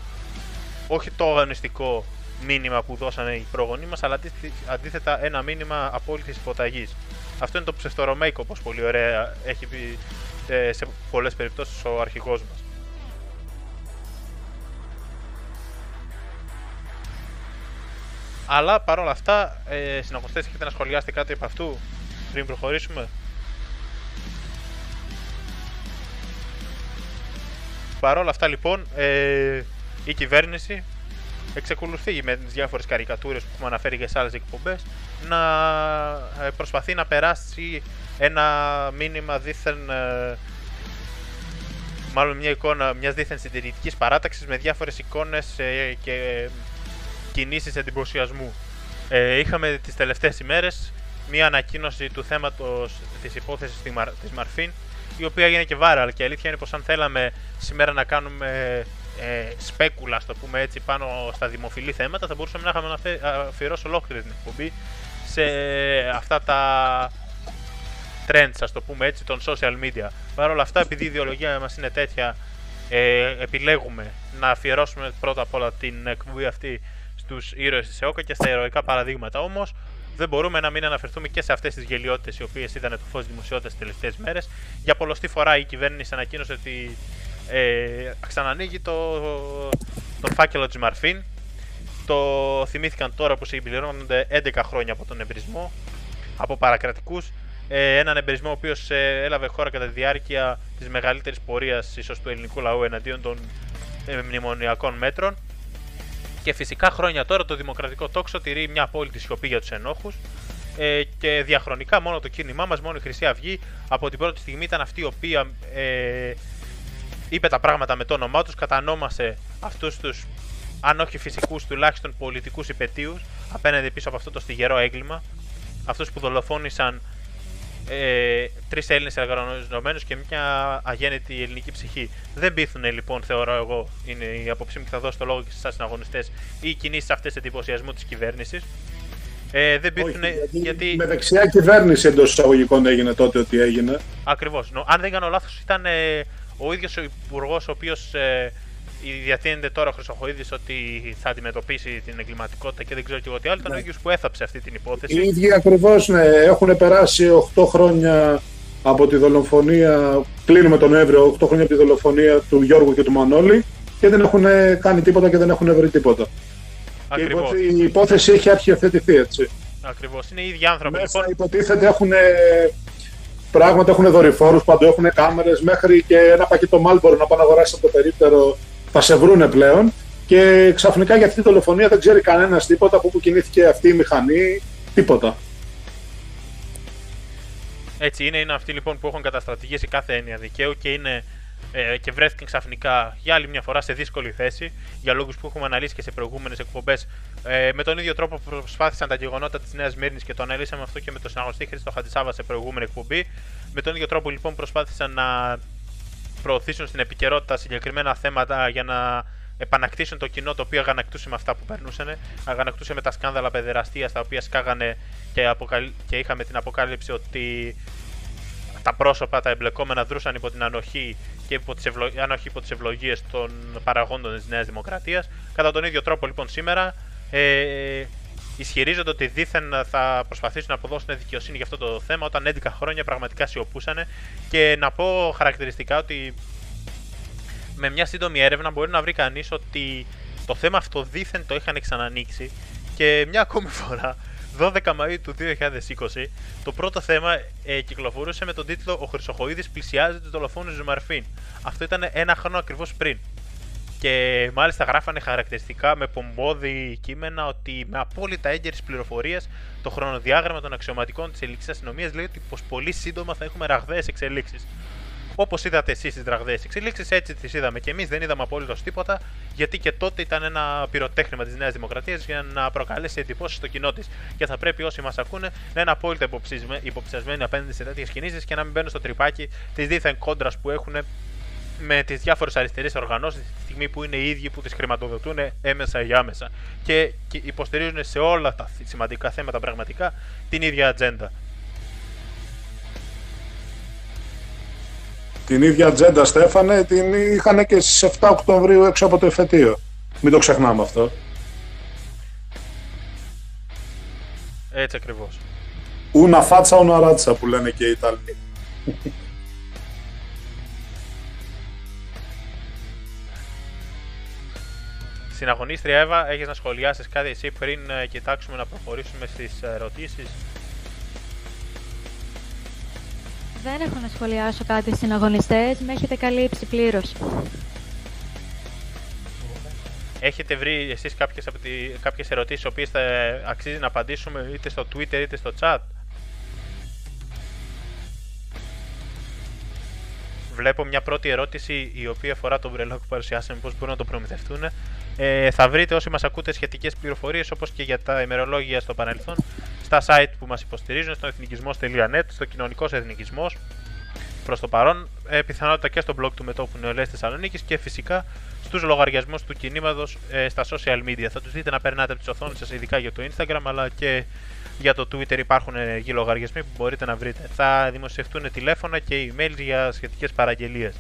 όχι το αγωνιστικό μήνυμα που δώσανε οι προγονείς μας, αλλά αντίθετα ένα μήνυμα απόλυτης υποταγής. Αυτό είναι το ψευτορωμαϊκό, όπως πολύ ωραία έχει πει σε πολλές περιπτώσεις ο αρχηγός μας. Αλλά παρόλα αυτά, ε, συναγωνιστές, έχετε να σχολιάσετε κάτι από αυτού πριν προχωρήσουμε? Παρόλα αυτά λοιπόν, ε, η κυβέρνηση εξεκολουθεί με τις διάφορες καρικατούρες που έχουμε αναφέρει και σε άλλες εκπομπές να προσπαθεί να περάσει ένα μήνυμα δίθεν, ε, μάλλον μια εικόνα μιας δίθεν συντηρητικής παράταξης με διάφορες εικόνες ε, και κινήσεις εντυπωσιασμού. Ε, είχαμε τις τελευταίες ημέρες μία ανακοίνωση του θέματος της υπόθεσης της Μαρφίν, η οποία έγινε και viral, και η αλήθεια είναι πως αν θέλαμε σήμερα να κάνουμε ε, σπέκουλα, στο πούμε έτσι, πάνω στα δημοφιλή θέματα, θα μπορούσαμε να είχαμε αφιερώσει ολόκληρη την εκπομπή σε αυτά τα trends, ας το πούμε έτσι, των social media. Παρ' όλα αυτά, επειδή η ιδεολογία μας είναι τέτοια, ε, επιλέγουμε να αφιερώσουμε πρώτα απ' όλα την εκπομπή αυτή στους ήρωες της ΕΟΚΑ και στα ηρωικά παραδείγματα. Όμως δεν μπορούμε να μην αναφερθούμε και σε αυτές τις γελιότητες οι οποίες είδαν το φως δημοσιότητας τις τελευταίες μέρες. Για πολλοστή φορά η κυβέρνηση ανακοίνωσε ότι ε, ξανανοίγει το, τον φάκελο της Μαρφίν. Το θυμήθηκαν τώρα που συμπληρώνονται έντεκα χρόνια από τον εμπρισμό, από παρακρατικούς. Ε, έναν εμπρισμό ο οποίος ε, έλαβε χώρα κατά τη διάρκεια της μεγαλύτερης πορείας ίσως του ελληνικού λαού εναντίον των ε, μνημονιακών μέτρων. Και φυσικά χρόνια τώρα το δημοκρατικό τόξο τηρεί μια απόλυτη σιωπή για τους ενόχους, ε, και διαχρονικά μόνο το κίνημά μας, μόνο η Χρυσή Αυγή από την πρώτη στιγμή ήταν αυτή η οποία ε, είπε τα πράγματα με το όνομά τους, κατανόμασε αυτούς τους, αν όχι φυσικούς, τουλάχιστον πολιτικούς υπετίους απέναντι πίσω από αυτό το στιγερό έγκλημα, αυτούς που δολοφόνησαν ε, τρεις Έλληνες εργαζομένους και μια αγέννητη ελληνική ψυχή. Δεν πείθουν λοιπόν, θεωρώ εγώ, είναι η απόψη μου και θα δώσω το λόγο και σε εσάς συναγωνιστές, οι κινήσεις αυτές εντυπωσιασμού της κυβέρνησης. Ε, δεν πείθουν γιατί, γιατί. Με δεξιά κυβέρνηση εντός εισαγωγικών έγινε τότε ό,τι έγινε. Ακριβώς. Νο, αν δεν κάνω λάθος, ήταν ε, ο ίδιος ο υπουργός ο οποίος ε, διατείνεται τώρα ο Χρυσοχοΐδης ότι θα αντιμετωπίσει την εγκληματικότητα και δεν ξέρω και εγώ τι άλλο, ήταν ναι. ο ίδιος που έθαψε αυτή την υπόθεση. Οι ίδιοι ακριβώς, ναι. Έχουν περάσει οκτώ χρόνια από τη δολοφονία, κλείνουμε τον Νοέμβριο, οκτώ χρόνια από τη δολοφονία του Γιώργου και του Μανώλη και δεν έχουν κάνει τίποτα και δεν έχουν βρει τίποτα. Ακριβώς. Και η υπόθεση έχει αρχιοθετηθεί, έτσι. Ακριβώς. Είναι οι ίδιοι άνθρωποι. Μέσα λοιπόν, υποτίθεται έχουν πράγματα, έχουν δορυφόρους, παντού έχουν κάμερες, μέχρι και ένα πακέτο Μάλμπορο να πάνε να αγοράσει από το περίπτερο. Θα σε βρούνε πλέον και ξαφνικά για αυτή τη δολοφονία δεν ξέρει κανένας τίποτα, από που κινήθηκε αυτή η μηχανή, τίποτα. Έτσι είναι, είναι αυτοί λοιπόν που έχουν καταστρατηγήσει κάθε έννοια δικαίου και, είναι, ε, και βρέθηκαν ξαφνικά για άλλη μια φορά σε δύσκολη θέση για λόγους που έχουμε αναλύσει και σε προηγούμενες εκπομπές. Ε, με τον ίδιο τρόπο που προσπάθησαν τα γεγονότα της Νέας Μύρνης και το αναλύσαμε αυτό και με τον συναγωνιστή Χρήστο Χατζησάβα σε προηγούμενη εκπομπή. Με τον ίδιο τρόπο λοιπόν προσπάθησαν να προωθήσουν στην επικαιρότητα συγκεκριμένα θέματα για να επανακτήσουν το κοινό το οποίο αγανακτούσε με αυτά που περνούσαν, αγανακτούσε με τα σκάνδαλα παιδεραστίας τα οποία σκάγανε και, αποκαλ... και είχαμε την αποκάλυψη ότι τα πρόσωπα, τα εμπλεκόμενα δρούσαν υπό την ανοχή και υπό τις, ευλο... ανοχή υπό τις ευλογίες των παραγόντων της Νέας Δημοκρατίας. Κατά τον ίδιο τρόπο λοιπόν σήμερα ε... ισχυρίζονται ότι δήθεν θα προσπαθήσουν να αποδώσουν δικαιοσύνη για αυτό το θέμα, όταν έντεκα χρόνια πραγματικά σιωπούσανε. Και να πω χαρακτηριστικά ότι με μια σύντομη έρευνα μπορεί να βρει κανείς ότι το θέμα αυτό δήθεν το είχαν ξανανοίξει και μια ακόμη φορά, δώδεκα Μαΐου του δύο χιλιάδες είκοσι, το πρώτο θέμα ε, κυκλοφορούσε με τον τίτλο «Ο Χρυσοχοΐδης πλησιάζει τους δολοφόνους Ζουμαρφίν». Αυτό ήταν ένα χρόνο ακριβώς πριν. Και μάλιστα γράφανε χαρακτηριστικά με πομπόδι κείμενα ότι με απόλυτα έγκαιρες πληροφορίες το χρονοδιάγραμμα των αξιωματικών της ελληνικής αστυνομίας λέει ότι πως πολύ σύντομα θα έχουμε ραγδαίες εξελίξεις. Όπως είδατε εσείς τις ραγδαίες εξελίξεις, έτσι τις είδαμε και εμείς, δεν είδαμε απολύτως τίποτα, γιατί και τότε ήταν ένα πυροτέχνημα της Νέας Δημοκρατίας για να προκαλέσει εντυπώσεις στο κοινό της. Και θα πρέπει όσοι μας ακούνε να είναι απόλυτα υποψιασμένοι απέναντι σε τέτοιες κινήσεις και να μην μπαίνουν στο τρυπάκι της δίθεν κόντρας που έχουν με τις διάφορες αριστερές οργανώσεις, τη στιγμή που είναι οι ίδιοι που τις χρηματοδοτούν έμεσα ή άμεσα και υποστηρίζουν σε όλα τα σημαντικά θέματα πραγματικά την ίδια ατζέντα. Την ίδια ατζέντα, Στέφανε, την είχαν και στις εφτά Οκτωβρίου έξω από το εφετείο. Μην το ξεχνάμε αυτό. Έτσι ακριβώς. Ούνα φάτσα, ούνα ράτσα που λένε και οι Ιταλοί. Συναγωνίστρια Εύα, έχεις να σχολιάσεις κάτι εσύ πριν κοιτάξουμε να προχωρήσουμε στις ερωτήσεις? Δεν έχω να σχολιάσω κάτι στις συναγωνιστές, με έχετε καλύψει πλήρως. Έχετε βρει εσείς κάποιες, από τη, κάποιες ερωτήσεις οποίες θα αξίζει να απαντήσουμε είτε στο Twitter είτε στο chat? Βλέπω μια πρώτη ερώτηση η οποία αφορά το μπρελό που παρουσιάσαμε, πώς μπορούν να το προμηθευτούν. Ε, θα βρείτε όσοι μας ακούτε σχετικές πληροφορίες όπως και για τα ημερολόγια στο παρελθόν στα site που μας υποστηρίζουν, στο εθνικισμός τελεία net, στο κοινωνικός εθνικισμός προς το παρόν, ε, πιθανότητα και στο blog του Μετώπου Νεολαίας Θεσσαλονίκης και φυσικά στους λογαριασμούς του κινήματος ε, στα social media. Θα τους δείτε να περνάτε από τις οθόνες σας, ειδικά για το Instagram αλλά και για το Twitter υπάρχουν ενεργοί λογαριασμοί που μπορείτε να βρείτε. Θα δημοσιευτούν τηλέφωνα και email για σχετικές παραγγελίες.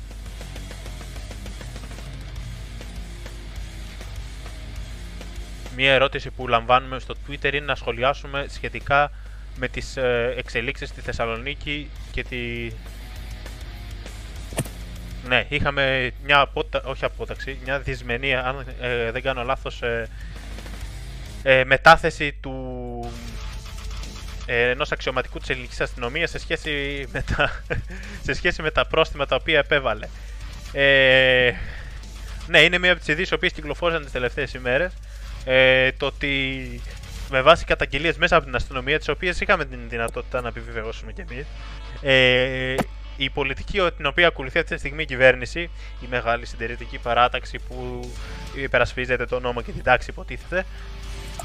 Μία ερώτηση που λαμβάνουμε στο Twitter είναι να σχολιάσουμε σχετικά με τις εξελίξεις στη Θεσσαλονίκη και τη... Ναι, είχαμε μια απότα... όχι απόταξη, μια δυσμενή, αν ε, δεν κάνω λάθος, ε, ε, μετάθεση του... ενός αξιωματικού της ελληνικής αστυνομίας σε σχέση με τα, σε σχέση με τα πρόστιμα τα οποία επέβαλε. Ε, ναι, είναι μία από τις ειδήσεις οποίες κυκλοφόρησαν τις τελευταίες ημέρες. Ε, το ότι με βάση καταγγελίες μέσα από την αστυνομία, τις οποίες είχαμε την δυνατότητα να επιβεβαιώσουμε κι εμείς, ε, η πολιτική την οποία ακολουθεί αυτή τη στιγμή η κυβέρνηση, η μεγάλη συντηρητική παράταξη που υπερασπίζεται τον νόμο και την τάξη υποτίθεται,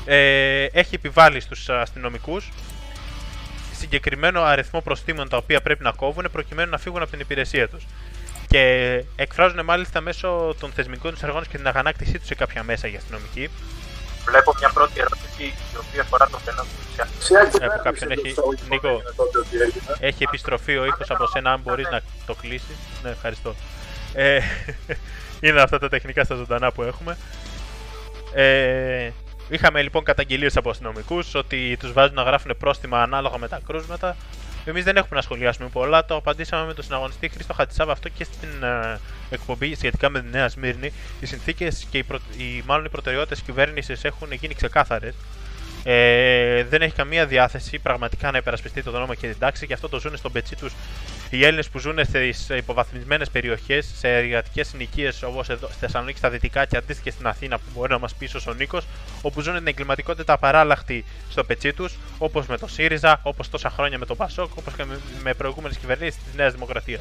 ε, έχει επιβάλει στους αστυνομικούς συγκεκριμένο αριθμό προστήμων τα οποία πρέπει να κόβουν προκειμένου να φύγουν από την υπηρεσία τους. Και εκφράζουν μάλιστα μέσω των θεσμικών τους εργών και την αγανάκτησή τους σε κάποια μέσα οι αστυνομικοί. Βλέπω μια πρώτη ερώτηση η οποία αφορά το φαινόμενο που κάποιον έχει. Νίκο, έχει επιστροφή ο ήχος από σένα, αν μπορείς να το κλείσεις. Ναι, ευχαριστώ. Ε, είναι αυτά τα τεχνικά στα ζωντανά που έχουμε. Ε, Είχαμε λοιπόν καταγγελίες από αστυνομικούς ότι τους βάζουν να γράφουν πρόστιμα ανάλογα με τα κρούσματα. Εμείς δεν έχουμε να σχολιάσουμε πολλά. Το απαντήσαμε με τον συναγωνιστή Χρήστο Χατσισάβα αυτό και στην uh, εκπομπή σχετικά με τη Νέα Σμύρνη. Οι συνθήκες και οι, προ... οι, μάλλον οι προτεραιότητες της κυβέρνησης έχουν γίνει ξεκάθαρες. Ε, δεν έχει καμία διάθεση πραγματικά να υπερασπιστεί τον νόμο και την τάξη. Γι' αυτό το ζουν στον πετσί τους οι Έλληνες που ζουν στις υποβαθμισμένες περιοχές, σε εργατικές συνοικίες όπως εδώ στη Θεσσαλονίκη, στα δυτικά και αντίστοιχα στην Αθήνα, που μπορεί να μας πει ίσως ο Νίκος, όπου ζουν την εγκληματικότητα παράλλαχτη στο πετσί τους, όπως με το ΣΥΡΙΖΑ, όπως τόσα χρόνια με το ΠΑΣΟΚ, όπως και με προηγούμενες κυβερνήσεις της Νέας Δημοκρατίας.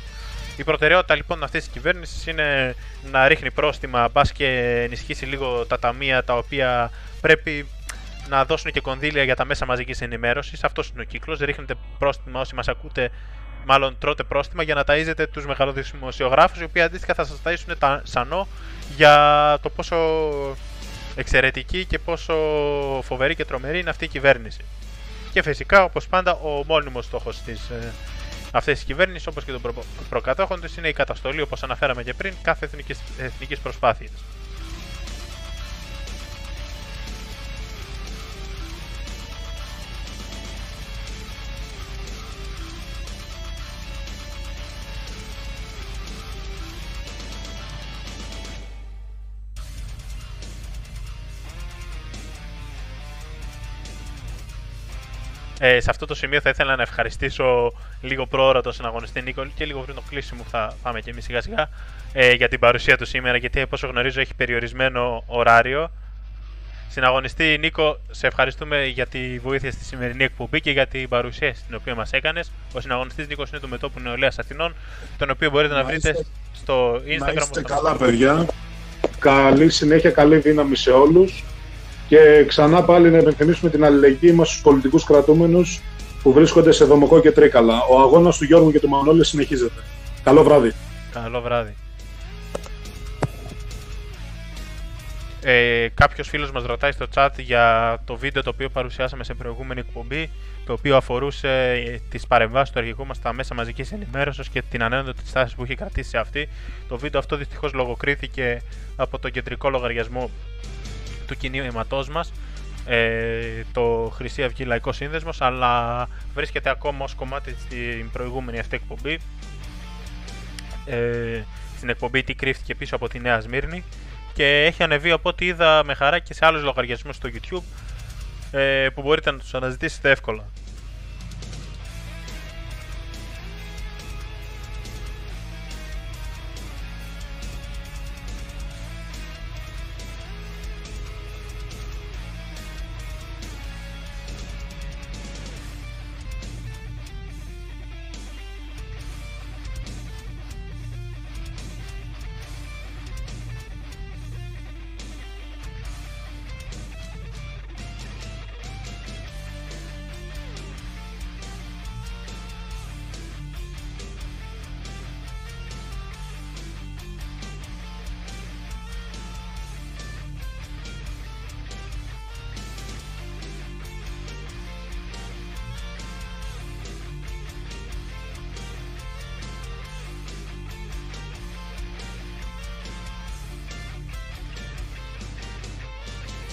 Η προτεραιότητα λοιπόν αυτής της κυβέρνησης είναι να ρίχνει πρόστιμα, μπας και ενισχύσει λίγο τα ταμεία τα οποία πρέπει να δώσουν και κονδύλια για τα μέσα μαζικής ενημέρωσης. Αυτός είναι ο κύκλος. Ρίχνετε πρόστιμα όσοι μας ακούτε μάλλον τρώτε πρόστιμα για να ταΐζετε τους μεγαλοδημοσιογράφους, οι οποίοι αντίστοιχα θα σας ταΐσουν τα σανό για το πόσο εξαιρετική και πόσο φοβερή και τρομερή είναι αυτή η κυβέρνηση. Και φυσικά, όπως πάντα, ο μόνιμος στόχος της ε, αυτής της κυβέρνησης, όπως και των προ, προκατόχων της, είναι η καταστολή, όπως αναφέραμε και πριν, κάθε εθνικής, εθνικής προσπάθειας. Ε, σε αυτό το σημείο θα ήθελα να ευχαριστήσω λίγο πρόωρα τον συναγωνιστή Νίκο και λίγο πριν το κλείσιμο που θα πάμε και εμείς σιγά σιγά ε, για την παρουσία του σήμερα, γιατί όπως γνωρίζω έχει περιορισμένο ωράριο. Συναγωνιστή Νίκο, σε ευχαριστούμε για τη βοήθεια στη σημερινή εκπομπή και για την παρουσία στην οποία μας έκανες. Ο συναγωνιστής Νίκος είναι του Μετώπου Νεολαίας Αθηνών, τον οποίο μπορείτε να, να βρείτε είστε, στο Instagram. Να είστε καλά παιδιά, καλή συνέχεια, καλή δύναμη σε όλους. Και ξανά πάλι να επενθυμίσουμε την αλληλεγγύη μας στους πολιτικούς κρατούμενους που βρίσκονται σε δομοκό και τρίκαλα. Ο αγώνας του Γιώργου και του Μανώλη συνεχίζεται. Καλό βράδυ. Καλό βράδυ. Ε, κάποιος φίλος μας ρωτάει στο chat για το βίντεο το οποίο παρουσιάσαμε σε προηγούμενη εκπομπή, το οποίο αφορούσε τις παρεμβάσεις του αρχηγού μας στα μέσα μαζικής ενημέρωσης και την ανένδοτη στάση που είχε κρατήσει αυτή. Το βίντεο αυτό δυστυχώς λογοκρίθηκε από τον κεντρικό λογαριασμό του κινήματός μας, ε, το Χρυσή Αυγή Λαϊκός Σύνδεσμος, αλλά βρίσκεται ακόμα ως κομμάτι στην προηγούμενη αυτή εκπομπή, ε, στην εκπομπή τι κρύφτηκε πίσω από τη Νέα Σμύρνη, και έχει ανεβεί από ό,τι είδα με χαρά και σε άλλους λογαριασμούς στο YouTube, ε, που μπορείτε να τους αναζητήσετε εύκολα.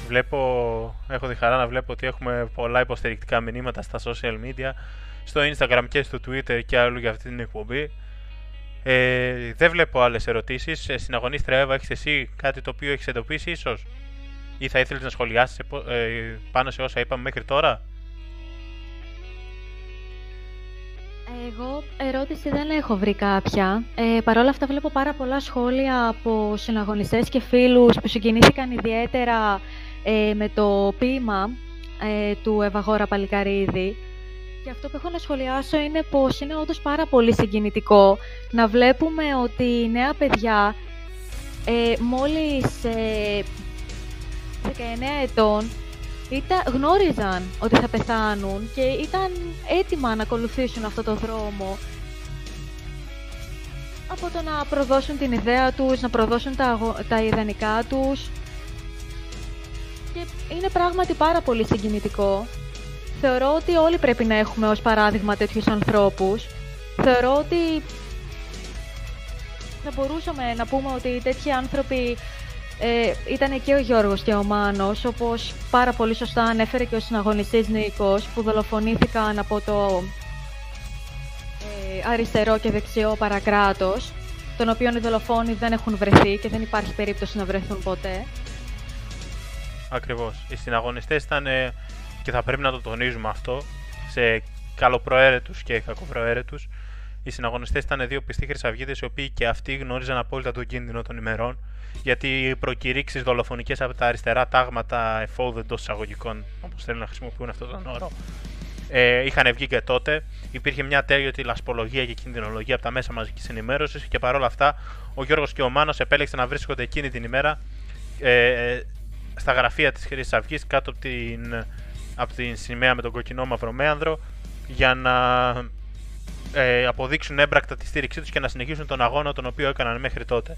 Βλέπω, έχω τη χαρά να βλέπω ότι έχουμε πολλά υποστηρικτικά μηνύματα στα social media, στο Instagram και στο Twitter και άλλου για αυτή την εκπομπή. Ε, δεν βλέπω άλλες ερωτήσεις. Συναγωνίστρια Εύα, έχεις εσύ κάτι το οποίο έχεις εντοπίσει ίσως, ή θα ήθελες να σχολιάσεις πάνω σε όσα είπαμε μέχρι τώρα? Εγώ ερώτηση δεν έχω βρει κάποια. Ε, Παρ' όλα αυτά βλέπω πάρα πολλά σχόλια από συναγωνιστές και φίλους που συγκινήθηκαν ιδιαίτερα Ε, με το ποίημα ε, του Ευαγόρα Παλικαρίδη, και αυτό που έχω να σχολιάσω είναι πως είναι όντως πάρα πολύ συγκινητικό να βλέπουμε ότι οι νέα παιδιά ε, μόλις ε, δεκαεννέα ετών ήταν, γνώριζαν ότι θα πεθάνουν και ήταν έτοιμα να ακολουθήσουν αυτό το δρόμο, από το να προδώσουν την ιδέα τους, να προδώσουν τα, τα ιδανικά τους. Και είναι πράγματι πάρα πολύ συγκινητικό. Θεωρώ ότι όλοι πρέπει να έχουμε ως παράδειγμα τέτοιους ανθρώπους. Θεωρώ ότι θα μπορούσαμε να πούμε ότι τέτοιοι άνθρωποι ε, ήταν και ο Γιώργος και ο Μάνος, όπως πάρα πολύ σωστά ανέφερε και ο συναγωνιστής Νίκος, που δολοφονήθηκαν από το ε, αριστερό και δεξιό παρακράτος, των οποίων οι δολοφόνοι δεν έχουν βρεθεί και δεν υπάρχει περίπτωση να βρεθούν ποτέ. Ακριβώς. Οι συναγωνιστές ήταν, και θα πρέπει να το τονίζουμε αυτό, σε καλοπροαίρετους και κακοπροαίρετους, οι συναγωνιστές ήταν δύο πιστοί χρυσαυγίδες, οι οποίοι και αυτοί γνώριζαν απόλυτα τον κίνδυνο των ημερών, γιατί οι προκηρύξεις δολοφονικές από τα αριστερά τάγματα εφόδου, εντός εισαγωγικών, όπως θέλουν να χρησιμοποιούν αυτόν τον όρο, ε, είχαν βγει και τότε. Υπήρχε μια τέλειωτη λασπολογία και κινδυνολογία από τα μέσα μαζικής ενημέρωσης, και παρόλα αυτά ο Γιώργος και ο Μάνος επέλεξαν να βρίσκονται εκείνη την ημέρα ε, στα γραφεία της Χρυσής Αυγής, κάτω από την, από την σημαία με τον κοκκινό μαυρομέανδρο, για να ε, αποδείξουν έμπρακτα τη στήριξή τους και να συνεχίσουν τον αγώνα τον οποίο έκαναν μέχρι τότε.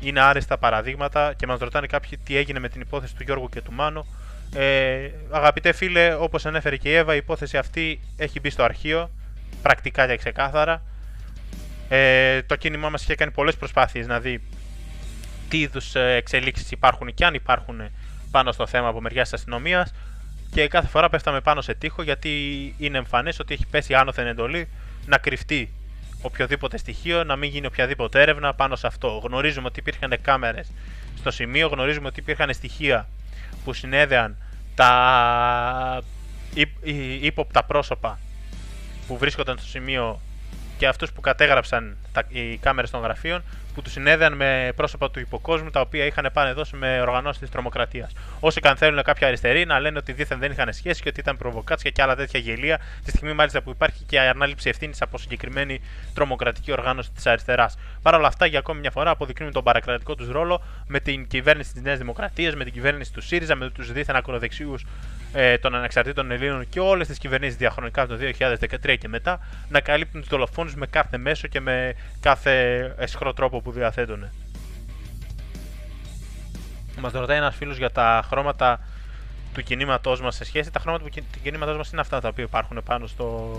Είναι άρεστα παραδείγματα και μας ρωτάνε κάποιοι τι έγινε με την υπόθεση του Γιώργου και του Μάνου. Ε, αγαπητέ φίλε, όπως ανέφερε και η Εύα, η υπόθεση αυτή έχει μπει στο αρχείο, πρακτικά και ξεκάθαρα. Ε, το κίνημά μας είχε κάνει πολλές προσπάθειες να δει τι είδους εξελίξεις υπάρχουν και αν υπάρχουν πάνω στο θέμα από μεριάς της αστυνομίας και κάθε φορά πέφταμε πάνω σε τοίχο, γιατί είναι εμφανές ότι έχει πέσει άνωθεν εντολή να κρυφτεί οποιοδήποτε στοιχείο, να μην γίνει οποιαδήποτε έρευνα πάνω σε αυτό. Γνωρίζουμε ότι υπήρχαν κάμερες στο σημείο, γνωρίζουμε ότι υπήρχαν στοιχεία που συνέδεαν τα ύποπτα πρόσωπα που βρίσκονταν στο σημείο και αυτούς που κατέγραψαν τα... οι κάμερες των γραφείων, που τους συνέδεαν με πρόσωπα του υποκόσμου τα οποία είχαν πάνε δώσει με οργανώσεις της τρομοκρατίας. Όσοι καν θέλουν κάποια αριστερή να λένε ότι δίθεν δεν είχαν σχέση και ότι ήταν προβοκάτσια και άλλα τέτοια γελία, τη στιγμή μάλιστα που υπάρχει και η ανάληψη ευθύνης από συγκεκριμένη τρομοκρατική οργάνωση της αριστεράς. Παρ' όλα αυτά, για ακόμη μια φορά αποδεικνύουν τον παρακρατικό τους ρόλο με την κυβέρνηση της Νέας Δημοκρατίας, με την κυβέρνηση του ΣΥΡΙΖΑ, με τους δίθεν ακροδεξιούς ε, των ανεξαρτήτων Ελλήνων και όλες τις κυβερνήσεις διαχρονικά από το δύο χιλιάδες δεκατρία και μετά, να καλύπτουν τους δολοφόνους με κάθε μέσο και με κάθε αισχρό τρόπο που διαθέτουν. Μας ρωτάει ένας φίλος για τα χρώματα του κινήματός μας σε σχέση. Τα χρώματα του κινήματός μας είναι αυτά τα οποία υπάρχουν πάνω στο,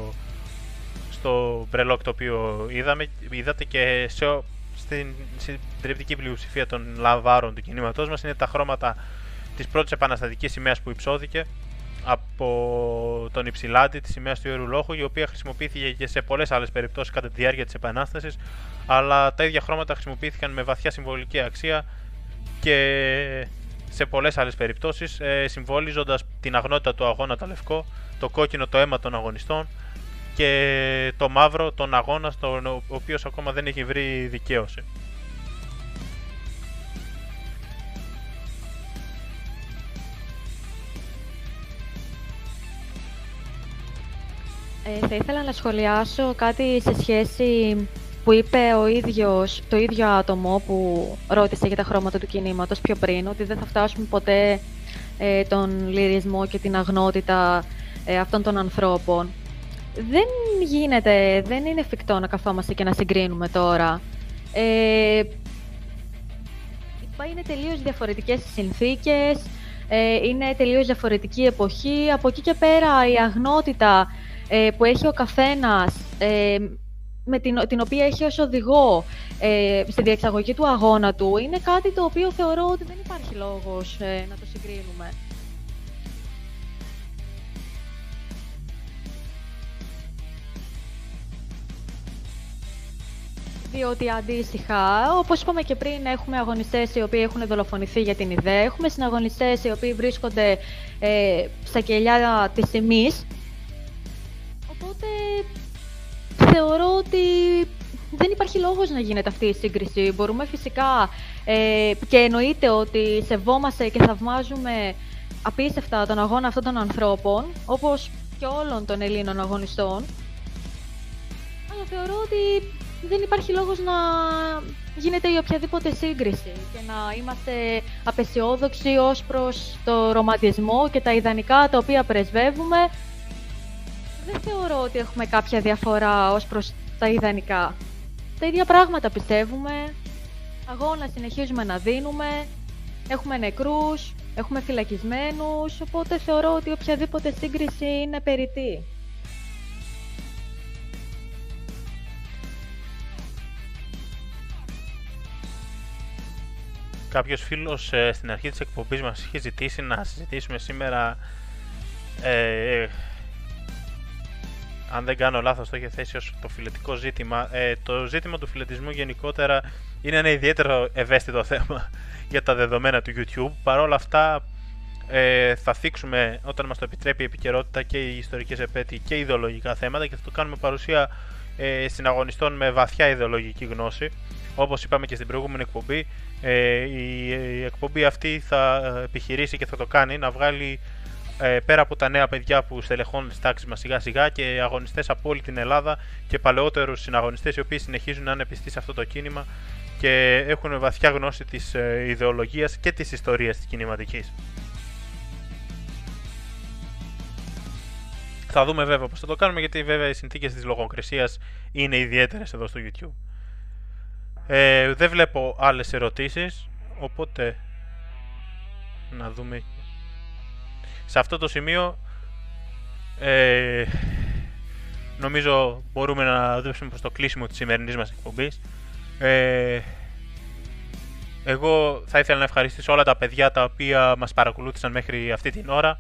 στο μπρελόκ το οποίο είδαμε, είδατε, και σε, στην συντριπτική πλειοψηφία των λαβάρων του κινήματός μας είναι τα χρώματα της πρώτης επαναστατικής σημαίας που υψώθηκε από τον Υψηλάντη, τη σημαία του Ιερού Λόχου, η οποία χρησιμοποιήθηκε και σε πολλές άλλες περιπτώσεις κατά τη διάρκεια της Επανάστασης, αλλά τα ίδια χρώματα χρησιμοποιήθηκαν με βαθιά συμβολική αξία και σε πολλές άλλες περιπτώσεις, συμβολίζοντας την αγνότητα του αγώνα τα λευκό, το κόκκινο το αίμα των αγωνιστών και το μαύρο τον αγώνα, στον ο οποίος ακόμα δεν έχει βρει δικαίωση. Θα ήθελα να σχολιάσω κάτι σε σχέση που είπε ο ίδιος, το ίδιο άτομο που ρώτησε για τα χρώματα του κινήματος πιο πριν, ότι δεν θα φτάσουμε ποτέ ε, τον λυρισμό και την αγνότητα ε, αυτών των ανθρώπων. Δεν γίνεται, δεν είναι εφικτό να καθόμαστε και να συγκρίνουμε τώρα. Ε, είναι τελείως διαφορετικές οι συνθήκες, ε, είναι τελείως διαφορετική εποχή. Από εκεί και πέρα η αγνότητα που έχει ο καθένας, με την, την οποία έχει ως οδηγό ε, στη διεξαγωγή του αγώνα του, είναι κάτι το οποίο θεωρώ ότι δεν υπάρχει λόγος ε, να το συγκρίνουμε. Διότι αντίστοιχα, όπως είπαμε και πριν, έχουμε αγωνιστές οι οποίοι έχουν δολοφονηθεί για την ιδέα, έχουμε συναγωνιστές οι οποίοι βρίσκονται ε, στα κελιά της τιμής. Οπότε θεωρώ ότι δεν υπάρχει λόγος να γίνεται αυτή η σύγκριση. Μπορούμε φυσικά ε, και εννοείται ότι σεβόμαστε και θαυμάζουμε απίστευτα τον αγώνα αυτών των ανθρώπων, όπως και όλων των Ελλήνων αγωνιστών. Αλλά θεωρώ ότι δεν υπάρχει λόγος να γίνεται η οποιαδήποτε σύγκριση και να είμαστε απεσιόδοξοι ως προς το ρομαντισμό και τα ιδανικά τα οποία πρεσβεύουμε. Δεν θεωρώ ότι έχουμε κάποια διαφορά ως προς τα ιδανικά. Τα ίδια πράγματα πιστεύουμε, αγώνα συνεχίζουμε να δίνουμε, έχουμε νεκρούς, έχουμε φυλακισμένους, οπότε θεωρώ ότι οποιαδήποτε σύγκριση είναι περιττή. Κάποιος φίλος στην αρχή της εκπομπής μας είχε ζητήσει να συζητήσουμε σήμερα... Ε, αν δεν κάνω λάθος, το είχε θέσει ως το φιλετικό ζήτημα. Ε, το ζήτημα του φιλετισμού γενικότερα είναι ένα ιδιαίτερο ευαίσθητο θέμα για τα δεδομένα του YouTube. Παρ' όλα αυτά ε, θα θίξουμε, όταν μας το επιτρέπει η επικαιρότητα, και οι ιστορικές επέτειοι και ιδεολογικά θέματα, και θα το κάνουμε παρουσία ε, συναγωνιστών με βαθιά ιδεολογική γνώση. Όπως είπαμε και στην προηγούμενη εκπομπή, ε, η, η εκπομπή αυτή θα επιχειρήσει και θα το κάνει να βγάλει, πέρα από τα νέα παιδιά που στελεχώνουν τις τάξεις μας σιγά σιγά, και αγωνιστές από όλη την Ελλάδα και παλαιότερους συναγωνιστές οι οποίοι συνεχίζουν να είναι πιστοί σε αυτό το κίνημα και έχουν βαθιά γνώση της ιδεολογίας και της ιστορίας της κινηματικής. Θα δούμε βέβαια πώς θα το κάνουμε, γιατί βέβαια οι συνθήκες της λογοκρισίας είναι ιδιαίτερες εδώ στο YouTube. Ε, δεν βλέπω άλλες ερωτήσεις, οπότε να δούμε. Σε αυτό το σημείο ε, νομίζω μπορούμε να δουλέψουμε προς το κλείσιμο της σημερινής μας εκπομπής. Ε, εγώ θα ήθελα να ευχαριστήσω όλα τα παιδιά τα οποία μας παρακολούθησαν μέχρι αυτή την ώρα,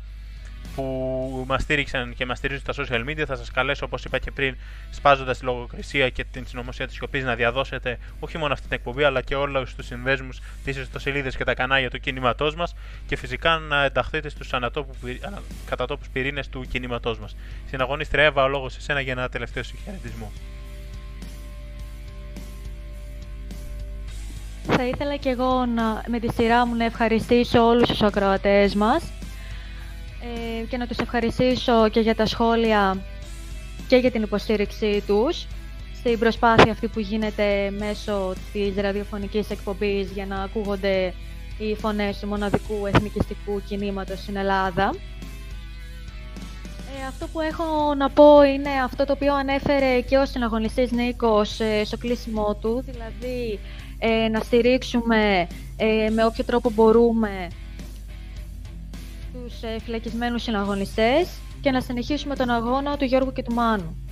που μας στήριξαν και μας στηρίζουν στα social media. Θα σας καλέσω, όπως είπα και πριν, σπάζοντας τη λογοκρισία και την συνωμοσία της σιωπής, να διαδώσετε όχι μόνο αυτή την εκπομπή, αλλά και όλους τους συνδέσμους, τις ιστοσελίδες και τα κανάλια του κινήματός μας, και φυσικά να ενταχθείτε στους κατατόπους πυρήνες του κινήματός μας. Συναγωνίστρια Εύα, ο λόγος σε σένα για ένα τελευταίο συγχαιρετισμό. Θα ήθελα και εγώ να, με τη σειρά μου, να ευχαριστήσω όλους τους ακροατές μας και να τους ευχαριστήσω και για τα σχόλια και για την υποστήριξή τους στην προσπάθεια αυτή που γίνεται μέσω της ραδιοφωνικής εκπομπής για να ακούγονται οι φωνές του μοναδικού εθνικιστικού κινήματος στην Ελλάδα. Ε, αυτό που έχω να πω είναι αυτό το οποίο ανέφερε και ο συναγωνιστής Νίκος στο κλείσιμο του, δηλαδή ε, να στηρίξουμε ε, με όποιο τρόπο μπορούμε τους φυλακισμένους συναγωνιστές και να συνεχίσουμε τον αγώνα του Γιώργου και του Μάνου.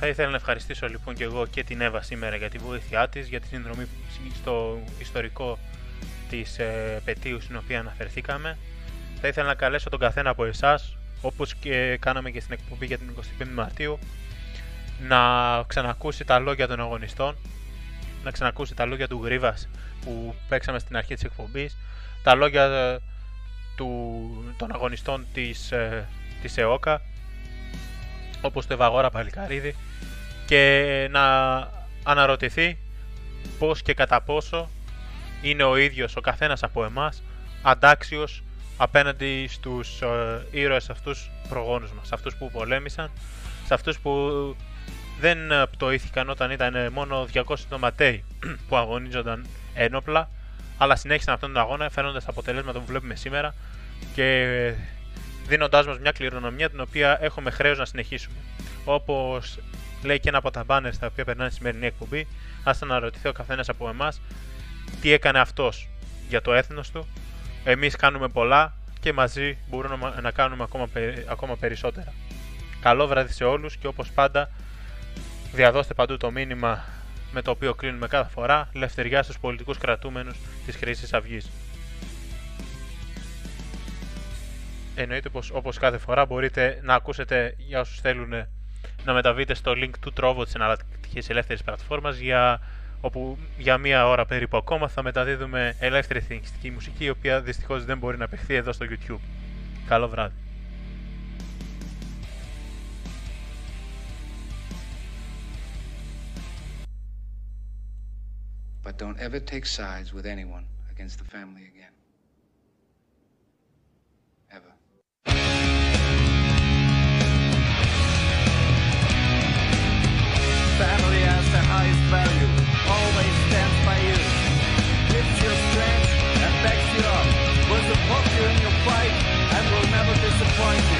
Θα ήθελα να ευχαριστήσω λοιπόν και εγώ και την Εύα σήμερα για τη βοήθειά της, για τη συνδρομή στο ιστορικό της ε, επετείου στην οποία αναφερθήκαμε. Θα ήθελα να καλέσω τον καθένα από εσάς, όπως και κάναμε και στην εκπομπή για την εικοστή πέμπτη Μαρτίου, να ξανακούσει τα λόγια των αγωνιστών, να ξανακούσει τα λόγια του Γρίβας που παίξαμε στην αρχή της εκπομπής, τα λόγια του, των αγωνιστών της, της ΕΟΚΑ, όπως το Ευαγόρα Παλικαρίδη, και να αναρωτηθεί πώς και κατά πόσο είναι ο ίδιος ο καθένας από εμάς αντάξιος απέναντι στους ε, ήρωες αυτούς προγόνους μας, σε αυτούς που πολέμησαν, σε αυτούς που δεν πτωήθηκαν όταν ήταν μόνο διακόσιοι νοματέοι που αγωνίζονταν ένοπλα, αλλά συνέχισαν αυτόν τον αγώνα, φαίνοντας τα αποτελέσματα που βλέπουμε σήμερα και δίνοντάς μας μια κληρονομιά την οποία έχουμε χρέος να συνεχίσουμε. Όπως λέει και ένα από τα μπάνερ στα οποία περνάει η σημερινή εκπομπή, ας αναρωτηθεί ο καθένας από εμάς τι έκανε αυτός για το έθνος του. Εμείς κάνουμε πολλά και μαζί μπορούμε να κάνουμε ακόμα περισσότερα. Καλό βράδυ σε όλους και όπως πάντα, διαδώστε παντού το μήνυμα με το οποίο κλείνουμε κάθε φορά: ελευθεριά στους πολιτικούς κρατούμενους της Χρυσής Αυγής. Εννοείται πως όπως κάθε φορά μπορείτε να ακούσετε, για όσους θέλουν, να μεταβείτε στο link του Trovo της εναλλακτικής ελεύθερης πλατφόρμας, για όπου για μία ώρα περίπου ακόμα θα μεταδίδουμε ελεύθερη εθνικιστική μουσική, η οποία δυστυχώς δεν μπορεί να παιχθεί εδώ στο YouTube. Καλό βράδυ. But don't ever take sides with anyone against the family again. Ever. Family has the highest value, always stands by you. Gives you strength and backs you up. Will support you in your fight and will never disappoint you.